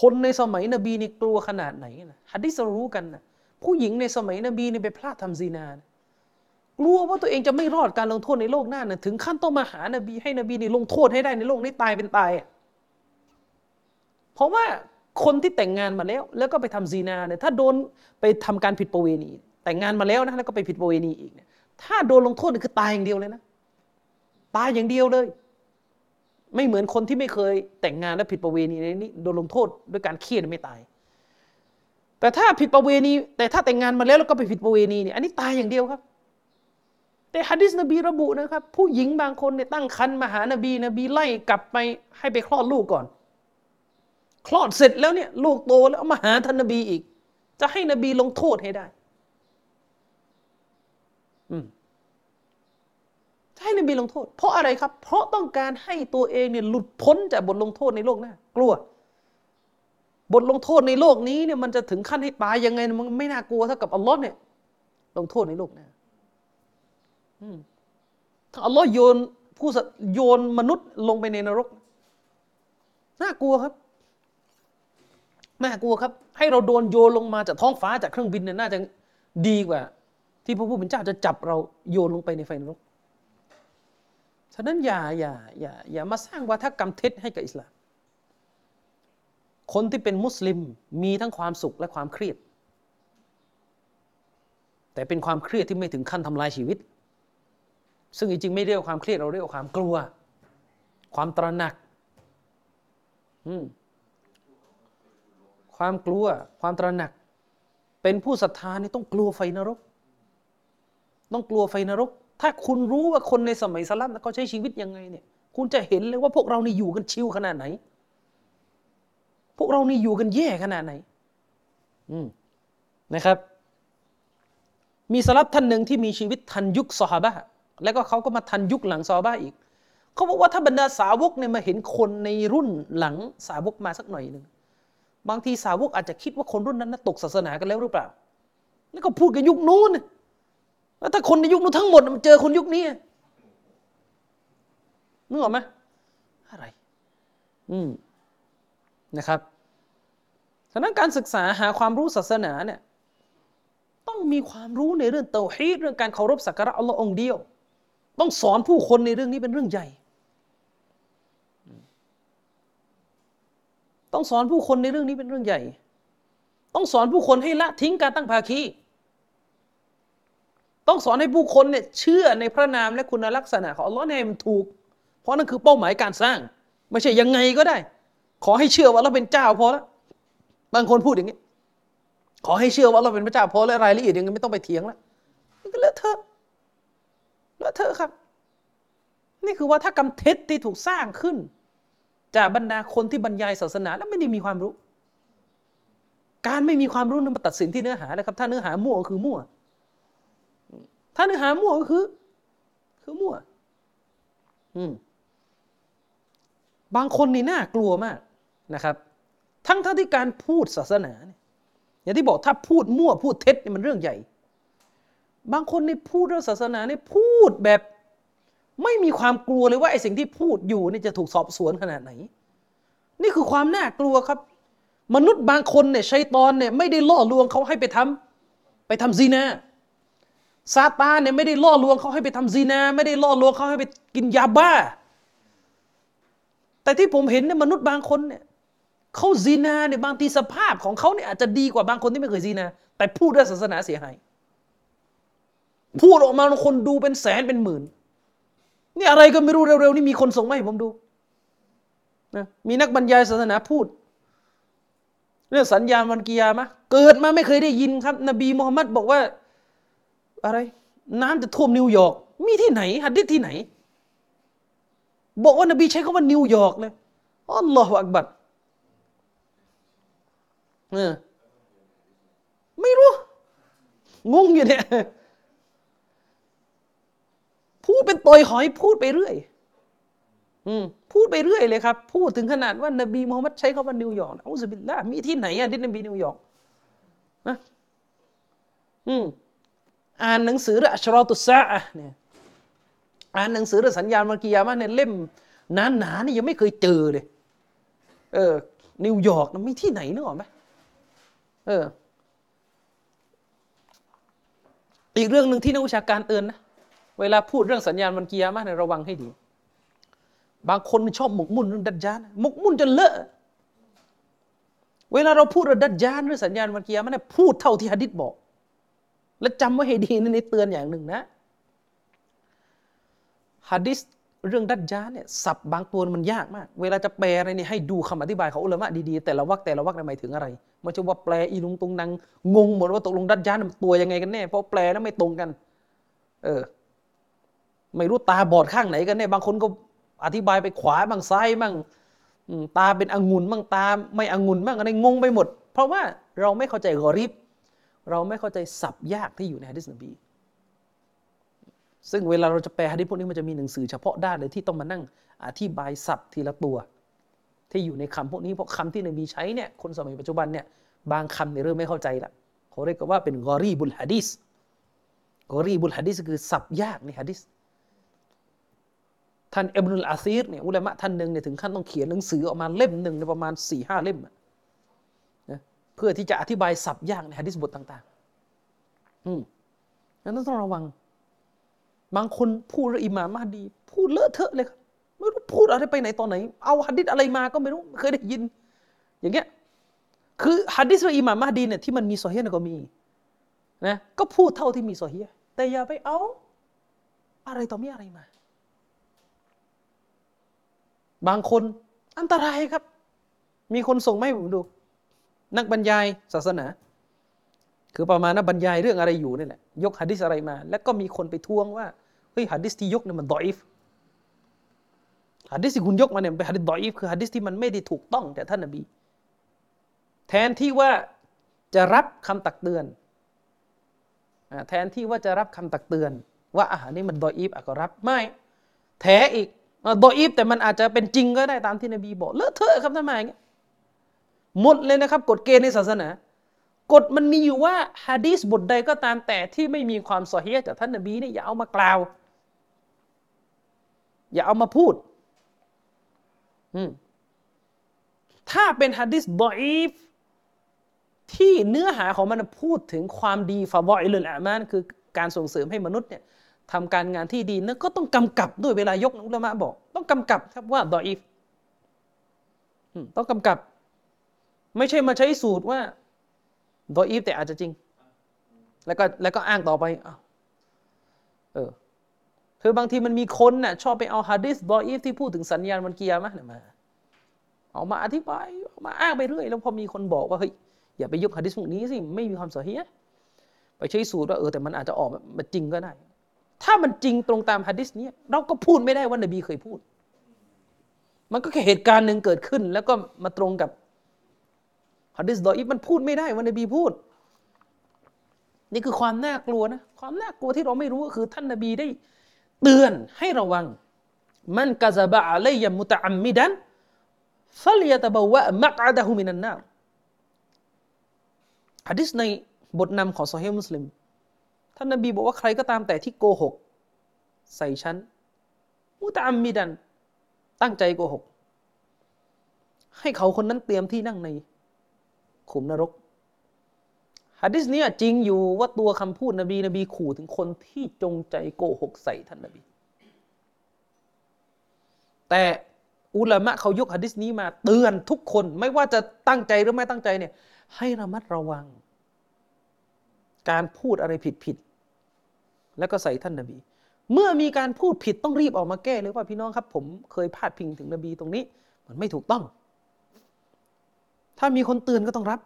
คนในสมัยนบีนี่กลัวขนาดไหนนะหะดีษรู้กันนะผู้หญิงในสมัยนบีนี่ไปพลาดทำซินานะกลัวว่าตัวเองจะไม่รอดการลงโทษในโลกหน้านะถึงขั้นต้องมาหานบีให้นบีนี่ลงโทษให้ได้ในโลกนี้ตายเป็นตายเพราะว่าคนที่แต่งงานมาแล้วก็ไปทำซินาเนี่ยถ้าโดนไปทำการผิดประเวณีแต่งงานมาแล้วนะแล้วก็ไปผิดประเวณีอีกเนี่ยถ้าโดนลงโทษนี่คือตายอย่างเดียวเลยนะตายอย่างเดียวเลยไม่เหมือนคนที่ไม่เคยแต่งงานและผิดประเวณีในนี้โดนลงโทษด้วยการเคี่ยนไม่ตายแต่ถ้าผิดประเวณีแต่ถ้าแต่งงานมาแล้วก็ไปผิดประเวณีเนี่ยอันนี้ตายอย่างเดียวครับแต่หะดีษนบีระบุนะครับผู้หญิงบางคนเนี่ยตั้งครรภ์มาหานบีนบีไล่กลับไปให้ไปคลอดลูกก่อนคลอดเสร็จแล้วเนี่ยลูกโตแล้วมาหาท่านนบีอีกจะให้นบีลงโทษให้ได้ให้นบีลงโทษเพราะอะไรครับเพราะต้องการให้ตัวเองเนี่ยหลุดพ้นจากบทลงโทษในโลกหน้ากลัวบทลงโทษในโลกนี้เนี่ยมันจะถึงขั้นให้ตายยังไงมันไม่น่ากลัวเท่ากับอัลลอฮ์เนี่ยลงโทษในโลกหน้าถ้าอัลลอฮ์โยนมนุษย์ลงไปในนรก น่ากลัวครับน่ากลัวครับให้เราโดนโยนลงมาจากท้องฟ้าจากเครื่องบินเนี่ยน่าจะดีกว่าที่พระผู้เป็นเจ้าจะจับเราโยนลงไปในไฟนรกฉะนั้นอย่ามาสร้างวาทกรรมเท็จให้กับอิสลามคนที่เป็นมุสลิมมีทั้งความสุขและความเครียดแต่เป็นความเครียดที่ไม่ถึงขั้นทำลายชีวิตซึ่งจริงๆไม่เรียกว่าความเครียดเราเรียกว่าความกลัวความตระหนักความกลัวความตระหนักเป็นผู้ศรัทธานี่ต้องกลัวไฟนรกต้องกลัวไฟนรกถ้าคุณรู้ว่าคนในสมัยสลับเขาใช้ชีวิตยังไงเนี่ยคุณจะเห็นเลยว่าพวกเรานี่อยู่กันชิลขนาดไหนพวกเรานี่อยู่กันแย่ขนาดไหนนะครับมีสลับท่านหนึ่งที่มีชีวิตทันยุคซอฮาบะห์แล้วก็เขาก็มาทันยุคหลังซอฮาบะห์อีกเขาบอกว่าถ้าบรรดาสาวกเนี่ยมาเห็นคนในรุ่นหลังสาวกมาสักหน่อยนึงบางทีสาวกอาจจะคิดว่าคนรุ่นนั้นน่ะตกศาสนากันแล้วหรือเปล่าแล้วก็พูดกันยุคนู้นแล้วถ้าคนในยุคนู้นทั้งหมดมันเจอคนยุคนี้นึกออกไหมอะไรนะครับฉะนั้นการศึกษาหาความรู้ศาสนาเนี่ยต้องมีความรู้ในเรื่องเตาฮีดเรื่องการเคารพสักการะอัลลอฮ์องค์เดียวต้องสอนผู้คนในเรื่องนี้เป็นเรื่องใหญ่ต้องสอนผู้คนในเรื่องนี้เป็นเรื่องใหญ่ต้องสอนผู้คนให้ละทิ้งการตั้งภาคีต้องสอนให้ผู้คนเนี่ยเชื่อในพระนามและคุณลักษณะของอัลลอฮ์ให้มันถูกเพราะนั่นคือเป้าหมายการสร้างไม่ใช่ยังไงก็ได้ขอให้เชื่อว่าเราเป็นเจ้าพอแล้วบางคนพูดอย่างนี้ขอให้เชื่อว่าเราเป็นพระเจ้าพอแล้วรายละเอียดอย่างนี้ไม่ต้องไปเถียงแล้วมันก็เลอะเทอะครับนี่คือว่าถ้ากรรมเท็จที่ถูกสร้างขึ้นจากบรรดาคนที่บรรยายศาสนาแล้วไม่ได้มีความรู้การไม่มีความรู้นั้นมาตัดสินที่เนื้อหาเลยครับถ้าเนื้อหามั่วก็คือมั่วถ้าเนื้อหามั่วก็คือมั่วบางคนนี่น่ากลัวมากนะครับทั้งที่การพูดศาสนาเนี่ยอย่างที่บอกถ้าพูดมั่วพูดเท็จนี่มันเรื่องใหญ่บางคนนี่พูดเรื่องศาสนานี่พูดแบบไม่มีความกลัวเลยว่าไอ้สิ่งที่พูดอยู่นี่จะถูกสอบสวนขนาดไหนนี่คือความน่ากลัวครับมนุษย์บางคนเนี่ยชัยฏอนเนี่ยไม่ได้ล่อลวงเขาให้ไปทำซินาซาตานเนี่ยไม่ได้ล่อลวงเขาให้ไปทำซินาไม่ได้ล่อลวงเขาให้ไปกินยาบ้าแต่ที่ผมเห็นเนี่ยมนุษย์บางคนเนี่ยเขาซินาเนี่ยบางทีสภาพของเขาเนี่ยอาจจะดีกว่าบางคนที่ไม่เคยซินาแต่พูดเรื่องศาสนาเสียหายพูดออกมาคนดูเป็นแสนเป็นหมื่นนี่อะไรก็ไม่รู้เร็วๆนี่มีคนส่งมาให้ผมดูนะมีนักบรรยายศาสนาพูดเรื่องสัญญาณวันกิยามะห์เกิดมาไม่เคยได้ยินครับนบีมูฮัมมัดบอกว่าอะไรน้ำจะท่วมนิวยอร์กมีที่ไหนหะดีษที่ไหนบอกว่านบีใช้คำว่านิวยอร์กเลยอัลลอฮฺอักบัรไม่รู้งงอยู่เนี่ยพูดเป็นตอยหอยพูดไปเรื่อยพูดไปเรื่อยเลยครับพูดถึงขนาดว่านบีมูฮัมมัดใช้คำว่านิวยอร์กอูซบิลลาห์มีที่ไหนอะที่นบีนิวยอร์กนะอ่านหนังสืออัชเราะตุสซาอะห์เนี่ยอ่านหนังสือเรื่องสัญญาณวันกิยามะห์เนี่ยเล่มหนาๆนี่ยังไม่เคยเจอเลยนิวยอร์กมันมีที่ไหนนึกออกไหมอีกเรื่องนึงที่นักวิชาการเตือนนะเวลาพูดเรื่องสัญญาณวันกิยามะห์เนี่ยระวังให้ดีบางคนชอบหมกมุ่นเรื่องดัจญาลหมกมุ่นจนเลอะเวลาเราพูดเรื่องดัจญาลเรื่องสัญญาณวันกิยามะห์เนี่ยพูดเท่าที่หะดีษบอกและจำไว้ให้ดีนี่เตือนอย่างหนึ่งนะหะดีษเรื่องดัจญาลเนี่ยศัพท์บางตัวมันยากมากเวลาจะแปลอะไรเนี่ยให้ดูคำอธิบายของอุลามะห์ดีๆแต่ละวรรคหมายถึงอะไรไม่ใช่ว่าแปลอีลุงตุงนังงงหมดว่าตกลงดัจญาลมันตัวยังไงกันแน่เพราะแปลแล้วไม่ตรงกันไม่รู้ตาบอดข้างไหนกันแน่บางคนก็อธิบายไปขวาบ้างซ้ายบ้างตาเป็นองุ่นบ้างตาไม่องุ่นบ้างอะไรงงไปหมดเพราะว่าเราไม่เข้าใจกอริบเราไม่เข้าใจศัพท์ยากที่อยู่ในหะดีษนบีซึ่งเวลาเราจะแปลหะดีษพวกนี้มันจะมีหนังสือเฉพาะด้านเลยที่ต้องมานั่งอธิบายศัพท์ทีละตัวที่อยู่ในคำพวกนี้เพราะคำที่นบีใช้เนี่ยคนสมัยปัจจุบันเนี่ยบางคำเนี่ยเริ่มไม่เข้าใจละเขาเรียกว่าเป็นกอรีบุลหะดีษกอรีบุลหะดีษคือศัพท์ยากในหะดีษ ท่านอิบนุลอาซีรเนี่ยอุลามะท่านหนึ่งเนี่ยถึงขั้นต้องเขียนหนังสือออกมาเล่มหนึ่งในประมาณ 4-5 เล่มนะเพื่อที่จะอธิบายศัพท์ยากในหะดีษบทต่างๆนั้นต้องระวังบางคนพูดเรื่องอิหม่ามมะฮ์ดีพูดเลอะเทอะเลยครับไม่รู้พูดอะไรไปไหนตอนไหนเอาหะดีษอะไรมาก็ไม่รู้ไม่เคยได้ยินอย่างเงี้ยคือหะดีษของอิหม่ามมะฮ์ดีเนี่ยที่มันมีซอฮีฮ์ก็มีนะก็พูดเท่าที่มีซอฮีฮ์แต่อย่าไปเอาอะไรต่อมีอะไรมาบางคนอันตรายครับมีคนส่งมาให้ผมดูนักบรรยายศาสนาคือประมาณนั้นบรรยายเรื่องอะไรอยู่นี่แหละยกหะดีษอะไรมาแล้วก็มีคนไปทวงว่าเฮ้ยหะดีษที่ยกเนี่ยมันดออีฟหะดีษที่คุณยกมาเนี่ยเป็นหะดีษดออีฟคือหะดีษที่มันไม่ได้ถูกต้องจากท่านนบีแทนที่ว่าจะรับคำตักเตือนว่าอาหารนี่มันดออีฟก็รับไม่แถอีกดออีฟแต่มันอาจจะเป็นจริงก็ได้ตามที่นบีบอกเลอะเทอะครับทำไมอย่างเงี้ยหมดเลยนะครับกฎเกณฑ์ในศาสนากฎมันมีอยู่ว่าหะดีษบทใดก็ตามแต่ที่ไม่มีความซอฮีฮ์จากท่านนบีเนี่ยอย่าเอามากล่าวอย่าเอามาพูดถ้าเป็นหะดีษดออีฟที่เนื้อหาของมันพูดถึงความดีฟะฎออิลุลอามาลคือการส่งเสริมให้มนุษย์เนี่ยทำการงานที่ดีนั้นก็ต้องกำกับด้วยเวลายกอุลามะบอกต้องกำกับครับว่าดออีฟต้องกำกับไม่ใช่มาใช้สูตรว่าดออีฟแต่อาจจะจริงแล้วก็อ้างต่อไปคือบางทีมันมีคนน่ะชอบไปเอาหะดีษดออีฟที่พูดถึงสัญญาณวันกิยามะห์มาเอามาอธิบายเอามาอ้างไปเรื่อยแล้วพอมีคนบอกว่าเฮ้ยอย่าไปยกหะดีษพวกนี้สิไม่มีความซอฮีฮ์ไปใช้สูตรว่าแต่มันอาจจะออกมาจริงก็ได้ถ้ามันจริงตรงตามหะดีษนี้เราก็พูดไม่ได้ว่านบีเคยพูดมันก็แค่เหตุการณ์นึงเกิดขึ้นแล้วก็มาตรงกับหะดีษดออีฟมันพูดไม่ได้ว่านบีพูดนี่คือความน่ากลัวนะความน่ากลัวที่เราไม่รู้ก็คือท่านนบีได้เตือนให้ระวังมันกะซะบะอะลัยยะมุตะอัมมิดันฟัลยะตะบะวะมะกะอะดะฮุมินันนาร์หะดีษในบทนำของซอฮีฮ์มุสลิมท่านนบีบอกว่าใครก็ตามแต่ที่โกหกใส่ฉันมุตะอัมมิดันตั้งใจโกหกให้เขาคนนั้นเตรียมที่นั่งในขุมนรกหะดีษนี้จริงอยู่ว่าตัวคำพูดนบีขู่ถึงคนที่จงใจโกหกใส่ท่านนบีแต่อุลามะเขายกหะดีษนี้มาเตือนทุกคนไม่ว่าจะตั้งใจหรือไม่ตั้งใจเนี่ยให้ระมัดระวังการพูดอะไรผิดๆแล้วก็ใส่ท่านนบีเมื่อมีการพูดผิดต้องรีบออกมาแก้เลยว่าพี่น้องครับผมเคยพลาดพิงถึงนบีตรงนี้มันไม่ถูกต้องถ้ามีคนเตือนก็ต้องรับ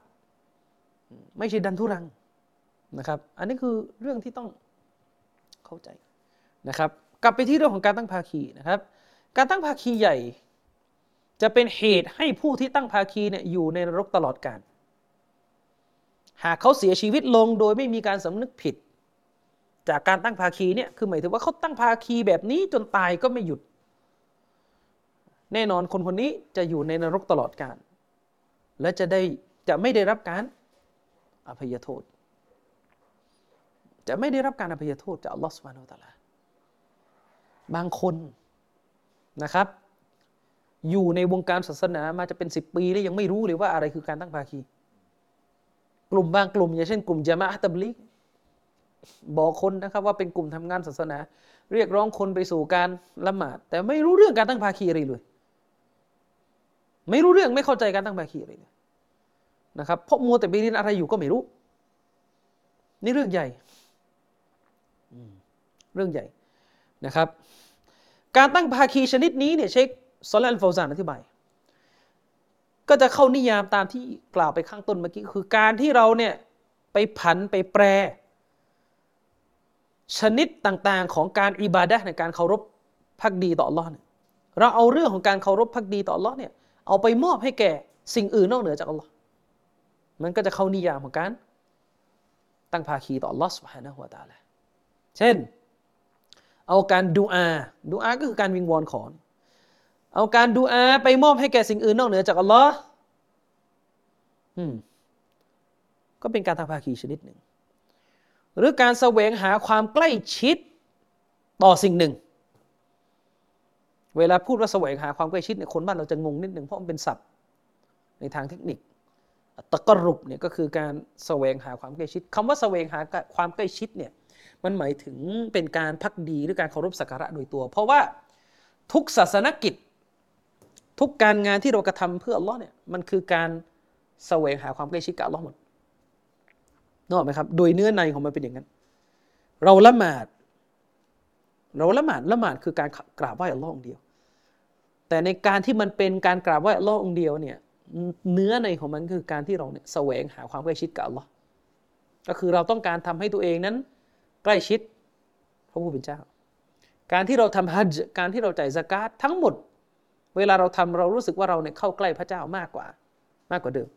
ไม่ใช่ดันทุรังนะครับอันนี้คือเรื่องที่ต้องเข้าใจนะครับกลับไปที่เรื่องของการตั้งภาคีนะครับการตั้งภาคีใหญ่จะเป็นเหตุให้ผู้ที่ตั้งภาคีเนี่ยอยู่ในนรกตลอดกาลหากเขาเสียชีวิตลงโดยไม่มีการสำนึกผิดจากการตั้งภาคีเนี่ยคือหมายถึงว่าเขาตั้งภาคีแบบนี้จนตายก็ไม่หยุดแน่นอนคนคนนี้จะอยู่ในนรกตลอดกาลและจะไม่ได้รับการอภัยโทษจะไม่ได้รับการอภัยโทษจากอัลลอฮฺซุบฮานะฮูวะตะอาลาบางคนนะครับอยู่ในวงการศาสนามาจะเป็น10 ปีแล้วยังไม่รู้เลยว่าอะไรคือการตั้งภาคีกลุ่มบางกลุ่มอย่างเช่นกลุ่มญะมาอะห์ตับลีฆบอกคนนะครับว่าเป็นกลุ่มทำงานศาสนาเรียกร้องคนไปสู่การละหมาดแต่ไม่รู้เรื่องการตั้งภาคีอะไรเลยไม่รู้เรื่องไม่เข้าใจการตั้งภาคีอะไรเลยนะครับเพราะมัวแต่ไปเรียนอะไรอยู่ก็ไม่รู้นี่เรื่องใหญ่นะครับการตั้งภาคีชนิดนี้เนี่ยเชคซอลาห์ อัลฟาวซานอธิบายก็จะเข้านิยามตามที่กล่าวไปข้างต้นเมื่อกี้คือการที่เราเนี่ยไปผันไปแปรชนิดต่างๆของการอิบาดะห์ในการเคารพภักดีต่ออัลเลาะห์เนี่ยเราเอาเรื่องของการเคารพภักดีต่ออัลเลาะห์เนี่ยเอาไปมอบให้แก่สิ่งอื่นนอกเหนือจากอัลเลาะห์มันก็จะเข้านิยามของการตั้งภาคีต่ออัลเลาะห์ซุบฮานะฮูวะตะอาลาเช่นเอาการดุอาก็คือการวิงวอนขอเอาการดุอาไปมอบให้แก่สิ่งอื่นนอกเหนือจากอัลเลาะห์ก็เป็นการตั้งภาคีชนิดหนึ่งหรือการแสวงหาความใกล้ชิดต่อสิ่งหนึ่ง เวลาพูดว่าแสวงหาความใกล้ชิดเนี่ยคนบ้านเราจะงงนิดนึงเพราะมันเป็นศัพท์ในทางเทคนิคตะกรุบเนี่ยก็คือการแสวงหาความใกล้ชิดคำว่าแสวงหาความใกล้ชิดเนี่ยมันหมายถึงเป็นการภักดีหรือการเคารพสักการะโดยตัวเพราะว่าทุกศาสนกิจทุกการงานที่เรากระทำเพื่ออัลเลาะห์เนี่ยมันคือการแสวงหาความใกล้ชิดกับอัลเลาะห์หมดนึกออกไหมครับโดยเนื้อในของมันเป็นอย่างนั้นเราละหมาดคือการกราบไหว้อัลเลาะห์องค์เดียวแต่ในการที่มันเป็นการกราบไหว้อัลเลาะห์องค์เดียวเนี่ยเนื้อในของมันคือการที่เราเนี่ยแสวงหาความใกล้ชิดกับอัลเลาะห์ก็คือเราต้องการทำให้ตัวเองนั้นใกล้ชิดพระผู้เป็นเจ้าการที่เราทำฮัจญ์การที่เราจ่ายซะกาตทั้งหมดเวลาเราทำเรารู้สึกว่าเราเนี่ยเข้าใกล้พระเจ้ามากกว่าเดิม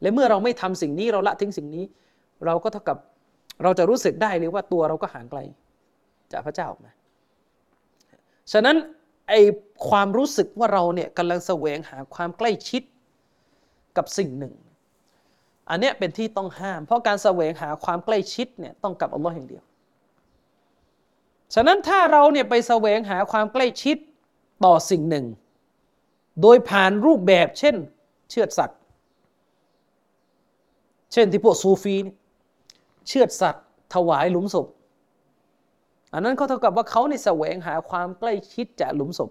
และเมื่อเราไม่ทำสิ่งนี้เราละทิ้งสิ่งนี้เราก็เท่ากับเราจะรู้สึกได้เลยว่าตัวเราก็ห่างไกลจากพระเจ้าออกมาฉะนั้นไอความรู้สึกว่าเราเนี่ยกำลังแสวงหาความใกล้ชิดกับสิ่งหนึ่งอันเนี้ยเป็นที่ต้องห้ามเพราะการแสวงหาความใกล้ชิดเนี่ยต้องกับอัลเลาะห์อย่างเดียวฉะนั้นถ้าเราเนี่ยไปแสวงหาความใกล้ชิดต่อสิ่งหนึ่งโดยผ่านรูปแบบเช่นเชือดสัตว์เช่นที่พวกซูฟีเนี่ยเชือดสัตว์ถวายหลุมศพอันนั้นก็เท่ากับว่าเขาในแสวงหาความใกล้ชิดจากหลุมศพ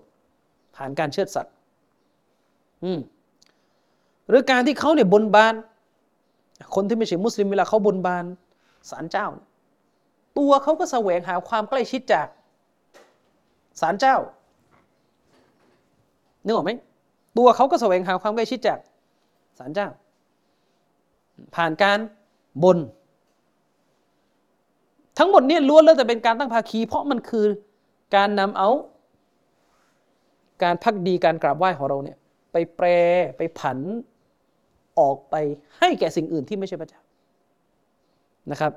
ผ่านการเชือดสัตว์หรือการที่เขาเนี่ยบนบานคนที่ไม่ใช่มุสลิมเวลาเขาบนบานศาลเจ้าตัวเขาก็แสวงหาความใกล้ชิดจากศาลเจ้านึกออกไหมตัวเขาก็แสวงหาความใกล้ชิดจากศาลเจ้าผ่านการบนทั้งหมดเนี่ยล้วนแล้วแต่เป็นการตั้งภาคีเพราะมันคือการนำเอาการภักดีการกราบไหว้ของเราเนี่ยไปแปรไปผันออกไปให้แก่สิ่งอื่นที่ไม่ใช่พระเจ้านะครับ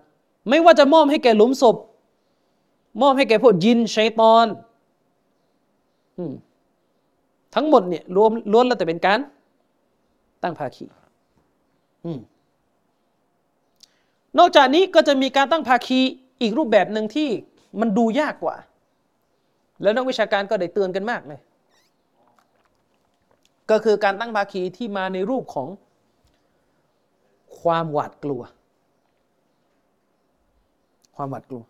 ไม่ว่าจะมอบให้แก่หลุมศพมอบให้แก่พวกยินชัยฏอนทั้งหมดเนี่ยล้วนแล้วแต่เป็นการตั้งภาคีนอกจากนี้ก็จะมีการตั้งภาคีอีกรูปแบบหนึ่งที่มันดูยากกว่าแล้วนักวิชาการก็ได้เตือนกันมากเลยก็คือการตั้งภาคีที่มาในรูปของความหวาดกลัวความหวาดกลัว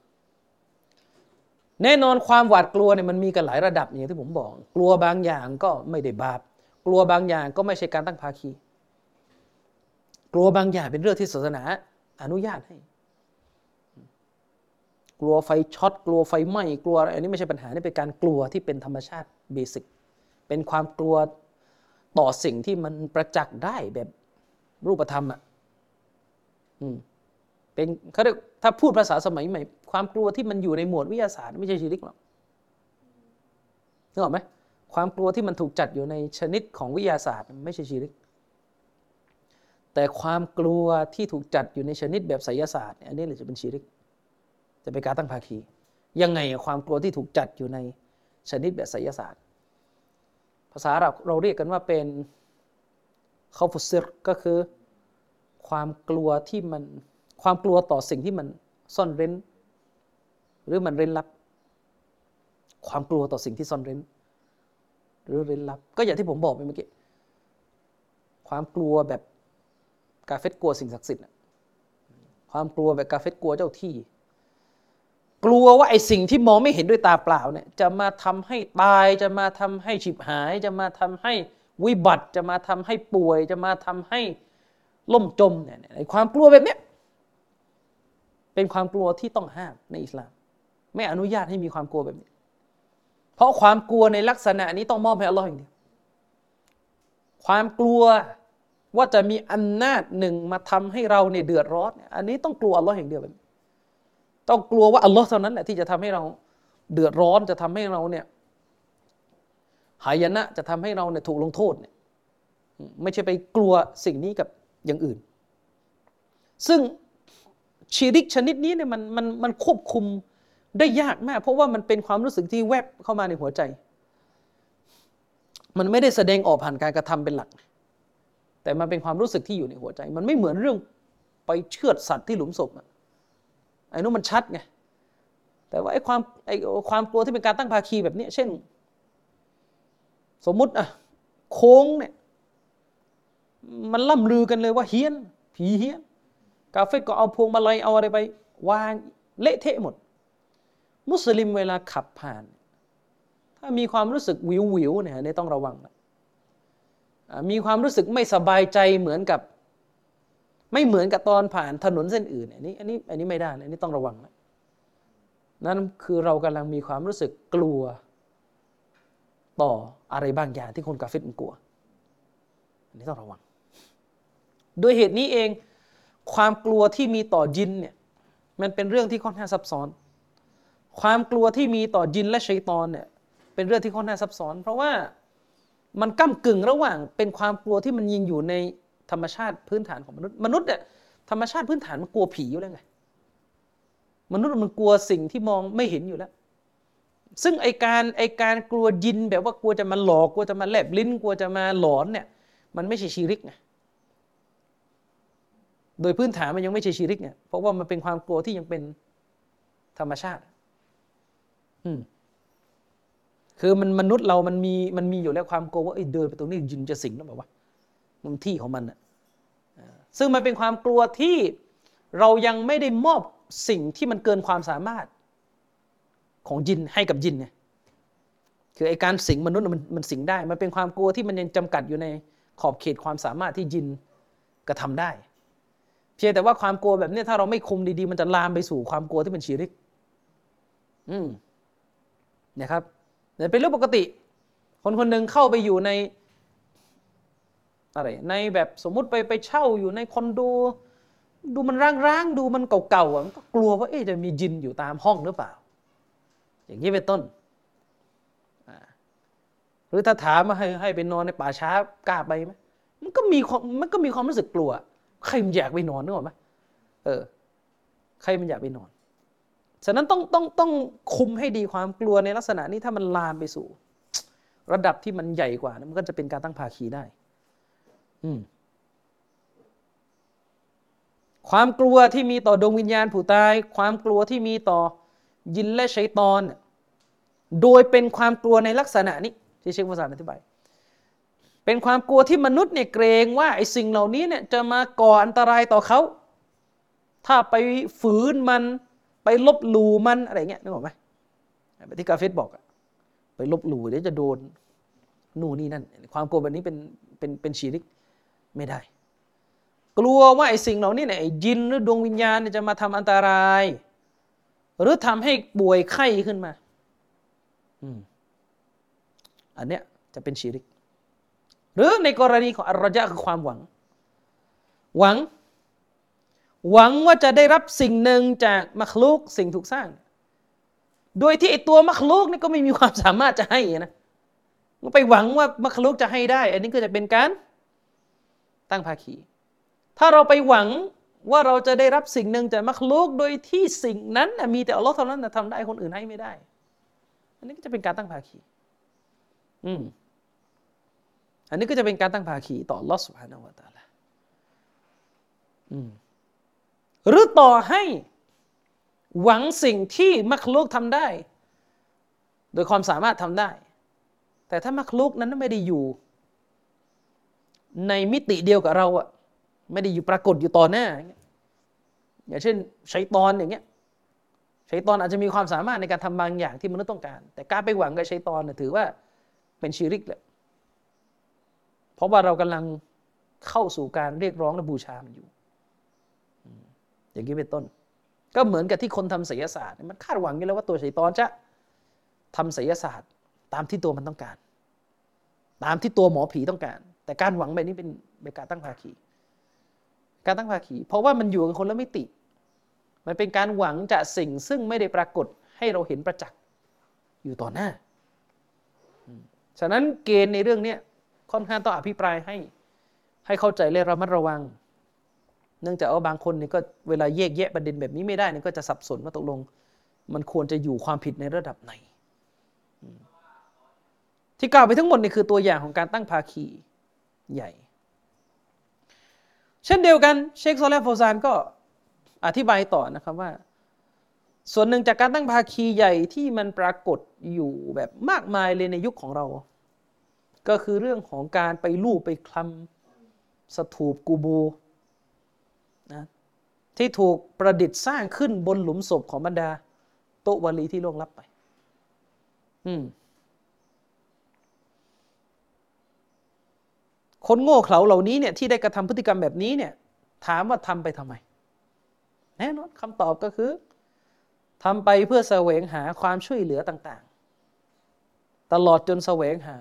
แน่นอนความหวาดกลัวเนี่ยมันมีกันหลายระดับอย่างที่ผมบอกกลัวบางอย่างก็ไม่ได้บาปกลัวบางอย่างก็ไม่ใช่การตั้งภาคีกลัวบางอย่างเป็นเรื่องที่ศาสนาอนุญาตให้กลัวไฟช็อตกลัวไฟไหม้กลัวอะไรอันนี้ไม่ใช่ปัญหานี่เป็นการกลัวที่เป็นธรรมชาติเบสิกเป็นความกลัวต่อสิ่งที่มันประจักษ์ได้แบบรูปธรรมอ่ะเป็นเขาเรียกถ้าพูดภาษาสมัยใหม่ความกลัวที่มันอยู่ในหมวดวิทยาศาสตร์ไม่ใช่ชีริกหรอกนึกออกไหมความกลัวที่มันถูกจัดอยู่ในชนิดของวิทยาศาสตร์ไม่ใช่ชีริกแต่ความกลัวที่ถูกจัดอยู่ในชนิดแบบไสยศาสตร์อันนี้เลยจะเป็นชีริกจะเป็นการตั้งภาคียังไงความกลัวที่ถูกจัดอยู่ในชนิดแบบไสยศาสตร์ภาษาเราเรียกกันว่าเป็นคอฟุซิรก็คือความกลัวต่อสิ่งที่มันซ่อนเร้นหรือมันเร้นลับความกลัวต่อสิ่งที่ซ่อนเร้นหรือเร้นลับก็อย่างที่ผมบอกไปเมื่อกี้ความกลัวแบบกาเฟตกลัวสิ่งศักดิ์สิทธิ์ความกลัวแบบกาเฟตกลัวเจ้าที่กลัวว่าไอ้สิ่งที่มองไม่เห็นด้วยตาเปล่าเนี่ยจะมาทำให้ตายจะมาทำให้ฉิบหายจะมาทำให้วิบัติจะมาทำให้ป่วยจะมาทำให้ล่มจมเนี่ยไอ้ความกลัวแบบเนี้ยเป็นความกลัวที่ต้องห้ามในอิสลามไม่อนุญาตให้มีความกลัวแบบนี้เพราะความกลัวในลักษณะนี้ต้องมอบให้อัลเลาะห์อย่างเดียวความกลัวว่าจะมีอำนาจหนึ่งมาทำให้เราเนี่ยเดือดร้อนอันนี้ต้องกลัวอัลเลาะห์อย่างเดียวแบบต้องกลัวว่าอัลเลาะห์เท่านั้นแหละที่จะทำให้เราเดือดร้อนจะทำให้เราเนี่ยหายนะจะทำให้เราเนี่ยถูกลงโทษเนี่ยไม่ใช่ไปกลัวสิ่งนี้กับอย่างอื่นซึ่งชีริกชนิดนี้เนี่ยมันควบคุมได้ยากมากเพราะว่ามันเป็นความรู้สึกที่แวบเข้ามาในหัวใจมันไม่ได้แสดงออกผ่านการกระทำเป็นหลักแต่มันเป็นความรู้สึกที่อยู่ในหัวใจมันไม่เหมือนเรื่องไปเชือดสัตว์ที่หลุมศพไอ้นู้นมันชัดไงแต่ว่าไอ้ความกลัวที่เป็นการตั้งภาคีแบบนี้เช่น สมมุติอ่ะโค้งเนี่ยมันล่ำลือกันเลยว่าเฮี้ยนผีเฮี้ยนกาเฟรก็เอาพวงมาลัยเอาอะไรไปวางเละเทะหมดมุสลิมเวลาขับผ่านถ้ามีความรู้สึกวิวเนี่ยนี่ต้องระวังนะมีความรู้สึกไม่สบายใจไม่เหมือนกับตอนผ่านถนนเส้นอื่นอันนี้ไม่ได้อันนี้ต้องระวังนะนั่นคือเรากำลังมีความรู้สึกกลัวต่ออะไรบางอย่างที่คนกาเฟรมันกลัวอันนี้ต้องระวังด้วยเหตุนี้เองความกลัวที่มีต่อยินเนี่ยมันเป็นเรื่องที่ค่อนข้างซับซ้อนความกลัวที่มีต่อยินและชัยฏอนเนี่ยเป็นเรื่องที่ค่อนข้างซับซ้อนเพราะว่ามันก้ำกึ่งระหว่างเป็นความกลัวที่มันยิงอยู่ในธรรมชาติพื้นฐานของมนุษย์เนี่ยธรรมชาติพื้นฐานมันกลัวผีอยู่แล้วไงมนุษย์มันกลัวสิ่งที่มองไม่เห็นอยู่แล้วซึ่งไอการกลัวยินแบบว่ากลัวจะมาหลอกกลัวจะมาแลบลิ้นกลัวจะมาหลอนเนี่ยมันไม่ใช่ชิริกไงโดยพื้นฐานมันยังไม่ใช่ชิริกไงเพราะว่ามันเป็นความกลัวที่ยังเป็นธรรมชาติคือมันมนุษย์เรามันมีอยู่แล้วความกลัวว่าเดินไปตรงนี้ยินจะสิงหรือเปล่าวะมันที่ของมันน่ะซึ่งมันเป็นความกลัวที่เรายังไม่ได้มอบสิ่งที่มันเกินความสามารถของยินให้กับยินไงคือไอ้การสิงมนุษย์มันสิงได้มันเป็นความกลัวที่มันยังจำกัดอยู่ในขอบเขตความสามารถที่ยินกระทำได้เพียงแต่ว่าความกลัวแบบนี้ถ้าเราไม่คุมดีๆมันจะลามไปสู่ความกลัวที่เป็นชิริกนะครับเนี่ยเป็นเรื่องปกติคนๆนึงเข้าไปอยู่ในอะไรในแบบสมมุติไปเช่าอยู่ในคอนโดดูมันร้างๆดูมันเก่าๆอ่ะมันก็กลัวว่าจะมียินอยู่ตามห้องหรือเปล่าอย่างนี้เป็นต้นหรือถ้าถามมาให้ไปนอนในป่าช้ากล้าไปไหมมันก็มีความรู้สึกกลัวใครมันอยากไปนอนนึกออกไหมใครมันอยากไปนอนฉะนั้นต้องคุมให้ดีความกลัวในลักษณะนี้ถ้ามันลามไปสู่ระดับที่มันใหญ่กว่ามันก็จะเป็นการตั้งภาคีได้ความกลัวที่มีต่อดวงวิญญาณผู้ตายความกลัวที่มีต่อยินและชัยฏอนโดยเป็นความกลัวในลักษณะนี้ที่เชคมุสาอธิบายเป็นความกลัวที่มนุษย์เนี่ยเกรงว่าไอ้สิ่งเหล่านี้เนี่ยจะมาก่ออันตรายต่อเขาถ้าไปฝืนมันไปลบหลู่มันอะไรเงี้ยนึกออกมั้ยแบบที่กาเฟรบอกไปลบหลู่เดี๋ยวจะโดนนู่นนี่นั่นความกลัวแบบนี้เป็นชิริกไม่ได้กลัวว่าไอ้สิ่งเหล่านี้เนี่ยไอ้ยินหรือดวงวิญญาณเนี่ยจะมาทำอันตรายหรือทำให้ป่วยไข้ขึ้นมาอันเนี้ยจะเป็นชิริกหรือในกรณีของอัรเราะญะอ์คือความหวังว่าจะได้รับสิ่งหนึ่งจากมัคลูกสิ่งถูกสร้างโดยที่ไอตัวมัคลูกนี่ก็ไม่มีความสามารถจะให้นะก็ไปหวังว่ามัคลูกจะให้ได้อันนี้ก็จะเป็นการตั้งภาคีถ้าเราไปหวังว่าเราจะได้รับสิ่งหนึ่งจากมัคลูกโดยที่สิ่งนั้นมีแต่อัลลอฮ์เท่านั้นทำได้คนอื่นให้ไม่ได้อันนี้ก็จะเป็นการตั้งภาคีอันนี้ก็จะเป็นการตั้งภาคีต่ออัลลอฮ์ซุบฮานะฮูวะตะอาลาหรือต่อให้หวังสิ่งที่มัคลูกทำได้โดยความสามารถทำได้แต่ถ้ามัคลูกนั้นไม่ได้อยู่ในมิติเดียวกับเราอะไม่ได้อยู่ปรากฏอยู่ต่อหน้าอย่างเช่นชัยฏอนอย่างเงี้ยชัยฏอนอาจจะมีความสามารถในการทำบางอย่างที่มนุษย์ต้องการแต่การไปหวังกับชัยฏอนถือว่าเป็นชิริกแหละเพราะว่าเรากำลังเข้าสู่การเรียกร้องและบูชามันอยู่อย่างนี้เป็นต้นก็เหมือนกับที่คนทำไสยศาสตร์มันคาดหวังอยู่แล้วว่าตัวชัยฏอนจะทำไสยศาสตร์ตามที่ตัวมันต้องการตามที่ตัวหมอผีต้องการแต่การหวังแบบนี้เป็นการตั้งภาคีเพราะว่ามันอยู่กันคนละมิติมันเป็นการหวังจากสิ่งซึ่งไม่ได้ปรากฏให้เราเห็นประจักษ์อยู่ต่อหน้าฉะนั้นเกณฑ์ในเรื่องนี้ค่อนข้างต้องอภิปรายให้เข้าใจและระมัดระวังเนื่องจากว่าบางคนนี่ก็เวลาแยกแยะประเด็นแบบนี้ไม่ได้นี่ก็จะสับสนว่าตกลงมันควรจะอยู่ความผิดในระดับไหนที่กล่าวไปทั้งหมดนี่คือตัวอย่างของการตั้งภาคีใหญ่เช่นเดียวกันเชคซอเลห์ ฟาวซานก็อธิบายต่อนะครับว่าส่วนหนึ่งจากการตั้งภาคีใหญ่ที่มันปรากฏอยู่แบบมากมายเลยในยุคของเรา ก็คือเรื่องของการไปลูบไปคลำสถูปกูโบนะที่ถูกประดิษฐ์สร้างขึ้นบนหลุมศพของบรรดาโตวลีที่ล่วงลับไปคนโง่เขลาเหล่านี้เนี่ยที่ได้กระทำพฤติกรรมแบบนี้เนี่ยถามว่าทำไปทำไมแน่นอนคำตอบก็คือทำไปเพื่อแสวงหาความช่วยเหลือต่างๆตลอดจนแสวงหา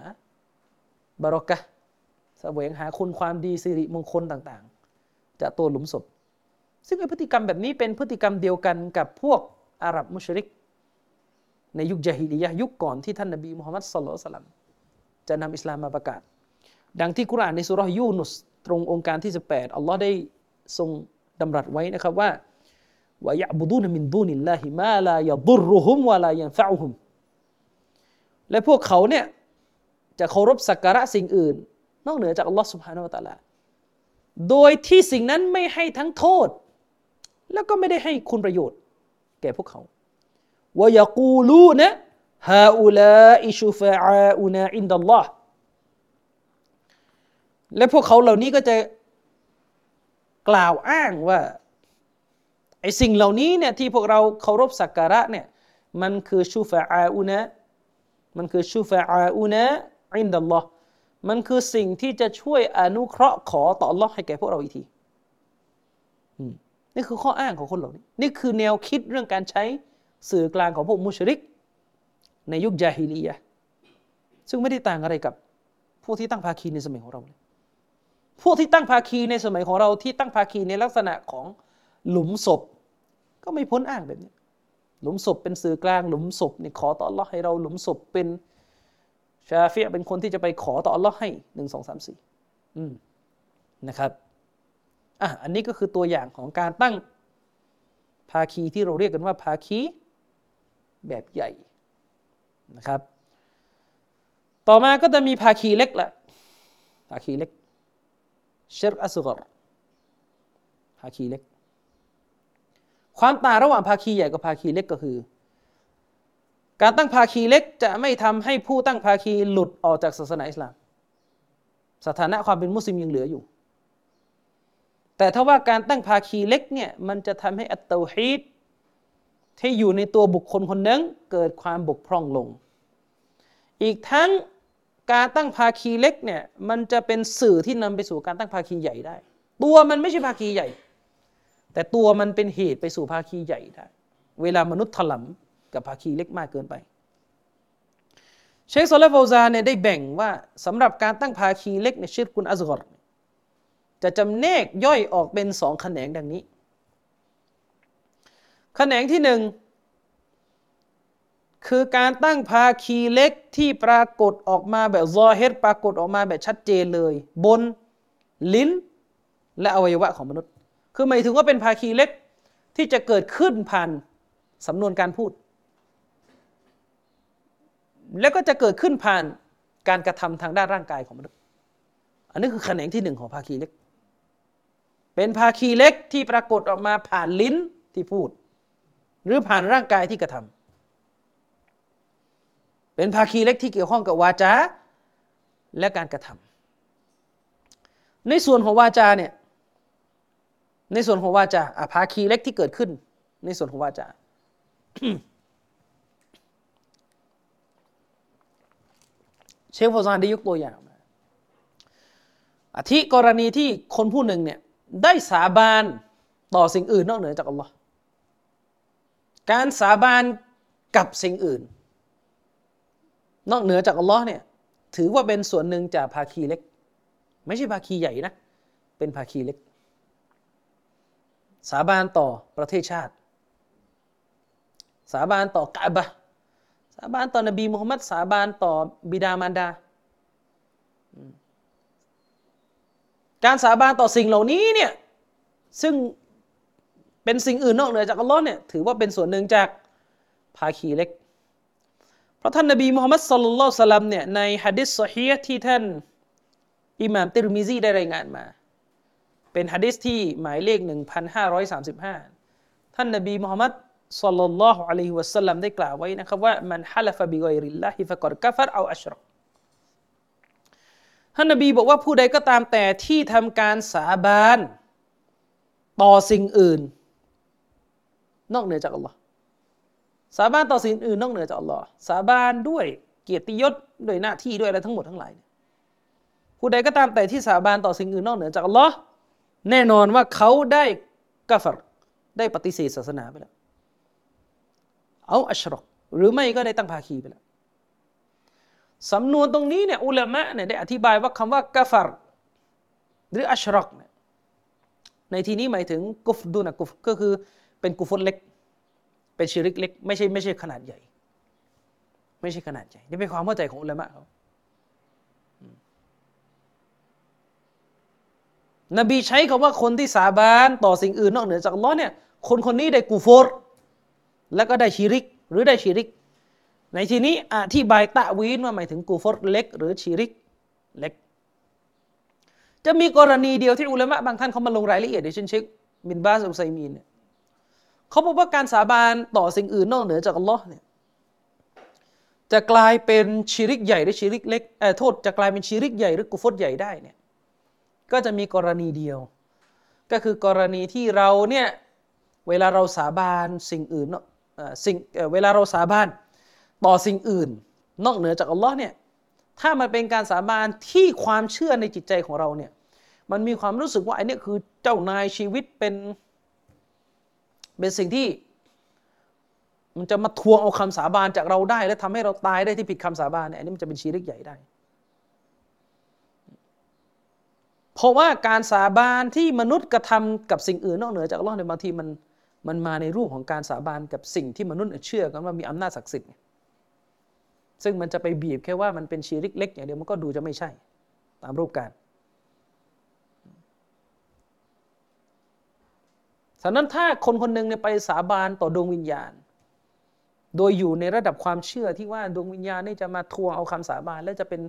บารอกะห์แสวงหาคุณความดีสิริมงคลต่างๆจากตัวหลุมศพซึ่งพฤติกรรมแบบนี้เป็นพฤติกรรมเดียวกันกับพวกอาหรับมุชริกในยุคญะฮิลิยะห์ยุคก่อนที่ท่านนบีมุฮัมมัดศ็อลลัลลอฮุอะลัยฮิวะซัลลัมจะนำอิสลามมาประกาศดังที่กุรอานในซูเราะห์ยูนุสตรงองค์การที่ 18อัลลอฮ์ได้ทรงดำรัสไว้นะครับว่าวะยะบุดูนมินดูนิลลาฮิมาลายะดุรุฮุมวะลายันฟะอุฮุมและพวกเขาเนี่ยจะเคารพสักการะสิ่งอื่นนอกเหนือจากอัลลอฮ์ซุบฮานะฮูวะตะอาลาโดยที่สิ่งนั้นไม่ให้ทั้งโทษแล้วก็ไม่ได้ให้คุณประโยชน์แก่พวกเขาวะยะกูลูนะฮาอุลาอิชุฟะอาอูนาอินดัลลอฮ์และพวกเขาเหล่านี้ก็จะกล่าวอ้างว่าไอ้สิ่งเหล่านี้เนี่ยที่พวกเราเคารพสักการะเนี่ยมันคือชูฟะอาอูนะอินดัลลอฮ์มันคือสิ่งที่จะช่วยอนุเคราะห์ขอต่ออัลเลาะห์ให้แก่พวกเราอีกทีนี่คือข้ออ้างของคนเหล่านี้นี่คือแนวคิดเรื่องการใช้สื่อกลางของพวกมุชริกในยุคญะฮิลิยะห์ซึ่งไม่ได้ต่างอะไรกับพวกที่ตั้งภาคีในสมัยของเราเลยพวกที่ตั้งภาคีในสมัยของเราที่ตั้งภาคีในลักษณะของหลุมศพก็ไม่พ้นอ้างแบบนี้หลุมศพเป็นสื่อกลางหลุมศพเนี่ยขอต่ออัลเลาะห์ให้เราหลุมศพเป็นชาฟิอะห์เป็นคนที่จะไปขอต่ออัลเลาะห์ให้1 2 3 4นะครับอันนี้ก็คือตัวอย่างของการตั้งภาคีที่เราเรียกกันว่าภาคีแบบใหญ่นะครับต่อมาก็จะมีภาคีเล็กละภาคีเล็กชิรกอัศฆอรภาคีเล็กความต่างระหว่างภาคีใหญ่กับภาคีเล็กก็คือการตั้งภาคีเล็กจะไม่ทำให้ผู้ตั้งภาคีหลุดออกจากศาสนาอิสลามสถานะความเป็นมุสลิมยังเหลืออยู่แต่ถ้าว่าการตั้งภาคีเล็กเนี่ยมันจะทำให้อัตเตาฮีดที่อยู่ในตัวบุคคลคนนั้นเกิดความบกพร่องลงอีกทั้งการตั้งภาคีเล็กเนี่ยมันจะเป็นสื่อที่นำไปสู่การตั้งภาคีใหญ่ได้ตัวมันไม่ใช่ภาคีใหญ่แต่ตัวมันเป็นเหตุไปสู่ภาคีใหญ่ได้เวลามนุษย์ถลำกับภาคีเล็กมากเกินไปเชคซอลาห์ฟาวซานเนี่ยได้แบ่งว่าสำหรับการตั้งภาคีเล็กในชิรกุลอัศฆอรจะจำแนกย่อยออกเป็น2แขนงดังนี้แขนงที่1คือการตั้งภาคีเล็กที่ปรากฏออกมาแบบซอฮิรปรากฏออกมาแบบชัดเจนเลยบนลิ้นและอวัยวะของมนุษย์คือหมายถึงว่าเป็นภาคีเล็กที่จะเกิดขึ้นผ่านสำนวนการพูดและก็จะเกิดขึ้นผ่านการกระทำทางด้านร่างกายของมนุษย์อันนี้คือแขนงที่1ของภาคีเล็กเป็นภาคีเล็กที่ปรากฏออกมาผ่านลิ้นที่พูดหรือผ่านร่างกายที่กระทำเป็นภาคีเล็กที่เกี่ยวข้องกับวาจาและการกระทำในส่วนของวาจาเนี่ยในส่วนของวาจาภาคีเล็กที่เกิดขึ้นในส่วนของวาจา เชฟฟาวซานได้ยกตัวอย่างมาอาทิกรณีที่คนผู้หนึ่งเนี่ยได้สาบานต่อสิ่งอื่นนอกเหนือจากอัลลอฮ์การสาบานกับสิ่งอื่นนอกเหนือจากอัลลอฮ์เนี่ยถือว่าเป็นส่วนหนึ่งจากภาคีเล็กไม่ใช่ภาคีใหญ่นะเป็นภาคีเล็กสาบานต่อประเทศชาติสาบานต่อกะอ์บะห์สาบานต่อนบีมุฮัมมัดสาบานต่อบิดามารดาการสาบานต่อสิ่งเหล่านี้เนี่ยซึ่งเป็นสิ่งอื่นนอกเหนือจากอัลลอฮ์เนี่ยถือว่าเป็นส่วนหนึ่งจากภาคีเล็กเพราะท่านนบีมุฮัมมัดศ็อลลัลลอฮุอะลัยฮิวะซัลลัมเนี่ยในหะดีษซอฮีฮ์ที่ท่านอิหม่ามติรมิซีได้รายงานมาเป็นหะดีษที่หมายเลข 1535 ท่านนบีมุฮัมมัดศ็อลลัลลอฮุอะลัยฮิวะซัลลัมได้กล่าวไว้นะครับว่ามันฮะละฟะบิกอยริลลาฮิฟะกอดกะฟัรเอาอัชรอก ท่านนบีบอกว่าผู้ใดก็ตามแต่ที่ทำการสาบานต่อสิ่งอื่นนอกเหนือจากอัลลอฮ์สาบานต่อสิ่งอื่นนอกเหนือจากอัลลอฮ์สาบานด้วยเกียรติยศด้วยหน้าที่ด้วยอะไรทั้งหมดทั้งหลายผู้ใดก็ตามแต่ที่สาบานต่อสิ่งอื่นนอกเหนือจากอัลลอฮ์แน่นอนว่าเขาได้กัฟรได้ปฏิเสธศาสนาไปแล้วเอาอัชรอกหรือไม่ก็ได้ตั้งภาคีไปแล้วสำนวนตรงนี้เนี่ยอุลามะเนี่ยได้อธิบายว่าคำว่ากะฟัรหรืออัชรอกเนี่ยในที่นี้หมายถึงกุฟดุนะกุฟก็คือเป็นกุฟรเล็กเป็นชิริกเล็กไม่ใช่ขนาดใหญ่ไม่ใช่ขนาดใหญ่นี่เป็นความเข้าใจของอุลามะเขานบีใช้คำว่าคนที่สาบานต่อสิ่งอื่นนอกเหนือจากอัลลอฮ์เนี่ยคนนี้ได้กุฟรแล้วก็ได้ชิริกหรือได้ชิริกในที่นี้อธิบายตะวีนว่าหมายถึงกูฟรเล็กหรือชิริกเล็กจะมีกรณีเดียวที่อุลามะบางท่านเขามาลงรายละเอียดในเช่นเชคบินบาซอุซัยมีนเนี่ยเขาบอกว่าการสาบานต่อสิ่งอื่นนอกเหนือจากอัลลอฮ์เนี่ยจะกลายเป็นชิริกใหญ่หรือชิริกเล็กโทษจะกลายเป็นชิริกใหญ่หรือกูฟรใหญ่ได้เนี่ยก็จะมีกรณีเดียวก็คือกรณีที่เราเนี่ยเวลาเราสาบานสิ่งอื่นเวลาเราสาบานต่อสิ่งอื่นนอกเหนือจากอัลลอฮ์เนี่ยถ้ามันเป็นการสาบานที่ความเชื่อในจิตใจของเราเนี่ยมันมีความรู้สึกว่าไอ้นี่คือเจ้านายชีวิตเป็นสิ่งที่มันจะมาทวงเอาคำสาบานจากเราได้และทำให้เราตายได้ที่ผิดคำสาบานเนี่ยอันนี้มันจะเป็นชิริกใหญ่ได้เพราะว่าการสาบานที่มนุษย์กระทำกับสิ่งอื่นนอกเหนือจากอัลลอฮ์ในบางทีมันมาในรูปของการสาบานกับสิ่งที่มนุษย์เชื่อกันว่ามีอำนาจศักดิ์สิทธิ์ซึ่งมันจะไปบีบแค่ว่ามันเป็นชิริกเล็กอย่างเดียวมันก็ดูจะไม่ใช่ตามรูปการฉะนั้นถ้าคนๆนึงเนี่ยไปสาบานต่อดวงวิญญาณโดยอยู่ในระดับความเชื่อที่ว่าดวงวิญญาณนี่จะมาทวงเอาคำสาบานและจะเป็น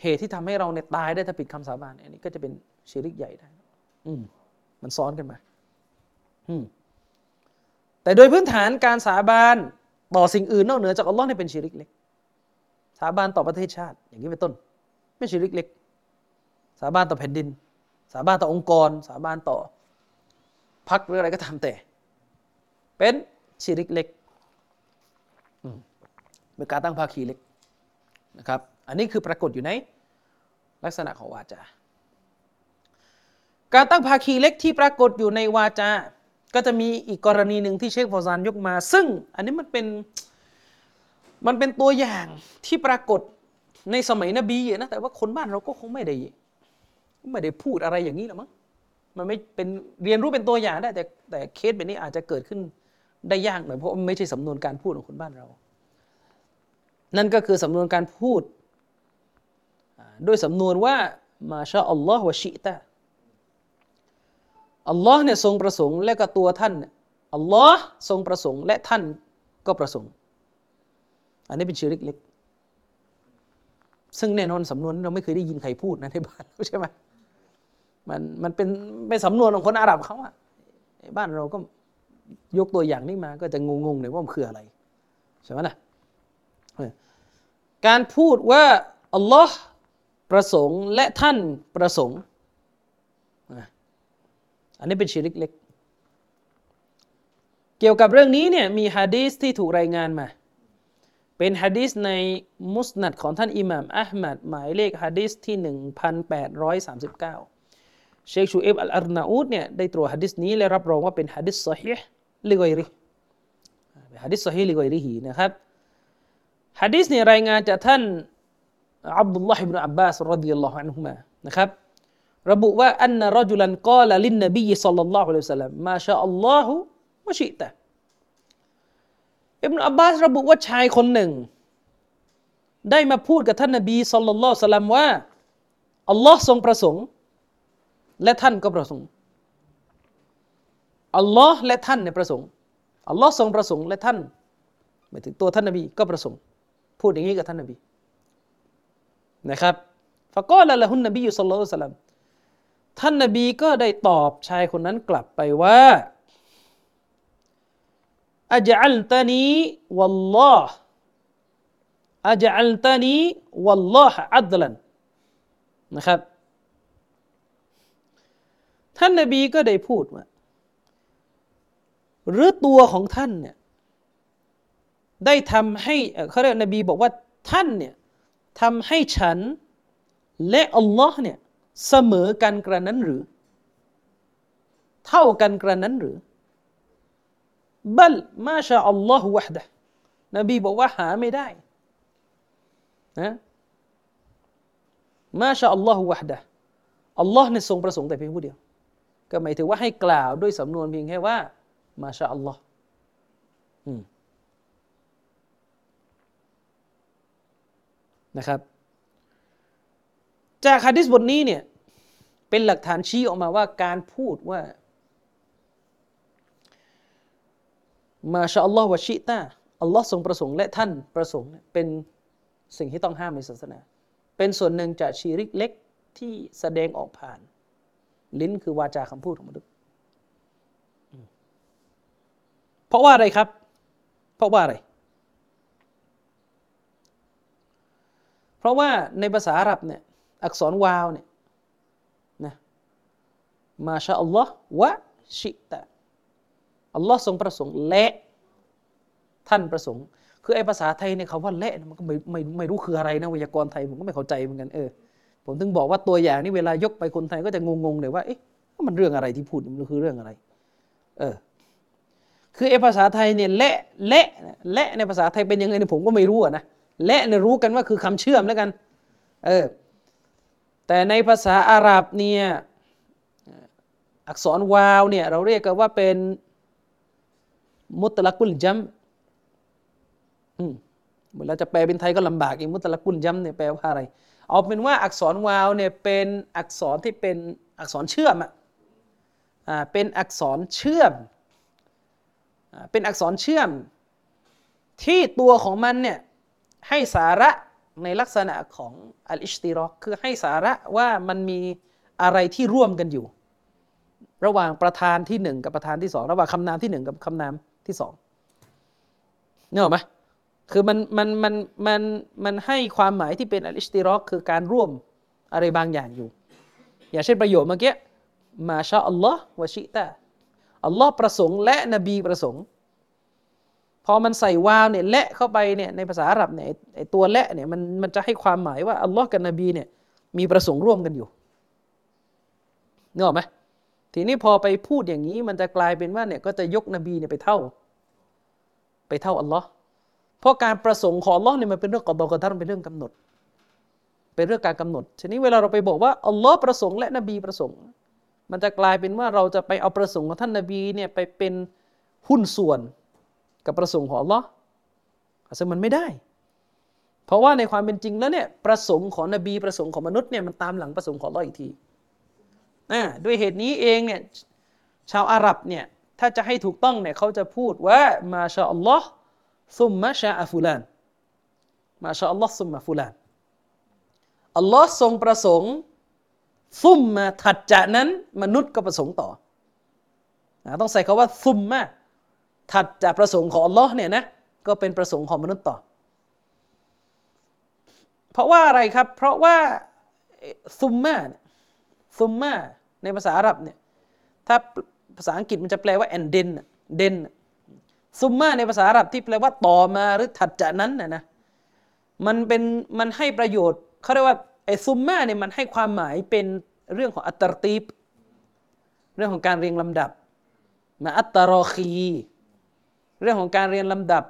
เหตุที่ทำให้เราเนี่ยตายได้ถ้าผิดคำสาบานอันนี้ก็จะเป็นชิริกใหญ่ได้มันซ้อนกันมาแต่โดยพื้นฐานการสาบานต่อสิ่งอื่นนอกเหนือจากอัลลอฮ์เนี่ยเป็นชิริกเล็กสาบานต่อประเทศชาติอย่างนี้เป็นต้นไม่ชิริกเล็กสาบานต่อแผ่นดินสาบานต่อองค์กรสาบานต่อพรรคหรืออะไรก็ตามแต่เป็นชิริกเล็กเป็นการตั้งภาคีเล็กนะครับอันนี้คือปรากฏอยู่ในลักษณะของวาจาการตั้งภาคีเล็กที่ปรากฏอยู่ในวาจาก็จะมีอีกกรณีหนึ่งที่เชคฟอซานยกมาซึ่งอันนี้มันเป็นตัวอย่างที่ปรากฏในสมัยนบีนะแต่ว่าคนบ้านเราก็คงไม่ได้พูดอะไรอย่างนี้หรอกมั้งมันไม่เป็นเรียนรู้เป็นตัวอย่างได้แต่เคสแบบนี้อาจจะเกิดขึ้นได้ยากหน่อยเพราะไม่ใช่สำนวนการพูดของคนบ้านเรานั่นก็คือสำนวนการพูดด้วยสำนวนว่ามาชาอัลลอฮ์วะชิตะอัลลอฮ์เนี่ยทรงประสงค์และก็ตัวท่านอัลลอฮ์ทรงประสงค์และท่านก็ประสงค์อันนี้เป็นชิริกเล็กซึ่งแน่นอนสำนวนเราไม่เคยได้ยินใครพูดนะในบ้านเราใช่ไหมมันเป็นสำนวนของคนอาหรับเขาอะบ้านเราก็ยกตัวอย่างนี้มาก็จะงงเลยว่ามันคืออะไรใช่ไหมนะการพูดว่าอัลลอฮ์ประสงค์และท่านประสงค์อันนี้เป็นชิริกเล็กเกี่ยวกับเรื่องนี้เนี่ยมีหะดีษที่ถูกรายงานมาเป็นหะดีษในมุสนัดของท่านอิหม่ามอะห์มัดหมายเลขหะดีษที่1839เชคชูเอฟอัลอาร์นาอูดเนี่ยได้ตรวจหะดีษนี้และรับรองว่าเป็นหะดีษซอฮีฮ์ลิกอยริหะดีษซอฮีฮ์ลิกอยริฮีนะครับหะดีษนี้รายงานจากท่านอับดุลลอฮ์อิบนุอับบาสรอฎิยัลลอฮุอันฮุมานะครับระบุว่าอันนะรอจุลันกอละลินนบีศ็อลลัลลอฮุอะลัยฮิวะซัลลัมมาชาอัลลอฮุวะชิตะอิบนุอับบาสระบุว่าชายคนหนึ่งได้มาพูดกับท่านนบีศ็อลลัลลอฮุอะลัยฮิวะซัลลัมว่าอัลลอฮ์ทรงประสงค์และท่านก็ประสงค์อัลลอฮ์และท่านเนี่ยประสงค์อัลลอฮ์ทรงประสงค์และท่านหมายถึงตัวท่านนบีก็ประสงค์พูดอย่างนี้กับท่านนบีนะครับฟะกอละละฮุนนบีศ็อลลัลลอฮุอะลัยฮิวะซัลลัมท่านนบีก็ได้ตอบชายคนนั้นกลับไปว่าอัจอัลตานีวัลลอฮ์อัจอัลตานีวัลลอฮ์อัดลัน นะครับท่านนบีก็ได้พูดว่าหรือตัวของท่านเนี่ยได้ทำให้เขาเรียกนบีบอกว่าท่านเนี่ยทำให้ฉันและอัลลอฮ์เนี่ยเสมอกันกระนั้นหรือเท่ากันกระนั้นหรือบัลมาชาอัลลอฮ์วะฮ์ดะห์นบีบอกว่าหาไม่ได้นะมาชาอัลลอฮ์วะฮ์ดะห์อัลลอฮ์เนี่ยทรงประสงค์แต่เพียงผู้เดียวก็หมายถึงว่าให้กล่าวด้วยสำนวนเพียงแค่ว่ามาชาอัลลอฮ์นะครับจากหะดีษบทนี้เนี่ยเป็นหลักฐานชี้ออกมาว่าการพูดว่ามาชาอัลลอฮ์วะชิตาอัลลอฮ์ทรงประสงค์และท่านประสงค์เป็นสิ่งที่ต้องห้ามในศาสนาเป็นส่วนหนึ่งจากชีริกเล็กที่แสดงออกผ่านลิ้นคือวาจาคำพูดของมนุษย์เพราะว่าอะไรครับเพราะว่าอะไรเพราะว่าในภาษาอาหรับเนี่ยอักษรวาวเนี่ยนะมาชาอัลลอฮ์วะชิตะอัลลอฮ์ทรงประสงค์และท่านประสงค์คือไอ้ภาษาไทยเนี่ยคำว่าและมันก็ไม่รู้คืออะไรนะไวยากรณ์ไทยผมก็ไม่เข้าใจเหมือนกันผมถึงบอกว่าตัวอย่างนี่เวลายกไปคนไทยก็จะงงๆเลยว่าเอ๊ะมันเรื่องอะไรที่พูดมันคือเรื่องอะไรคือไอ้ภาษาไทยเนี่ยและในภาษาไทยเป็นยังไงเนี่ยผมก็ไม่รู้นะและเนี่ยรู้กันว่าคือคำเชื่อมแล้วกันแต่ในภาษาอาหรับเนี่ยอักษรวาวเนี่ยเราเรียกกันว่าเป็นมุตลักุลจัมเวลาจะแปลเป็นไทยก็ลำบากอีกมุตลักุลจัมเนี่ยแปลว่าอะไรเอาเป็นว่าอักษรวาวเนี่ยเป็นอักษรที่เป็นอักษรเชื่อมเป็นอักษรเชื่อมเป็นอักษรเชื่อมที่ตัวของมันเนี่ยให้สาระในลักษณะของอัลอิชติรอกคือให้สาระว่ามันมีอะไรที่ร่วมกันอยู่ระหว่างประธานที่1กับประธานที่2ระหว่างคำนามที่1กับคำนามที่2เนี่ยหรอมั้ยคือมันให้ความหมายที่เป็นอัลอิชติรอกคือการร่วมอะไรบางอย่างอยู่อย่างเช่นประโยคเมื่อกี้มาชาอัลลอฮ์วะชิตะอัลลอฮ์ประสงค์และนบีประสงค์พอมันใส่วาวเนี่ยและเข้าไปเนี่ยในภาษาอาหรับเนี่ยไอ้ตัวและเนี่ยมันจะให้ความหมายว่าอัลลอฮ์กับนบีเนี่ยมีประสงค์ร่วมกันอยู่นึกออกไหมทีนี้พอไปพูดอย่างนี้มันจะกลายเป็นว่าเนี่ยก็จะยกนบีเนี่ยไปเท่าอัลลอฮ์เพราะการประสงค์ของอัลลอฮ์เนี่ยมันเป็นเรื่องกฎกฎมันเป็นเรื่องกำหนดเป็นเรื่องการกำหนดทีนี้เวลาเราไปบอกว่าอัลลอฮ์ประสงค์และนบีประสงค์มันจะกลายเป็นว่าเราจะไปเอาประสงค์ของท่านนบีเนี่ยไปเป็นหุ้นส่วนกับประสงค์ของอัลลอฮ์ซึ่งมันไม่ได้เพราะว่าในความเป็นจริงแล้วเนี่ยประสงค์ของนบีประสงค์ของมนุษย์เนี่ยมันตามหลังประสงค์ของอัลลอฮ์อีกทีด้วยเหตุนี้เองเนี่ยชาวอาหรับเนี่ยถ้าจะให้ถูกต้องเนี่ยเขาจะพูดว่ามาชาอัลลอฮ์ซุมมะชาอะฟุลานมาชาอัลลอฮ์ซุมมะฟุลานอัลลอฮ์ทรงประสงค์ซุมมาถัดจากนั้นมนุษย์ก็ประสงค์ต่อต้องใส่คำว่าซุมมาถัดจากประสงค์ของอัลลอฮ์เนี่ยนะก็เป็นประสงค์ของมนุษย์ต่อเพราะว่าอะไรครับเพราะว่าซุมมาในภาษาอาหรับเนี่ยถ้าภาษาอังกฤษมันจะแปลว่า and then ซุมมาในภาษาอาหรับที่แปลว่าต่อมาหรือถัดจากนั้นนะมันให้ประโยชน์เขาเรียกว่าไอ้ซุมมาเนี่ยมันให้ความหมายเป็นเรื่องของอัตตรตีบเรื่องของการเรียงลำดับมาอัตตารอคีเรื่องของการเรียงลำดับ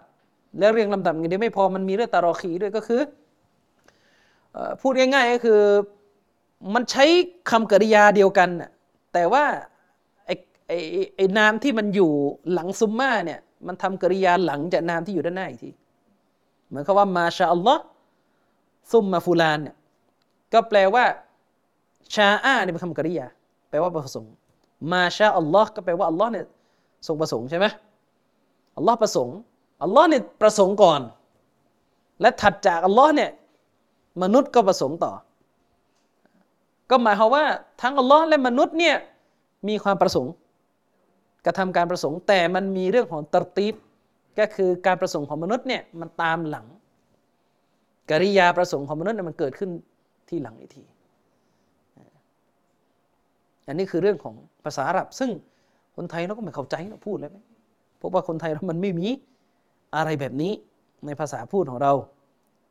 และเรียงลำดับอย่างเดียวไม่พอมันมีเรื่องตารอคีด้วยก็คือพูดง่ายๆก็คือมันใช้คำกริยาเดียวกันน่ะแต่ว่าไอ้นามที่มันอยู่หลังซุมมาเนี่ยมันทำกริยาหลังจากนามที่อยู่ด้านหน้าอีกทีเหมือนคำว่ามาชาอัลลอฮ์ซุมมาฟูลานเนี่ยก็แปลว่าชาอาเนี่ยเป็นคำกริยาแปลว่าประสงค์มาชาอัลลอฮ์ก็แปลว่าอัลลอฮ์เนี่ยทรงประสงค์ใช่ไหมอัลลอฮ์ประสงค์อัลลอฮ์เนี่ยประสงค์ก่อนและถัดจากอัลลอฮ์เนี่ยมนุษย์ก็ประสงค์ต่อก็หมายความว่าทั้งอัลลอฮ์และมนุษย์เนี่ยมีความประสงค์กระทำการประสงค์แต่มันมีเรื่องของตัรตีบก็คือการประสงค์ของมนุษย์เนี่ยมันตามหลังกริยาประสงค์ของมนุษย์เนี่ยมันเกิดขึ้นที่หลังอีกที อันนี้คือเรื่องของภาษาอาหรับซึ่งคนไทยเราก็ไม่เข้าใจเราพูดเลยเพราะว่าคนไทยเรามันไม่มีอะไรแบบนี้ในภาษาพูดของเรา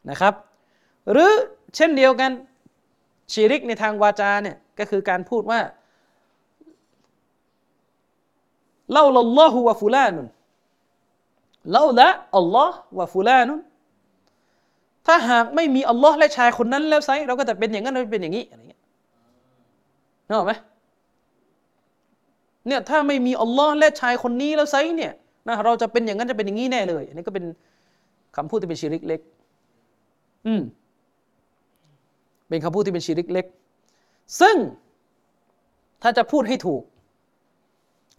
นะครับหรือเช่นเดียวกันชิริกในทางวาจาเนี่ยก็คือการพูดว่าลาอัลลอฮุวะฟุลานุลาละอัลลอฮ์วะฟุลานุถ้าหากไม่มีอัลลอฮ์และชายคนนั้นแล้วไซเราก็จะเป็นอย่างนั้นเราเป็นอย่างนี้อะไรเงี้ยนึกออกไหมเนี่ยถ้าไม่มีอัลลอฮ์และชายคนนี้แล้วไซเนี่ยนะเราจะเป็นอย่างนั้นจะเป็นอย่างนี้แน่เลยอันนี้ก็เป็นคำพูดที่เป็นชิริกเล็กเป็นคำพูดที่เป็นชิริกเล็กซึ่งถ้าจะพูดให้ถูก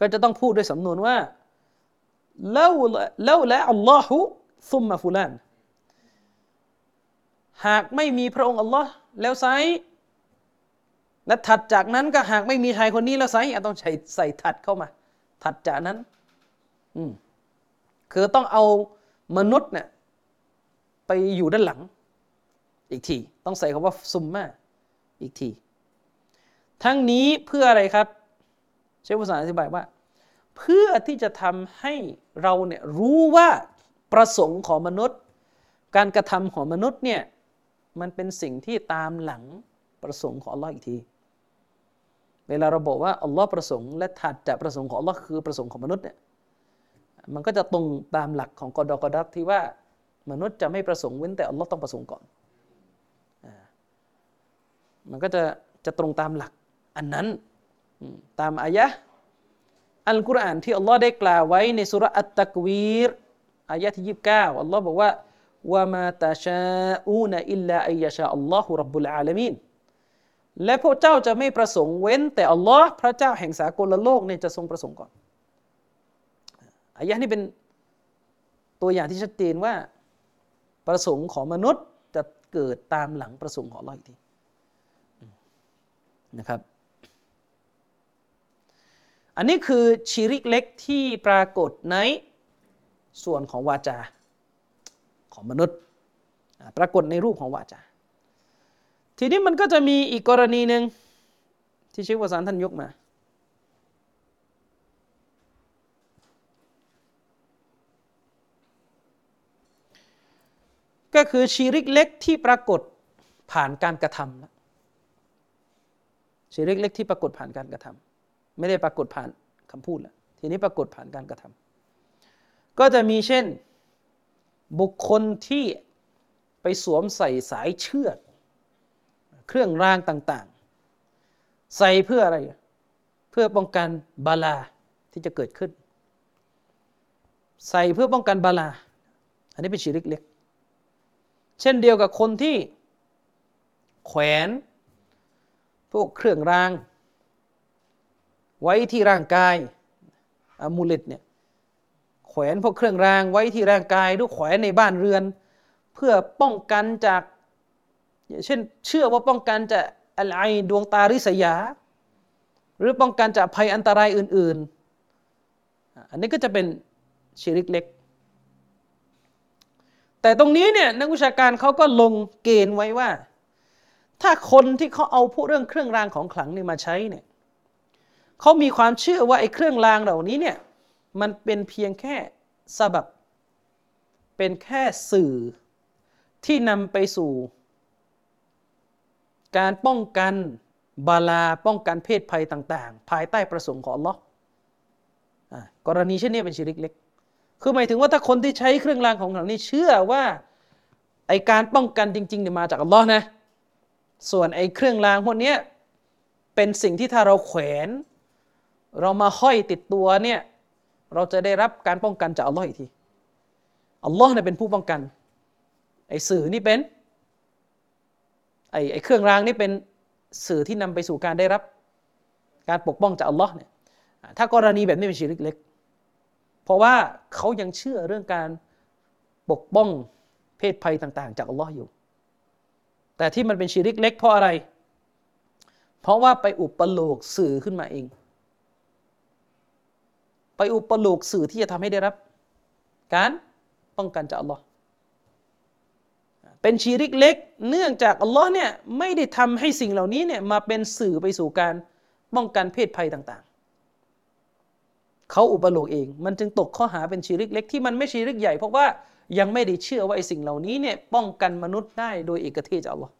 ก็จะต้องพูดด้วยสำนวนว่าลาอัลลอฮุซุมมะฟุลานหากไม่มีพระองค์อัลลอฮ์แล้วไซและถัดจากนั้นก็หากไม่มีชายคนนี้แล้วไซต้องใส่ถัดเข้ามาถัดจากนั้นคือต้องเอามนุษย์เนี่ยไปอยู่ด้านหลังอีกทีต้องใส่คำว่าซุมมาอีกทีทั้งนี้เพื่ออะไรครับเชฟผู้สานอธิบายว่าเพื่อที่จะทำให้เราเนี่ยรู้ว่าประสงค์ของมนุษย์การกระทำของมนุษย์เนี่ยมันเป็นสิ่งที่ตามหลังประสงค์ของอัลลอฮ์อีกทีเวลาเราบอกว่าอัลลอฮ์ประสงค์และถัดจากประสงค์ของอัลลอฮ์คือประสงค์ของมนุษย์เนี่ยมันก็จะตรงตามหลักของกอดอกอดักที่ว่ามนุษย์จะไม่ประสงค์เว้นแต่อัลลอฮ์ต้องประสงค์ก่อนมันก็จะตรงตามหลักอันนั้นตามอายะห์อัลกุรอานที่อัลลอฮ์ได้กล่าวไว้ในซูเราะห์อัตตักวีรอายะห์ที่29อัลลอฮ์บอกว่าวะมาตะชาอูนะอิลลาอัยยะชาอัลลอฮุร็อบบุลอาละมีนและพวกเจ้าจะไม่ประสงค์เว้นแต่อัลลอฮ์พระเจ้าแห่งสากลโลกเนี่ยจะทรงประสงค์ก่อนอายะห์นี้เป็นตัวอย่างที่ชัดเจนว่าประสงค์ของมนุษย์จะเกิดตามหลังประสงค์ของอัลลอฮ์อีกทีนะครับอันนี้คือชิริกเล็กที่ปรากฏในส่วนของวาจาของมนุษย์ปรากฏในรูปของวาจาทีนี้มันก็จะมีอีกกรณีหนึ่งที่เชฟวสานต์ท่านยกมาก็คือชิริกเล็กที่ปรากฏผ่านการกระทำชิริกเล็กที่ปรากฏผ่านการกระทำไม่ได้ปรากฏผ่านคำพูดแล้วทีนี้ปรากฏผ่านการกระทำก็จะมีเช่นบุคคลที่ไปสวมใส่สายเชือกเครื่องรางต่างๆใส่เพื่ออะไรเพื่อป้องกันบาลาที่จะเกิดขึ้นใส่เพื่อป้องกันบาลาอันนี้เป็นชิริกเล็กเช่นเดียวกับคนที่แขวนพวกเครื่องรางไว้ที่ร่างกายอามูเลตเนี่ยแขวนพวกเครื่องรางไว้ที่ร่างกายหรือแขวนในบ้านเรือนเพื่อป้องกันจากเช่นเชื่อว่าป้องกันจากอัลไอดวงตาริษยาหรือป้องกันจากภัยอันตรายอื่นๆอันนี้ก็จะเป็นชิริกเล็กแต่ตรงนี้เนี่ยนักวิชาการเขาก็ลงเกณฑ์ไว้ว่าถ้าคนที่เขาเอาพวกเรื่องเครื่องรางของขลังนี่มาใช้เนี่ยเขามีความเชื่อว่าไอ้เครื่องรางเหล่านี้เนี่ยมันเป็นเพียงแค่ซะบับเป็นแค่สื่อที่นำไปสู่การป้องกันบาลาป้องกันเพศภัยต่างๆภายใต้ประสงค์ของอัลเลาะห์กรณีเช่นนี้เป็นชิริกเล็กคือหมายถึงว่าถ้าคนที่ใช้เครื่องรางของขลังนี้เชื่อว่าไอ้การป้องกันจริงๆเนี่ยมาจากอัลเลาะห์นะส่วนไอ้เครื่องรางพวกนี้เป็นสิ่งที่ถ้าเราแขวนเรามาห้อยติดตัวเนี่ยเราจะได้รับการป้องกันจากอัลลอฮ์อีกทีอัลลอฮ์เนี่ยเป็นผู้ป้องกันไอ้สื่อนี่เป็นไอ้เครื่องรางนี่เป็นสื่อที่นำไปสู่การได้รับการปกป้องจากอัลลอฮ์เนี่ยถ้ากรณีแบบนี้เป็นชิริกเล็กเพราะว่าเขายังเชื่อเรื่องการปกป้องเพศภัยต่างๆจากอัลลอฮ์อยู่แต่ที่มันเป็นชิริกเล็กเพราะอะไรเพราะว่าไปอุปโลกสื่อขึ้นมาเองไปอุปโลกน์สื่อที่จะทำให้ได้รับการป้องกันจากอัลลอฮ์เป็นชิริกเล็กเนื่องจากอัลลอฮ์เนี่ยไม่ได้ทำให้สิ่งเหล่านี้เนี่ยมาเป็นสื่อไปสู่การ ป้องกันเพศภัยต่างๆเขาอุปโลกเองมันจึงตกข้อหาเป็นชิริกเล็กที่มันไม่ชิริกใหญ่เพราะว่ายังไม่ได้เชื่อว่าไอ้สิ่งเหล่านี้เนี่ยป้องกันมนุษย์ได้โดยเอกเทศจากอัลลอฮ์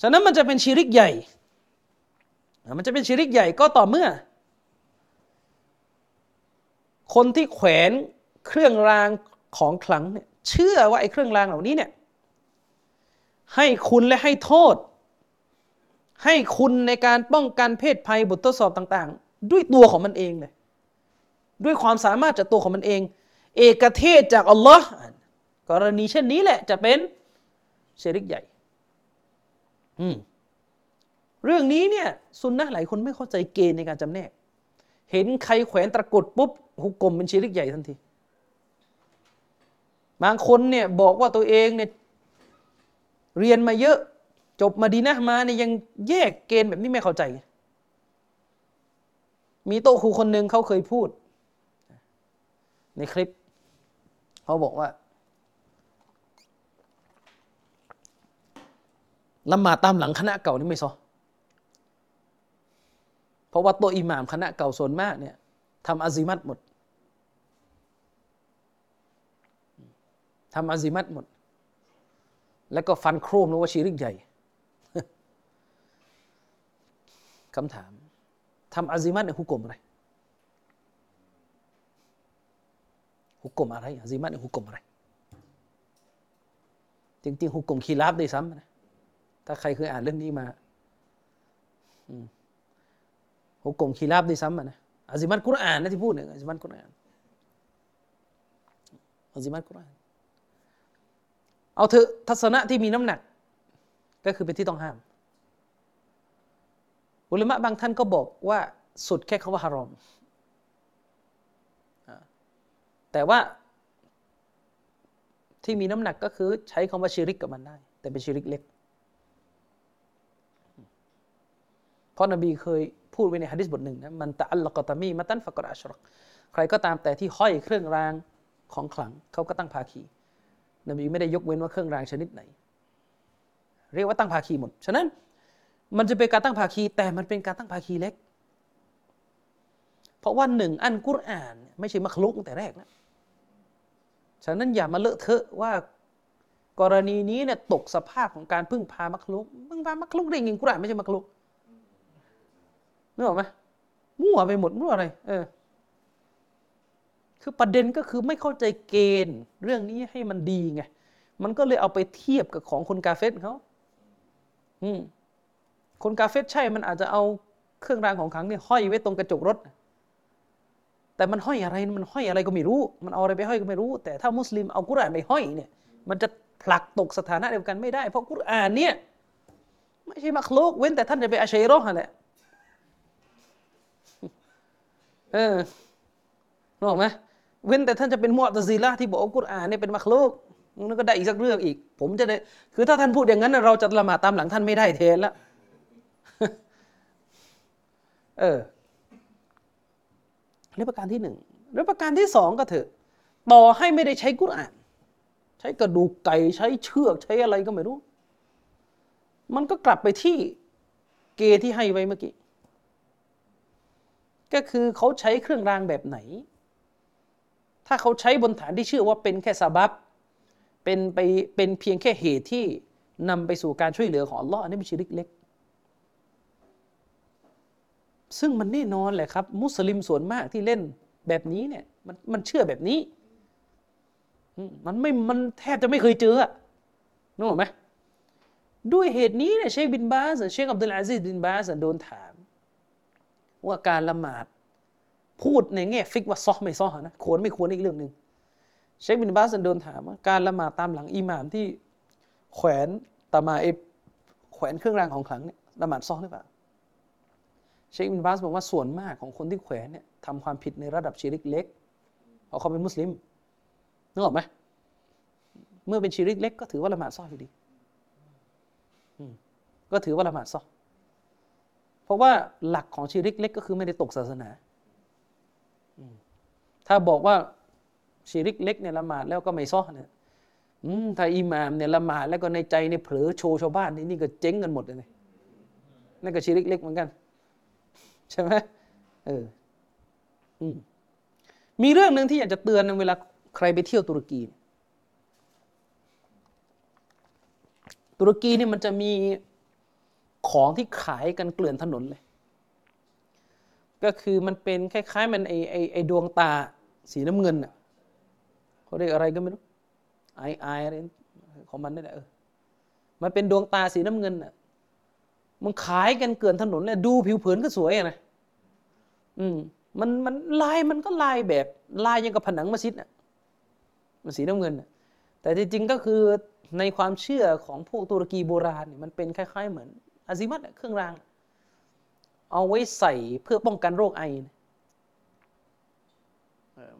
ฉะนั้นมันจะเป็นชิริกใหญ่ก็ต่อเมื่อคนที่แขวนเครื่องรางของขลังเนี่ยเชื่อว่าไอ้เครื่องรางเหล่านี้เนี่ยให้คุณและให้โทษให้คุณในการป้องกันเพศภัยบททดสอบต่างๆด้วยตัวของมันเองเลยด้วยความสามารถจากตัวของมันเองเอกเทศจากอัลลอฮ์กรณีเช่นนี้แหละจะเป็นชิริกใหญ่เรื่องนี้เนี่ยซุนนะห์หลายคนไม่เข้าใจเกณฑ์ในการจำแนกเห็นใครแขวนตะกรุดปุ๊บหุกมเป็นชิริกใหญ่ทันทีบางคนเนี่ยบอกว่าตัวเองเนี่ยเรียนมาเยอะจบมาดีนะมาเนี่ยยังแยกเกณฑ์แบบนี้ไม่เข้าใจมีโต๊ะครูคนหนึ่งเขาเคยพูดในคลิปเขาบอกว่าละหมาดตามหลังคณะเก่านี่ไม่ซอเพราะว่าตัวอิหม่ามคณะเก่าส่วนมากเนี่ยทำอาซิมัตหมดแล้วก็ฟันโครมนะว่าชิริกใหญ่คำถามทำอาซิมัตเนี่ยหุกมอะไรอาซิมัตเนี่ยหุกมอะไรจริงๆหุกมคีลาฟได้ซ้ำนะถ้าใครเคยอ่านเรื่องนี้มาหุกมคีลาฟได้ซ้ำนะอาซิมัตกุรอานนะที่พูดเนี่ยอาซิมัตกุรอานเอาเถอะทัศนะที่มีน้ำหนักก็คือเป็นที่ต้องห้ามอุลามะบางท่านก็บอกว่าสุดแค่คำว่าฮารอมแต่ว่าที่มีน้ำหนักก็คือใช้คำว่าชิริกกับมันได้แต่เป็นชิริกเล็กเพราะนบีเคยพูดไว้ในหะดีษบทหนึ่งนะมันตะอัลลักะตะมีมะตันฟะกอดอัชรักใครก็ตามแต่ที่ห้อยเครื่องรางของขลังเขาก็ตั้งภาคีนบีไม่ได้ยกเว้นว่าเครื่องรางชนิดไหนเรียกว่าตั้งภาคีหมดฉะนั้นมันจะเป็นการตั้งภาคีแต่มันเป็นการตั้งภาคีเล็กเพราะว่าหนึ่งอัลกุรอานไม่ใช่มักลุกตั้งแต่แรกนะฉะนั้นอย่ามาเลอะเทอะว่ากรณีนี้เนี่ยตกสภาพของการพึ่งพามักลุกได้ยังไงกุรอานไม่ใช่มักลุกนึกออกไหมมั่วไปหมดมั่วอะไรคือประเด็นก็คือไม่เข้าใจเกณฑ์เรื่องนี้ให้มันดีไงมันก็เลยเอาไปเทียบกับของคนกาเฟรเขาคนกาเฟรใช่มันอาจจะเอาเครื่องรางของขลังเนี่ยห้อยไว้ตรงกระจกรถแต่มันห้อยอะไรก็ไม่รู้มันเอาอะไรไปห้อยก็ไม่รู้แต่ถ้ามุสลิมเอากุรอานไปห้อยเนี่ยมันจะผลักตกสถานะเดียวกันไม่ได้เพราะกุรอานเนี่ยไม่ใช่มักลุกเว้นแต่ท่านจะไปอาชัยรอฮ์แหละรู้ไหมเว้นแต่ท่านจะเป็นมุอ์ตะซิละห์ที่บอกว่ากุรอานเนี่ยเป็นมักลุกนั่นก็ได้อีกสักเรื่องอีกผมจะได้คือถ้าท่านพูดอย่างนั้นเราจะละหมาดตามหลังท่านไม่ได้แทนละนี่ประการที่1แล้วประการที่2ก็เถอะต่อให้ไม่ได้ใช้กุรอานใช้กระดูกไก่ใช้เชือกใช้อะไรก็ไม่รู้มันก็กลับไปที่เกณฑ์ที่ให้ไว้เมื่อกี้ก็คือเขาใช้เครื่องรางแบบไหนถ้าเขาใช้บนฐานที่เชื่อว่าเป็นแค่ซะบับเป็นเพียงแค่เหตุที่นำไปสู่การช่วยเหลือของอัลเลาะห์อันนี้เป็นชิริกเล็กซึ่งมันแน่นอนแหละครับมุสลิมส่วนมากที่เล่นแบบนี้เนี่ยมันเชื่อแบบนี้มันแทบจะไม่เคยเจอนึกออกไหมด้วยเหตุนี้เนี่ยเชคบินบาซเชคอับดุลอาซีซบินบาซโดนถามว่าการละหมาดพูดในแง่ฟิกว่าซอไม่ซอนะควรไม่ควรอีกเรื่องนึงเชคบินบาสโดนถามว่าการละหมาดตามหลังอิหม่ามที่แขวนตะมาอิบแขวนเครื่องรางของขลังเนี่ยละหมาดซอหรือเปล่าเชคบินบาสบอกว่าส่วนมากของคนที่แขวนเนี่ยทำความผิดในระดับชิริกเล็กเพราะเขาเป็นมุสลิมนึกออกไหมเมื่อเป็นชิริกเล็กก็ถือว่าละหมาดซออยู่ดีก็ถือว่าละหมาดซอเพราะว่าหลักของชิริกเล็กก็คือไม่ได้ตกศาสนาถ้าบอกว่าชิริกเล็กเนี่ยละหมาดแล้วก็ไม่ซ้อเนี่ยถ้าอิหม่ามเนี่ยละหมาดแล้วก็ในใจเนี่ยเผลอโชว์ชาวบ้านนี่ก็เจ๊งกันหมดเลยนั่นก็ชิริกเล็กเหมือนกัน ใช่ไหมมีเรื่องหนึ่งที่อยากจะเตือนเวลาใครไปเที่ยวตุรกีเนี่ยมันจะมีของที่ขายกันเกลื่อนถนนเลยก็คือมันเป็นคล้ายๆมันไอ้ดวงตาสีน้ำเงินอ่ะเขาเรียกอะไรก็ไม่รู้ไออะไรของมันนี่แหละมันเป็นดวงตาสีน้ำเงินอ่ะมันขายกันเกลื่อนถนนเลยดูผิวเผินก็สวยนะมันลายมันก็ลายแบบลายยังกับผนังมัสยิดอ่ะมันสีน้ำเงินอ่ะแต่จริงๆก็คือในความเชื่อของพวกตุรกีโบราณเนี่ยมันเป็นคล้ายๆเหมือนอาซิมัตเครื่องรางเอาไว้ใส่เพื่อป้องกันโรคไอ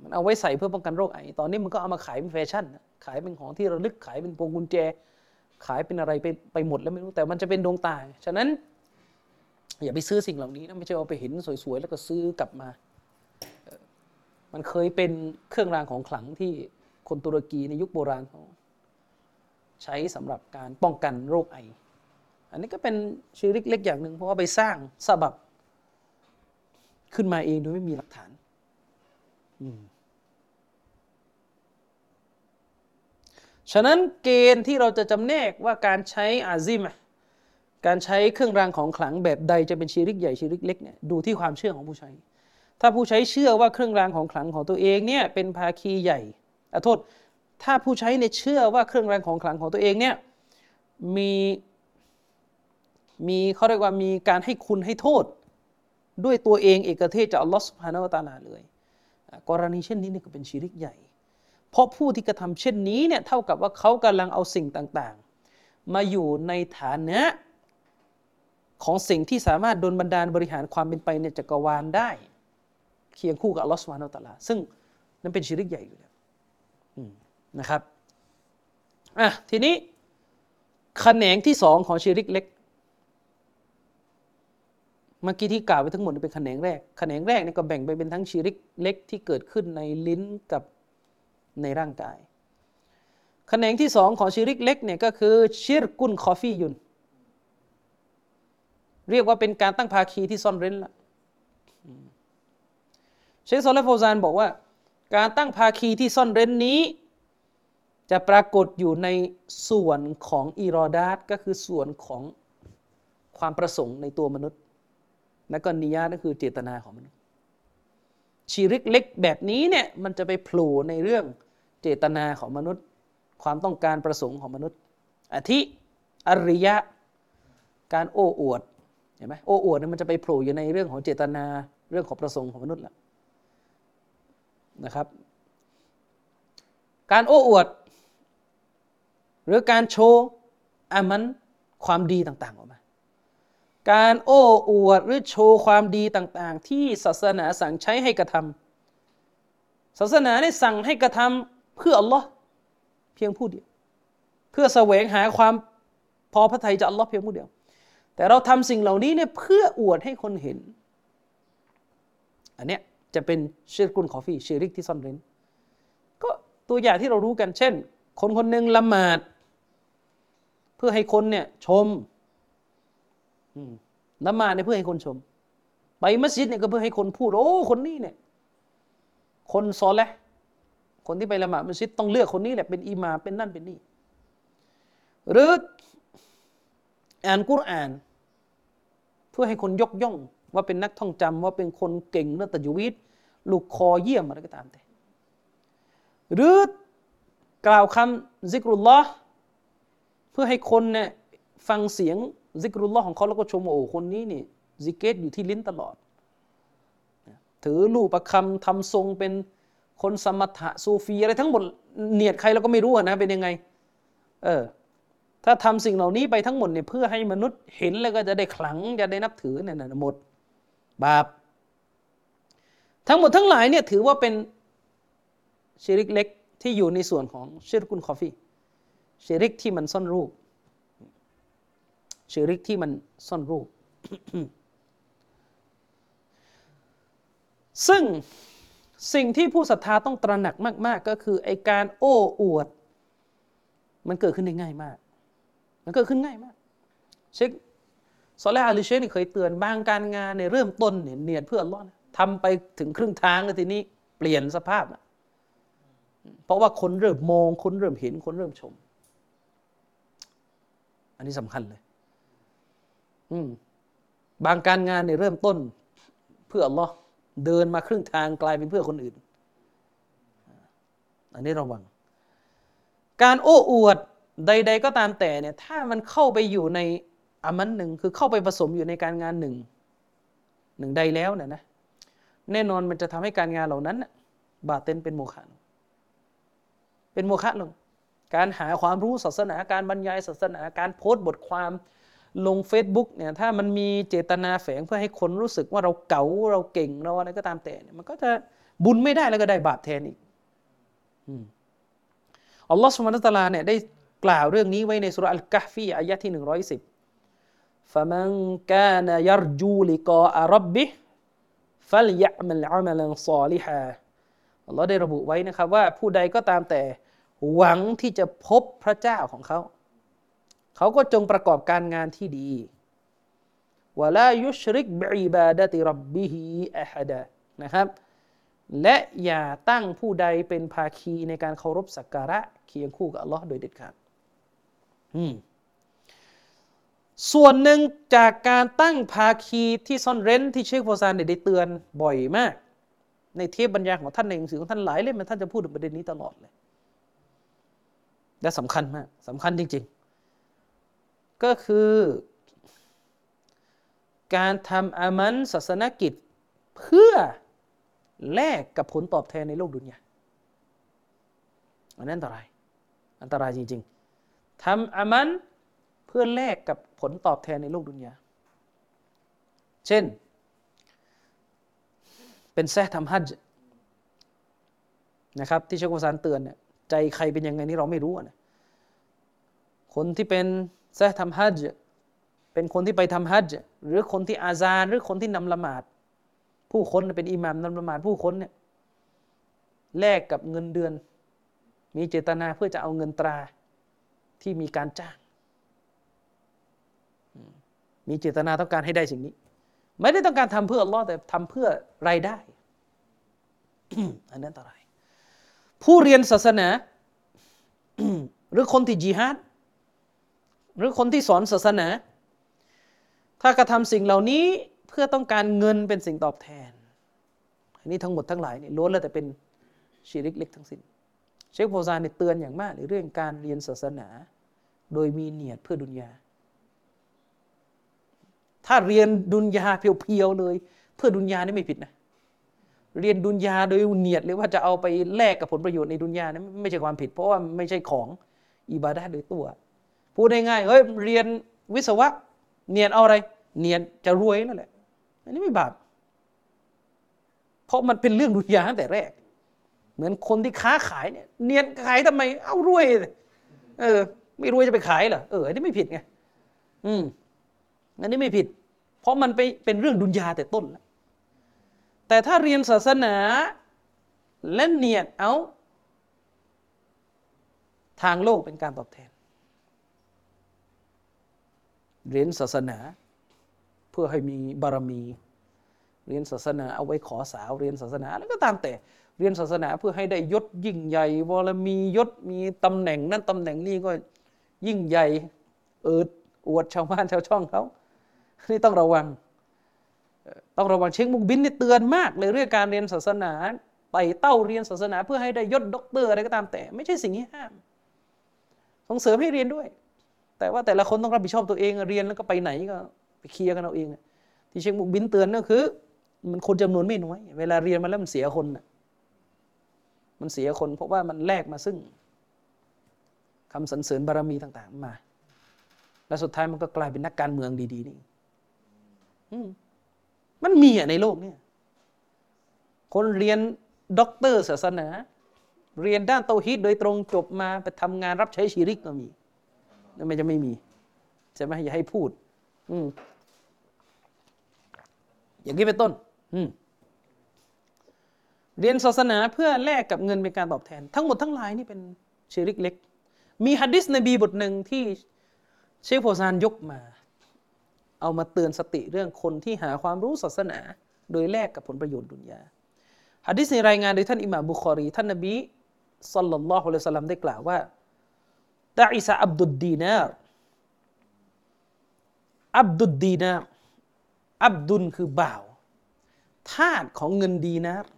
มันเอาไว้ใส่เพื่อป้องกันโรคไอตอนนี้มันก็เอามาขายเป็นแฟชั่นขายเป็นของที่ระลึกขายเป็นพวงกุญแจขายเป็นอะไรไปหมดแล้วไม่รู้แต่มันจะเป็นดวงตาฉะนั้นอย่าไปซื้อสิ่งเหล่านี้นะไม่ใช่เอาไปเห็นสวยๆแล้วก็ซื้อกลับมามันเคยเป็นเครื่องรางของขลังที่คนตุรกีในยุคโบราณเขาใช้สำหรับการป้องกันโรคไออันนี้ก็เป็นชิริกเล็กอย่างหนึ่งเพราะว่าไปสร้างซะบับขึ้นมาเองโดยไม่มีหลักฐานฉะนั้นเกณฑ์ที่เราจะจำแนกว่าการใช้อาซิมะการใช้เครื่องรางของขลังแบบใดจะเป็นชิริกใหญ่ชิริกเล็กเนี่ยดูที่ความเชื่อของผู้ใช้ถ้าผู้ใช้เชื่อว่าเครื่องรางของขลังของตัวเองเนี่ยเป็นภาคีใหญ่โทษถ้าผู้ใช้เนี่ยเชื่อว่าเครื่องรางของขลังของตัวเองเนี่ยมีเขาเรียกว่ามีการให้คุณให้โทษด้วยตัวเองเอกเทศจากอัลลอฮฺซุบฮานะฮูวะตะอาลาเลยกรณีเช่นนี้เนี่ยก็เป็นชิริกใหญ่เพราะผู้ที่กระทำเช่นนี้เนี่ยเท่ากับว่าเขากำลังเอาสิ่งต่างๆมาอยู่ในฐานะของสิ่งที่สามารถดลบันดาลบริหารความเป็นไปในจักรวาลได้เคียงคู่กับอัลลอฮฺซุบฮานะฮูวะตะอาลาซึ่งนั่นเป็นชิริกใหญ่อยู่แล้วนะครับทีนี้แขนงที่สองของชิริกเล็กเมื่อกี้ที่กล่าวไปทั้งหมดเป็นแขนงแรกเนี่ยก็แบ่งไปเป็นทั้งชิริกเล็กที่เกิดขึ้นในลิ้นกับในร่างกายแขนงที่สองของชิริกเล็กเนี่ยก็คือชิรกุนคอฟียุนเรียกว่าเป็นการตั้งภาคีที่ซ่อนเร้นละเชคซอเลห์ฟาวซานบอกว่าการตั้งภาคีที่ซ่อนเร้นนี้จะปรากฏอยู่ในส่วนของอิรอดาตก็คือส่วนของความประสงค์ในตัวมนุษย์และก็นิยะก็คือเจตนาของมนุษย์ชิริกเล็กแบบนี้เนี่ยมันจะไปโผล่ในเรื่องเจตนาของมนุษย์ความต้องการประสงค์ของมนุษย์อาทิอริยะการโอ้อวดเห็นไหมโอ้อวดเนี่ยมันจะไปโผล่อยู่ในเรื่องของเจตนาเรื่องของประสงค์ของมนุษย์แล้วนะครับการโอ้อวดหรือการโชว์อามันความดีต่างๆออกมาการโอ้อวดหรือโชว์ความดีต่างๆที่ศาสนาสั่งใช้ให้กระทำศาสนาได้สั่งให้กระทำเพื่ออัลลอฮ์เพียงผู้เดียวเพื่อแสวงหาความพอพระทัยจากอัลลอฮ์เพียงผู้เดียวแต่เราทำสิ่งเหล่านี้เนี่ยเพื่ออวดให้คนเห็นอันเนี้ยจะเป็นชิรกุนคอฟีชิริกที่ซ่อนเร้นก็ตัวอย่างที่เรารู้กันเช่นคนคนหนึ่งละหมาดเพื่อให้คนเนี่ยชมละหมาดเนี่ยเพื่อให้คนชมไปมัสยิดเนี่ยก็เพื่อให้คนพูดโอ้คนนี้เนี่ยคนซอเลห์คนที่ไปละหมาดมัสยิดต้องเลือกคนนี้แหละเป็นอิหม่ามเป็นนั่นเป็นนี่หรืออ่านกุรอานเพื่อให้คนยกย่องว่าเป็นนักท่องจำว่าเป็นคนเก่งเรื่องตัจวีดลูกคอเยี่ยมอะไรก็ตามแต่หรือกล่าวคำซิกรุลลอฮ์เพื่อให้คนเนี่ยฟังเสียงซิกรุลลอฮ์ของเขาแล้วก็ชมโอ้คนนี้นี่ซิกเกตอยู่ที่ลิ้นตลอดถือลูกประคำทำทรงเป็นคนสมถะซูฟีอะไรทั้งหมดเนียดใครเราก็ไม่รู้นะเป็นยังไงถ้าทำสิ่งเหล่านี้ไปทั้งหมดเนี่ยเพื่อให้มนุษย์เห็นแล้วก็จะได้ขลังจะได้นับถือเนี่ยหมดบาปทั้งหมดทั้งหลายเนี่ยถือว่าเป็นชิริกเล็กที่อยู่ในส่วนของชิริกุนคอฟีชิริกที่มันซ่อนรูปชิริกที่มันซ่อนรูป ซึ่งสิ่งที่ผู้ศรัทธาต้องตระหนักมากๆก็คือไอการโอ้อวดมันเกิดขึ้นได้ง่ายมากเชค ซอเลห์ อาลีเชคนี่เคยเตือนบางการงานในเริ่มต้นเนี่ยเนียดเพื่ออัลเลาะห์นะทำไปถึงครึ่งทางแล้วทีนี้เปลี่ยนสภาพนะเพราะว่าคนเริ่มมองคนเริ่มเห็นคนเริ่มชมอันนี้สำคัญเลยบางการงานในเริ่มต้นเพื่ออัลเลาะห์เดินมาครึ่งทางกลายเป็นเพื่อคนอื่นอันนี้ระวังการโอ้อวดใดๆก็ตามแต่เนี่ยถ้ามันเข้าไปอยู่ในอามันหนึ่งคือเข้าไปผสมอยู่ในการงานหนึ่งใดแล้วเนี่ยนะแน่นอนมันจะทำให้การงานเหล่านั้นบาตินเป็นโมฆะเป็นโมฆะลงการหาความรู้ศาสนาการบรรยายศาสนาการโพสต์บทความลง Facebook เนี่ยถ้ามันมีเจตนาแฝงเพื่อให้คนรู้สึกว่าเราเก๋าเราเก่งเราอะไรก็ตามแต่เนี่ยมันก็จะบุญไม่ได้แล้วก็ได้บาปแทนอีกอัลลอฮฺซุบฮานะฮูวะตะอาลาเนี่ยได้กล่าวเรื่องนี้ไว้ในซูเราะห์อัลกะฮฟีอายะห์ที่110فَمَنْ كَانَ يَرْجُو لِقَاءَ رَبِّهِ فَلْيَعْمَلْ عَمَلًا صَالِحًا อัลเลาะห์ได้ระบุไว้นะครับว่าผู้ใดก็ตามแต่หวังที่จะพบพระเจ้าของเขาเขาก็จงประกอบการงานที่ดีوَلَا يُشْرِكْ بِعِبَادَةِ رَبِّهِ أَحَدًا นะครับและอย่าตั้งผู้ใดเป็นภาคีในการเคารพสักการะเคียงคู่กับอัลเลาะห์โดยเด็ดขาดส่วนหนึ่งจากการตั้งภาคีที่ซ่อนเร้นที่เชคฟอซานได้เตือนบ่อยมากในเทปบรรยายของท่านในหนังสือของท่านหลายเล่มท่านจะพูดถึงประเด็นนี้ตลอดเลยและสำคัญมากสำคัญจริงๆก็คือการทำอามันศาสนกิจเพื่อแลกกับผลตอบแทนในโลกดุนยาอันนั้นอันตรายอันตรายจริงๆทำอามันเพื่อแลกกับผลตอบแทนในโลกดุนยาเช่นเป็นแซะทำฮัจญ์นะครับที่เชคฟอซานเตือนเนี่ยใจใครเป็นยังไงนี่เราไม่รู้นะคนที่เป็นแซะทำฮัจญ์เป็นคนที่ไปทำฮัจญ์หรือคนที่อาซานหรือคนที่นำละหมาดผู้คนเป็นอิหม่ามนำละหมาดผู้คนเนี่ยแลกกับเงินเดือนมีเจตนาเพื่อจะเอาเงินตราที่มีการจ้างมีเจตนาต้องการให้ได้สิ่งนี้ไม่ได้ต้องการทำเพื่ออัลเลาะห์แต่ทำเพื่อรายได้ อันนั้นอันตรายผู้เรียนศาสนา หรือคนที่ญิฮาดหรือคนที่สอนศาสนาถ้ากระทำสิ่งเหล่านี้เพื่อต้องการเงินเป็นสิ่งตอบแทนอันนี้ทั้งหมดทั้งหลายนี่ล้วนแล้วแต่เป็นชิริกเล็กทั้งสิ้นเชคฟอซานเตือนอย่างมากในเรื่องการเรียนศาสนาโดยมีเนียดเพื่อดุนยาถ้าเรียนดุนยาเพียวๆเลยเพื่อดุนยานี่ไม่ผิดนะเรียนดุนยาโดยเนียดหรือว่าจะเอาไปแลกกับผลประโยชน์ในดุนยานี่ไม่ใช่ความผิดเพราะว่าไม่ใช่ของอิบาดะห์โดยตัวพูดง่ายๆเฮ้ยเรียนวิศวะเนียดเอาอะไรเนียดจะรวยนั่นแหละอันนี้ไม่บาปเพราะมันเป็นเรื่องดุนยาตั้งแต่แรกเหมือนคนที่ค้าขายเนี่ยเนียดขายทำไมเอารวยไม่รวยจะไปขายเหรออันนี้ไม่ผิดไงอันนี้ไม่ผิดเพราะมันเป็นเรื่องดุนยาแต่ต้นแล้วแต่ถ้าเรียนศาสนาและเนียดเอาทางโลกเป็นการตอบแทนเรียนศาสนาเพื่อให้มีบารมีเรียนศาสนาเอาไว้ขอสาวเรียนศาสนาแล้วก็ตามแต่เรียนศาสนาเพื่อให้ได้ยศยิ่งใหญ่บารมียศมีตำแหน่งนั่นตำแหน่งนี้ก็ยิ่งใหญ่อวดชาวบ้านชาวช่องเขานี่ต้องระวังเชคมุกบินนี่เตือนมากเลยเรื่องการเรียนศาสนาไต่เต้าเรียนศาสนาเพื่อให้ได้ยศด็อกเตอร์อะไรก็ตามแต่ไม่ใช่สิ่งที่ห้ามส่งเสริมให้เรียนด้วยแต่ว่าแต่ละคนต้องรับผิดชอบตัวเองเรียนแล้วก็ไปไหนก็ไปเคลียร์กันเอาเองที่เชคมุกบินเตือนก็คือมันคนจำนวนไม่น้อยเวลาเรียนมาแล้วมันเสียคนเพราะว่ามันแลกมาซึ่งคำสรรเสริญบารมีต่างๆมาและสุดท้ายมันก็กลายเป็นนักการเมืองดีๆนี่มันมีในโลกเนี่ยคนเรียนด็อกเตอร์ศาสนาเรียนด้านเตาฮีดโดยตรงจบมาไปทำงานรับใช้ชิริกก็มีแล้วมันจะไม่มีใช่ไหมอย่าให้พูดอย่างนี้เป็นต้นเรียนศาสนาเพื่อแลกกับเงินเป็นการตอบแทนทั้งหมดทั้งหลายนี่เป็นชิริกเล็กมีหะดีษนบีบทหนึ่งที่เชคฟอซานยกมา เอามาเตือนสติเรื่องคนที่หาความรู้ศาสนาโดยแลกกับผลประโยชน์ดุนยาหะดีษนี้รายงานโดยท่านอิหม่ามบุคอรีท่านนบีศ็อลลัลลอฮุอะลัยฮิวะซัลลัมได้กล่าวว่าตะอิซะอับดุดดีนาร์อับดุดดีนาร์อับดุลคือบ่าวทาสของเงินดีนาร์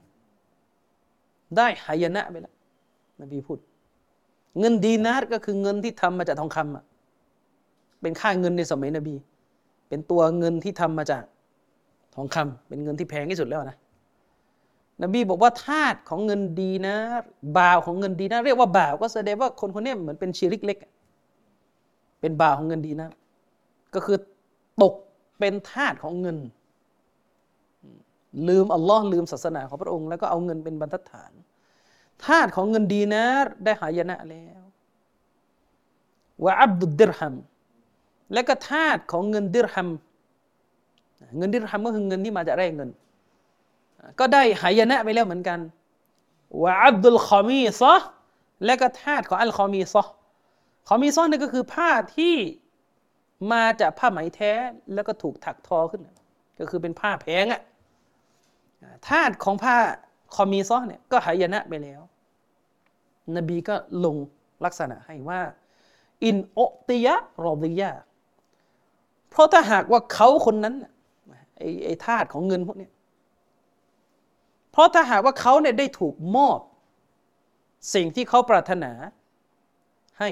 ได้หายนะไปแล้วนบีพูดเงินดีนาร์ก็คือเงินที่ทำมาจากทองคำเป็นค่าเงินในสมัยนบีเป็นตัวเงินที่ทำมาจากทองคำเป็นเงินที่แพงที่สุดแล้วนะนบีบอกว่าทาสของเงินดีนาร์บ่าวของเงินดีนาร์เรียกว่าบ่าวก็แสดงว่าคนคนนี้เหมือนเป็นชิริกเล็กเป็นบ่าวของเงินดีนาร์ก็คือตกเป็นทาสของเงินลืมอัลลอฮ์ลืมศาสนาของพระองค์แล้วก็เอาเงินเป็นบรรทัดฐานทาสของเงินดีนาร์ได้หายนะแล้ววะอับดุดดิรฮัมและก็ทาสของเงินดิรฮัมเงินดิรฮัมก็คือเงินที่มาจากแรงเงินก็ได้หายนะไปแล้วเหมือนกันวะอับดุลคอมีซะและก็ทาสของอัลคอมีซะคอมีซะนี่ก็คือผ้าที่มาจากผ้าไหมแท้แล้วก็ถูกถักทอขึ้นก็คือเป็นผ้าแพงอ่ะทาสของผ้าคอมีซะเนี่ยก็หายนะไปแล้วนบีก็ลงลักษณะให้ว่าอินอติยะรอดิยะเพราะถ้าหากว่าเขาคนนั้นไอ้ทาสของเงินพวกนี้เพราะถ้าหากว่าเขาเนี่ยได้ถูกมอบสิ่งที่เขาปรารถนาให้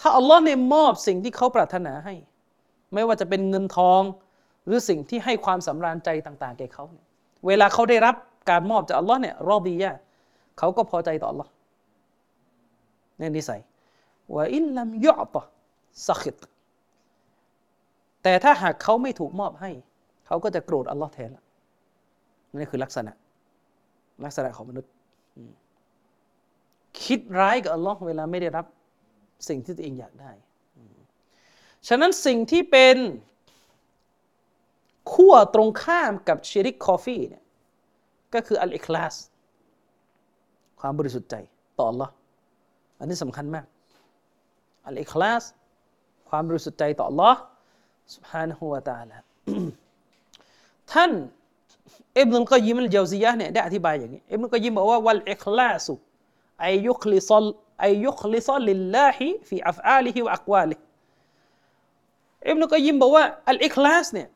ถ้าอัลลอฮ์เนี่ยมอบสิ่งที่เขาปรารถนาให้ไม่ว่าจะเป็นเงินทองหรือสิ่งที่ให้ความสำราญใจต่างๆแก่เขาเวลาเขาได้รับการมอบจากอัลลอฮ์เนี่ยรอดิยะเขาก็พอใจต่ออัลลอฮ์ในนิสัยว่าอินลัมยอตะซะคิดแต่ถ้าหากเขาไม่ถูกมอบให้เขาก็จะโกรธอัลลอฮ์แทนละนี่คือลักษณะของมนุษย์คิดร้ายกับอัลลอฮ์เวลาไม่ได้รับสิ่งที่ตัวเองอยากได้ฉะนั้นสิ่งที่เป็นขั้วตรงข้ามกับชิริกคอฟีเนี่ยก็คืออัลอิคลาสความบริสุทธิ์ใจต่ออัลลอฮ์อันนี้สำคัญมากอัลอิคลาสความบริสุทธิ์ใจต่ออัลลอฮ์ซุบฮานะฮูวะตะอาลาท่านอิบนุลกอยยิมอัลญาวซียะห์เนี่ยได้อธิบายอย่างนี้อิบนุลกอยยิมบอกว่าวัลอิคลาสอัยยุคลิซลลิลลาฮิฟีอัฟอาลิฮิวะอักวาลิฮิอิบนุลกอยยิมบอกว่าอัลอิคลาสเนี่ย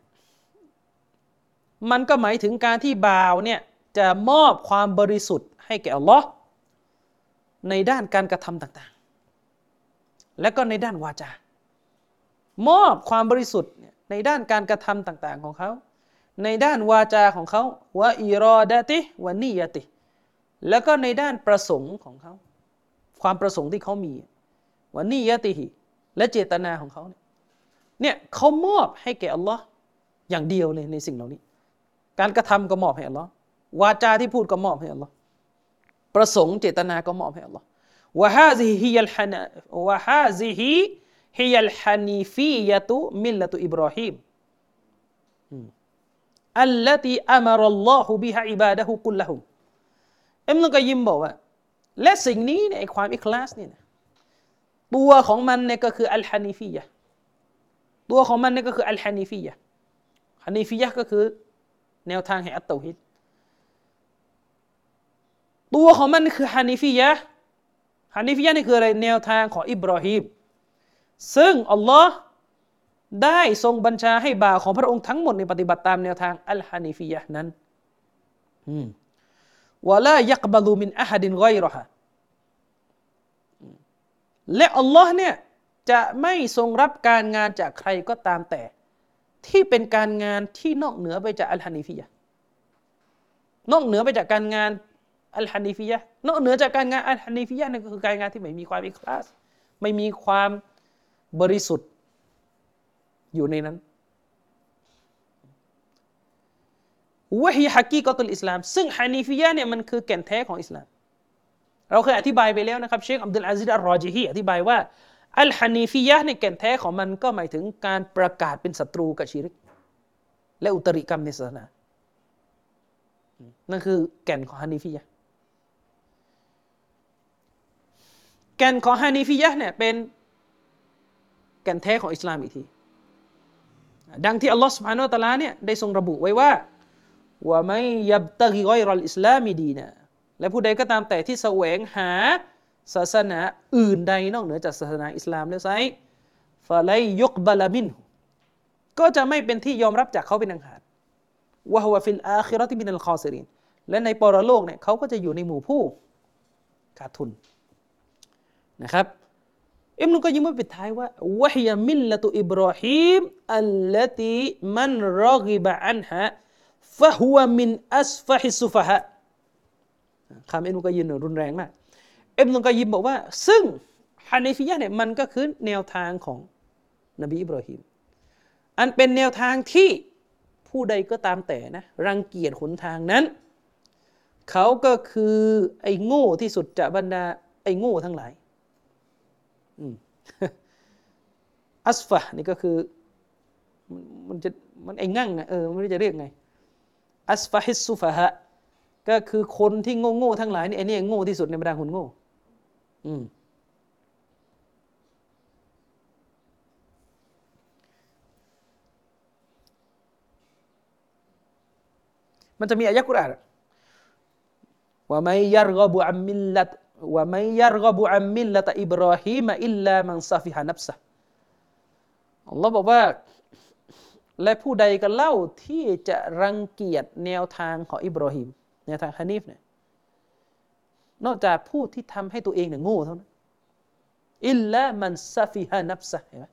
มันก็หมายถึงการที่บ่าวเนี่ยจะมอบความบริสุทธิ์ให้แก่อัลลอฮ์ในด้านการกระทำต่างๆและก็ในด้านวาจามอบความบริสุทธิ์ในด้านการกระทำต่างๆของเขาในด้านวาจาของเขาวะอิรอดะติวะนียะติแล้วก็ในด้านประสงค์ของเขาความประสงค์ที่เขามีวะนียะติฮิและเจตนาของเขาเนี่ยเขามอบให้แก่อัลลอฮ์อย่างเดียวเลยในสิ่งเหล่านี้การกระทำก็มอบให้อัลลอฮ์วาจาที่พูดก็มอบให้อัลลอฮ์ประสงค์เจตนาก็มอบให้อัลลอฮ์วะฮาซิฮิยัลฮานะวะฮาซิฮิฮิยัลฮานีฟียะตุมิลละตุอิบรอฮีมالتي أمر الله بها عباده كلهم อิบนุลกอยยิมบอกว่าและสิ่งนี้เนี่ยไอ้ความอิคลาสเนี่ยนะตัวของมันเนี่ยก็คืออัลฮานีฟียะห์ตัวของมันเนี่ยก็คืออัลฮานีฟียะห์ฮานีฟียะห์ก็คือแนวทางแห่งอัตเตาฮีดตัวของมันคือฮานีฟียะห์ฮานีฟียะห์นี่คืออะไรแนวทางของอิบรอฮีมซึ่งอัลลอฮ์ได้ทรงบัญชาให้บ่าวของพระองค์ทั้งหมดในปฏิบัติตามแนวทางอัลฮานิฟียะห์นั้นวะลายักบะลูมินอะฮัดกอยเราะฮาและอัลลอฮ์เนี่ยจะไม่ทรงรับการงานจากใครก็ตามแต่ที่เป็นการงานที่นอกเหนือไปจากอัลฮานิฟียะห์นอกเหนือไปจากการงานอัลฮานิฟียะห์นอกเหนือจากการงานอัลฮานิฟียะห์นั่นก็คือการงานที่ไม่มีความอิคลาสไม่มีความบริสุทธิ์อยู่ในนั้นวะฮีฮักกีกอตุลอิสลามซึ่งฮานีฟียะห์เนี่ยมันคือแก่นแท้ของอิสลามเราเคยอธิบายไปแล้วนะครับเชคอับดุลอาซิซอัลรอญิฮีอธิบายว่าอัลฮานีฟียะห์เนี่ยแก่นแท้ของมันก็หมายถึงการประกาศเป็นศัตรูกับชิริกและอุตริกรรมในศาสนานั่นคือแก่นของฮานีฟียะห์แก่นของฮานีฟียะห์เนี่ยเป็นแก่นแท้ของอิสลามอีกที ดังที่อัลลอฮฺซุบฮานะฮูวะตะอาลาเนี่ยได้ทรงระบุไว้ว่าว่าไม่ยับตะกิกอยรอลอิสลามิดีนะและผู้ใดก็ตามแต่ที่แสวงหาศาสนาอื่นใดนอกเหนือจากศาสนาอิสลามแล้วไซฟะไลยุกบะลามินก็จะไม่เป็นที่ยอมรับจากเขาเป็นอันขาดวะฮุวะฟิลอาคิเราะติมินัลคอซิรินและในปรโลกเนี่ยเขาก็จะอยู่ในหมู่ผู้ขาดทุนนะครับอิบนุกอยยิมปิดท้ายว่าวะฮิยะมิลละตุอิบรอฮีมอัลลตีมันรอกิบะอันฮะฟะฮุวะมินอัสฟะฮิสซุฟะฮะคำอิบนุกอยยิมรุนแรงมากอิบนุกอยยิมบอกว่าซึ่งฮานิฟียะห์เนี่ยมันก็คือแนวทางของนบีอิบรอฮีมอันเป็นแนวทางที่ผู้ใดก็ตามแต่นะรังเกียจหนทางนั้นเขาก็คือไอ้โง่ที่สุดจากบรรดาไอ้โง่ทั้งหลายอัสฟะนี่ก็คือมันไอ้งั่งนะไม่รู้จะเรียกไงอัสฟะฮิสซุฟะฮะก็คือคนที่โง่ๆทั้งหลายนี่ไอ้นี่โง่ที่สุดในบรรดาคนโง่มันจะมีอายะห์กุรอานวะมัยยัรฆบุอัมมิลละตวะมัยยัรฆบุอัมมิลละตอิบรอฮีมอิลลามันซะฟิฮะนัฟซะห์อัลลอฮ์บอกว่าและผู้ใดกันเล่าที่จะรังเกียจแนวทางของอิบรอฮีมแนวทางฮะนีฟเนี่ยนอกจากผู้ที่ทำให้ตัวเองเนี่ยโง่เท่านั้นอิลลามันซะฟิฮะนัฟซะห์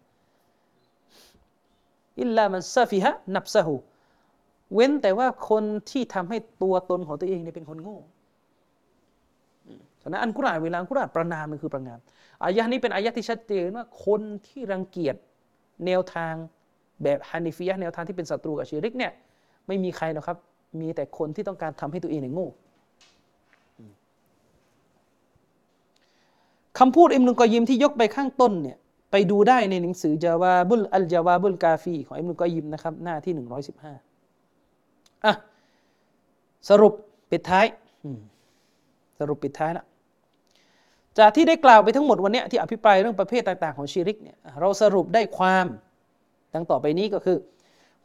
อิลลามันซะฟิฮะนัฟซะฮูเว้นแต่ว่าคนที่ทำให้ตัวตนของตัวเองเนี่ยเป็นคนโง่ฉะนั้นอันกุรอานเวลาอันกุรอานประนามมันคือประนามอายะห์นี้เป็นอายะห์ที่ชัดเจนว่าคนที่รังเกียจแนวทางแบบฮานิฟียะห์แนวทางที่เป็นศัตรูกับชิริกเนี่ยไม่มีใครหรอกครับมีแต่คนที่ต้องการทำให้ตัวเองเนี่ยโง่คำพูดอิบนุกอยยิมที่ยกไปข้างต้นเนี่ยไปดูได้ในหนังสือจาวาบุลอัลจาวาบุลกาฟีของอิบนุกอยยิมนะครับหน้าที่115สรุปปิดท้ายละจากที่ได้กล่าวไปทั้งหมดวันนี้ที่อภิปรายเรื่องประเภทต่างๆของชิริกเนี่ยเราสรุปได้ความดังต่อไปนี้ก็คือ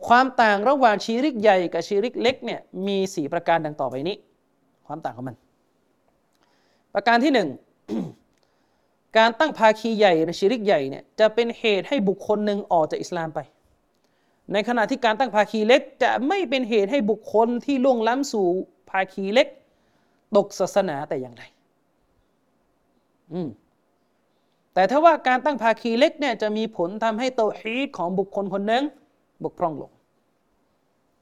ความต่างระหว่างชิริกใหญ่กับชิริกเล็กเนี่ยมี4ประการดังต่อไปนี้ความต่างของมันประการที่1 การตั้งภาคีใหญ่หรือชิริกใหญ่เนี่ยจะเป็นเหตุให้บุคคลหนึ่งออกจากอิสลามไปในขณะที่การตั้งภาคีเล็กจะไม่เป็นเหตุให้บุคคลที่ล่วงล้ำสู่ภาคีเล็กตกศาสนาแต่อย่างใดแต่ถ้าว่าการตั้งภาคีเล็กเนี่ยจะมีผลทำให้เตาฮีดของบุคคลคนหนึ่งบกพร่องลง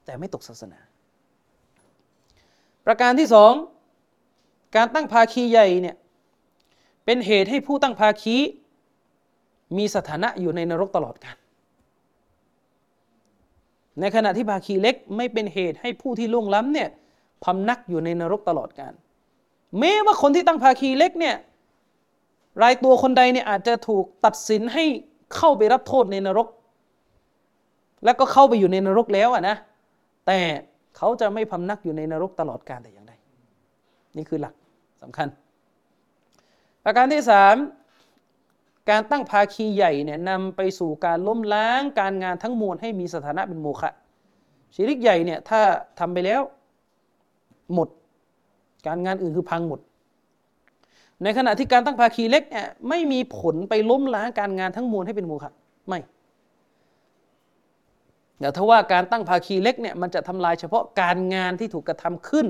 แต่ไม่ตกศาสนาประการที่2การตั้งภาคีใหญ่เนี่ยเป็นเหตุให้ผู้ตั้งภาคีมีสถานะอยู่ในนรกตลอดกาลในขณะที่ภาคีเล็กไม่เป็นเหตุให้ผู้ที่ล่วงล้ำเนี่ยพำนักอยู่ในนรกตลอดกาลแม้ว่าคนที่ตั้งภาคีเล็กเนี่ยรายตัวคนใดเนี่ยอาจจะถูกตัดสินให้เข้าไปรับโทษในนรกแล้วก็เข้าไปอยู่ในนรกแล้วนะแต่เขาจะไม่พำนักอยู่ในนรกตลอดกาลแต่อย่างใดนี่คือหลักสำคัญประการที่3การตั้งภาคีใหญ่เนี่ยนำไปสู่การล้มล้างการงานทั้งมวลให้มีสถานะเป็นโมฆะชิริกใหญ่เนี่ยถ้าทำไปแล้วหมดการงานอื่นคือพังหมดในขณะที่การตั้งภาคีเล็กเนี่ยไม่มีผลไปล้มล้างการงานทั้งมวลให้เป็นโมฆะไม่แต่ถ้าว่าการตั้งภาคีเล็กเนี่ยมันจะทำลายเฉพาะการงานที่ถูกกระทำขึ้น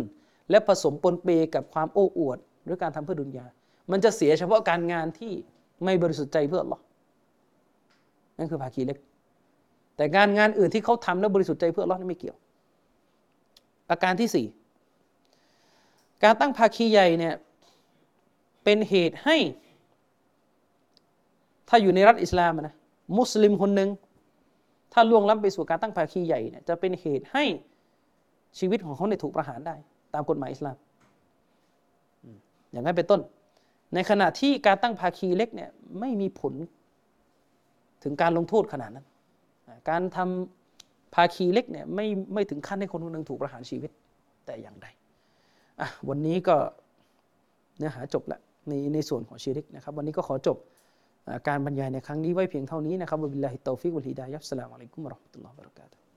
และผสมปนเปกับความโอ้อวดหรือการทำเพื่อดุนยามันจะเสียเฉพาะการงานที่ไม่บริสุทธิ์ใจเพื่ออัลเลาะห์นั่นคือภาคีเล็กแต่การงานอื่นที่เขาทำแล้วบริสุทธิ์ใจเพื่ออัลเลาะห์นี่ไม่เกี่ยวประการที่4การตั้งภาคีใหญ่เนี่ยเป็นเหตุให้ถ้าอยู่ในรัฐอิสลามนะมุสลิมคนหนึ่งถ้าล่วงล้ำไปสู่การตั้งภาคีใหญ่เนี่ยจะเป็นเหตุให้ชีวิตของเขาเนี่ยถูกประหารได้ตามกฎหมายอิสลามอย่างนั้นเป็นต้นในขณะที่การตั้งภาคีเล็กเนี่ยไม่มีผลถึงการลงโทษขนาดนั้นการทำภาคีเล็กเนี่ยไม่ถึงขั้นให้คนคนหนึ่งถูกประหารชีวิตแต่อย่างใดวันนี้ก็เนื้อหาจบแล้วในส่วนของชิริกนะครับวันนี้ก็ขอจบ การบรรยายในครั้งนี้ไว้เพียงเท่านี้นะครับบิลลาฮิตตอฟิกวัลฮิดายะฮ์อัสสลามุอะลัยกุมวะเราะห์มะตุลลอฮิวะบะเราะกาตุฮ์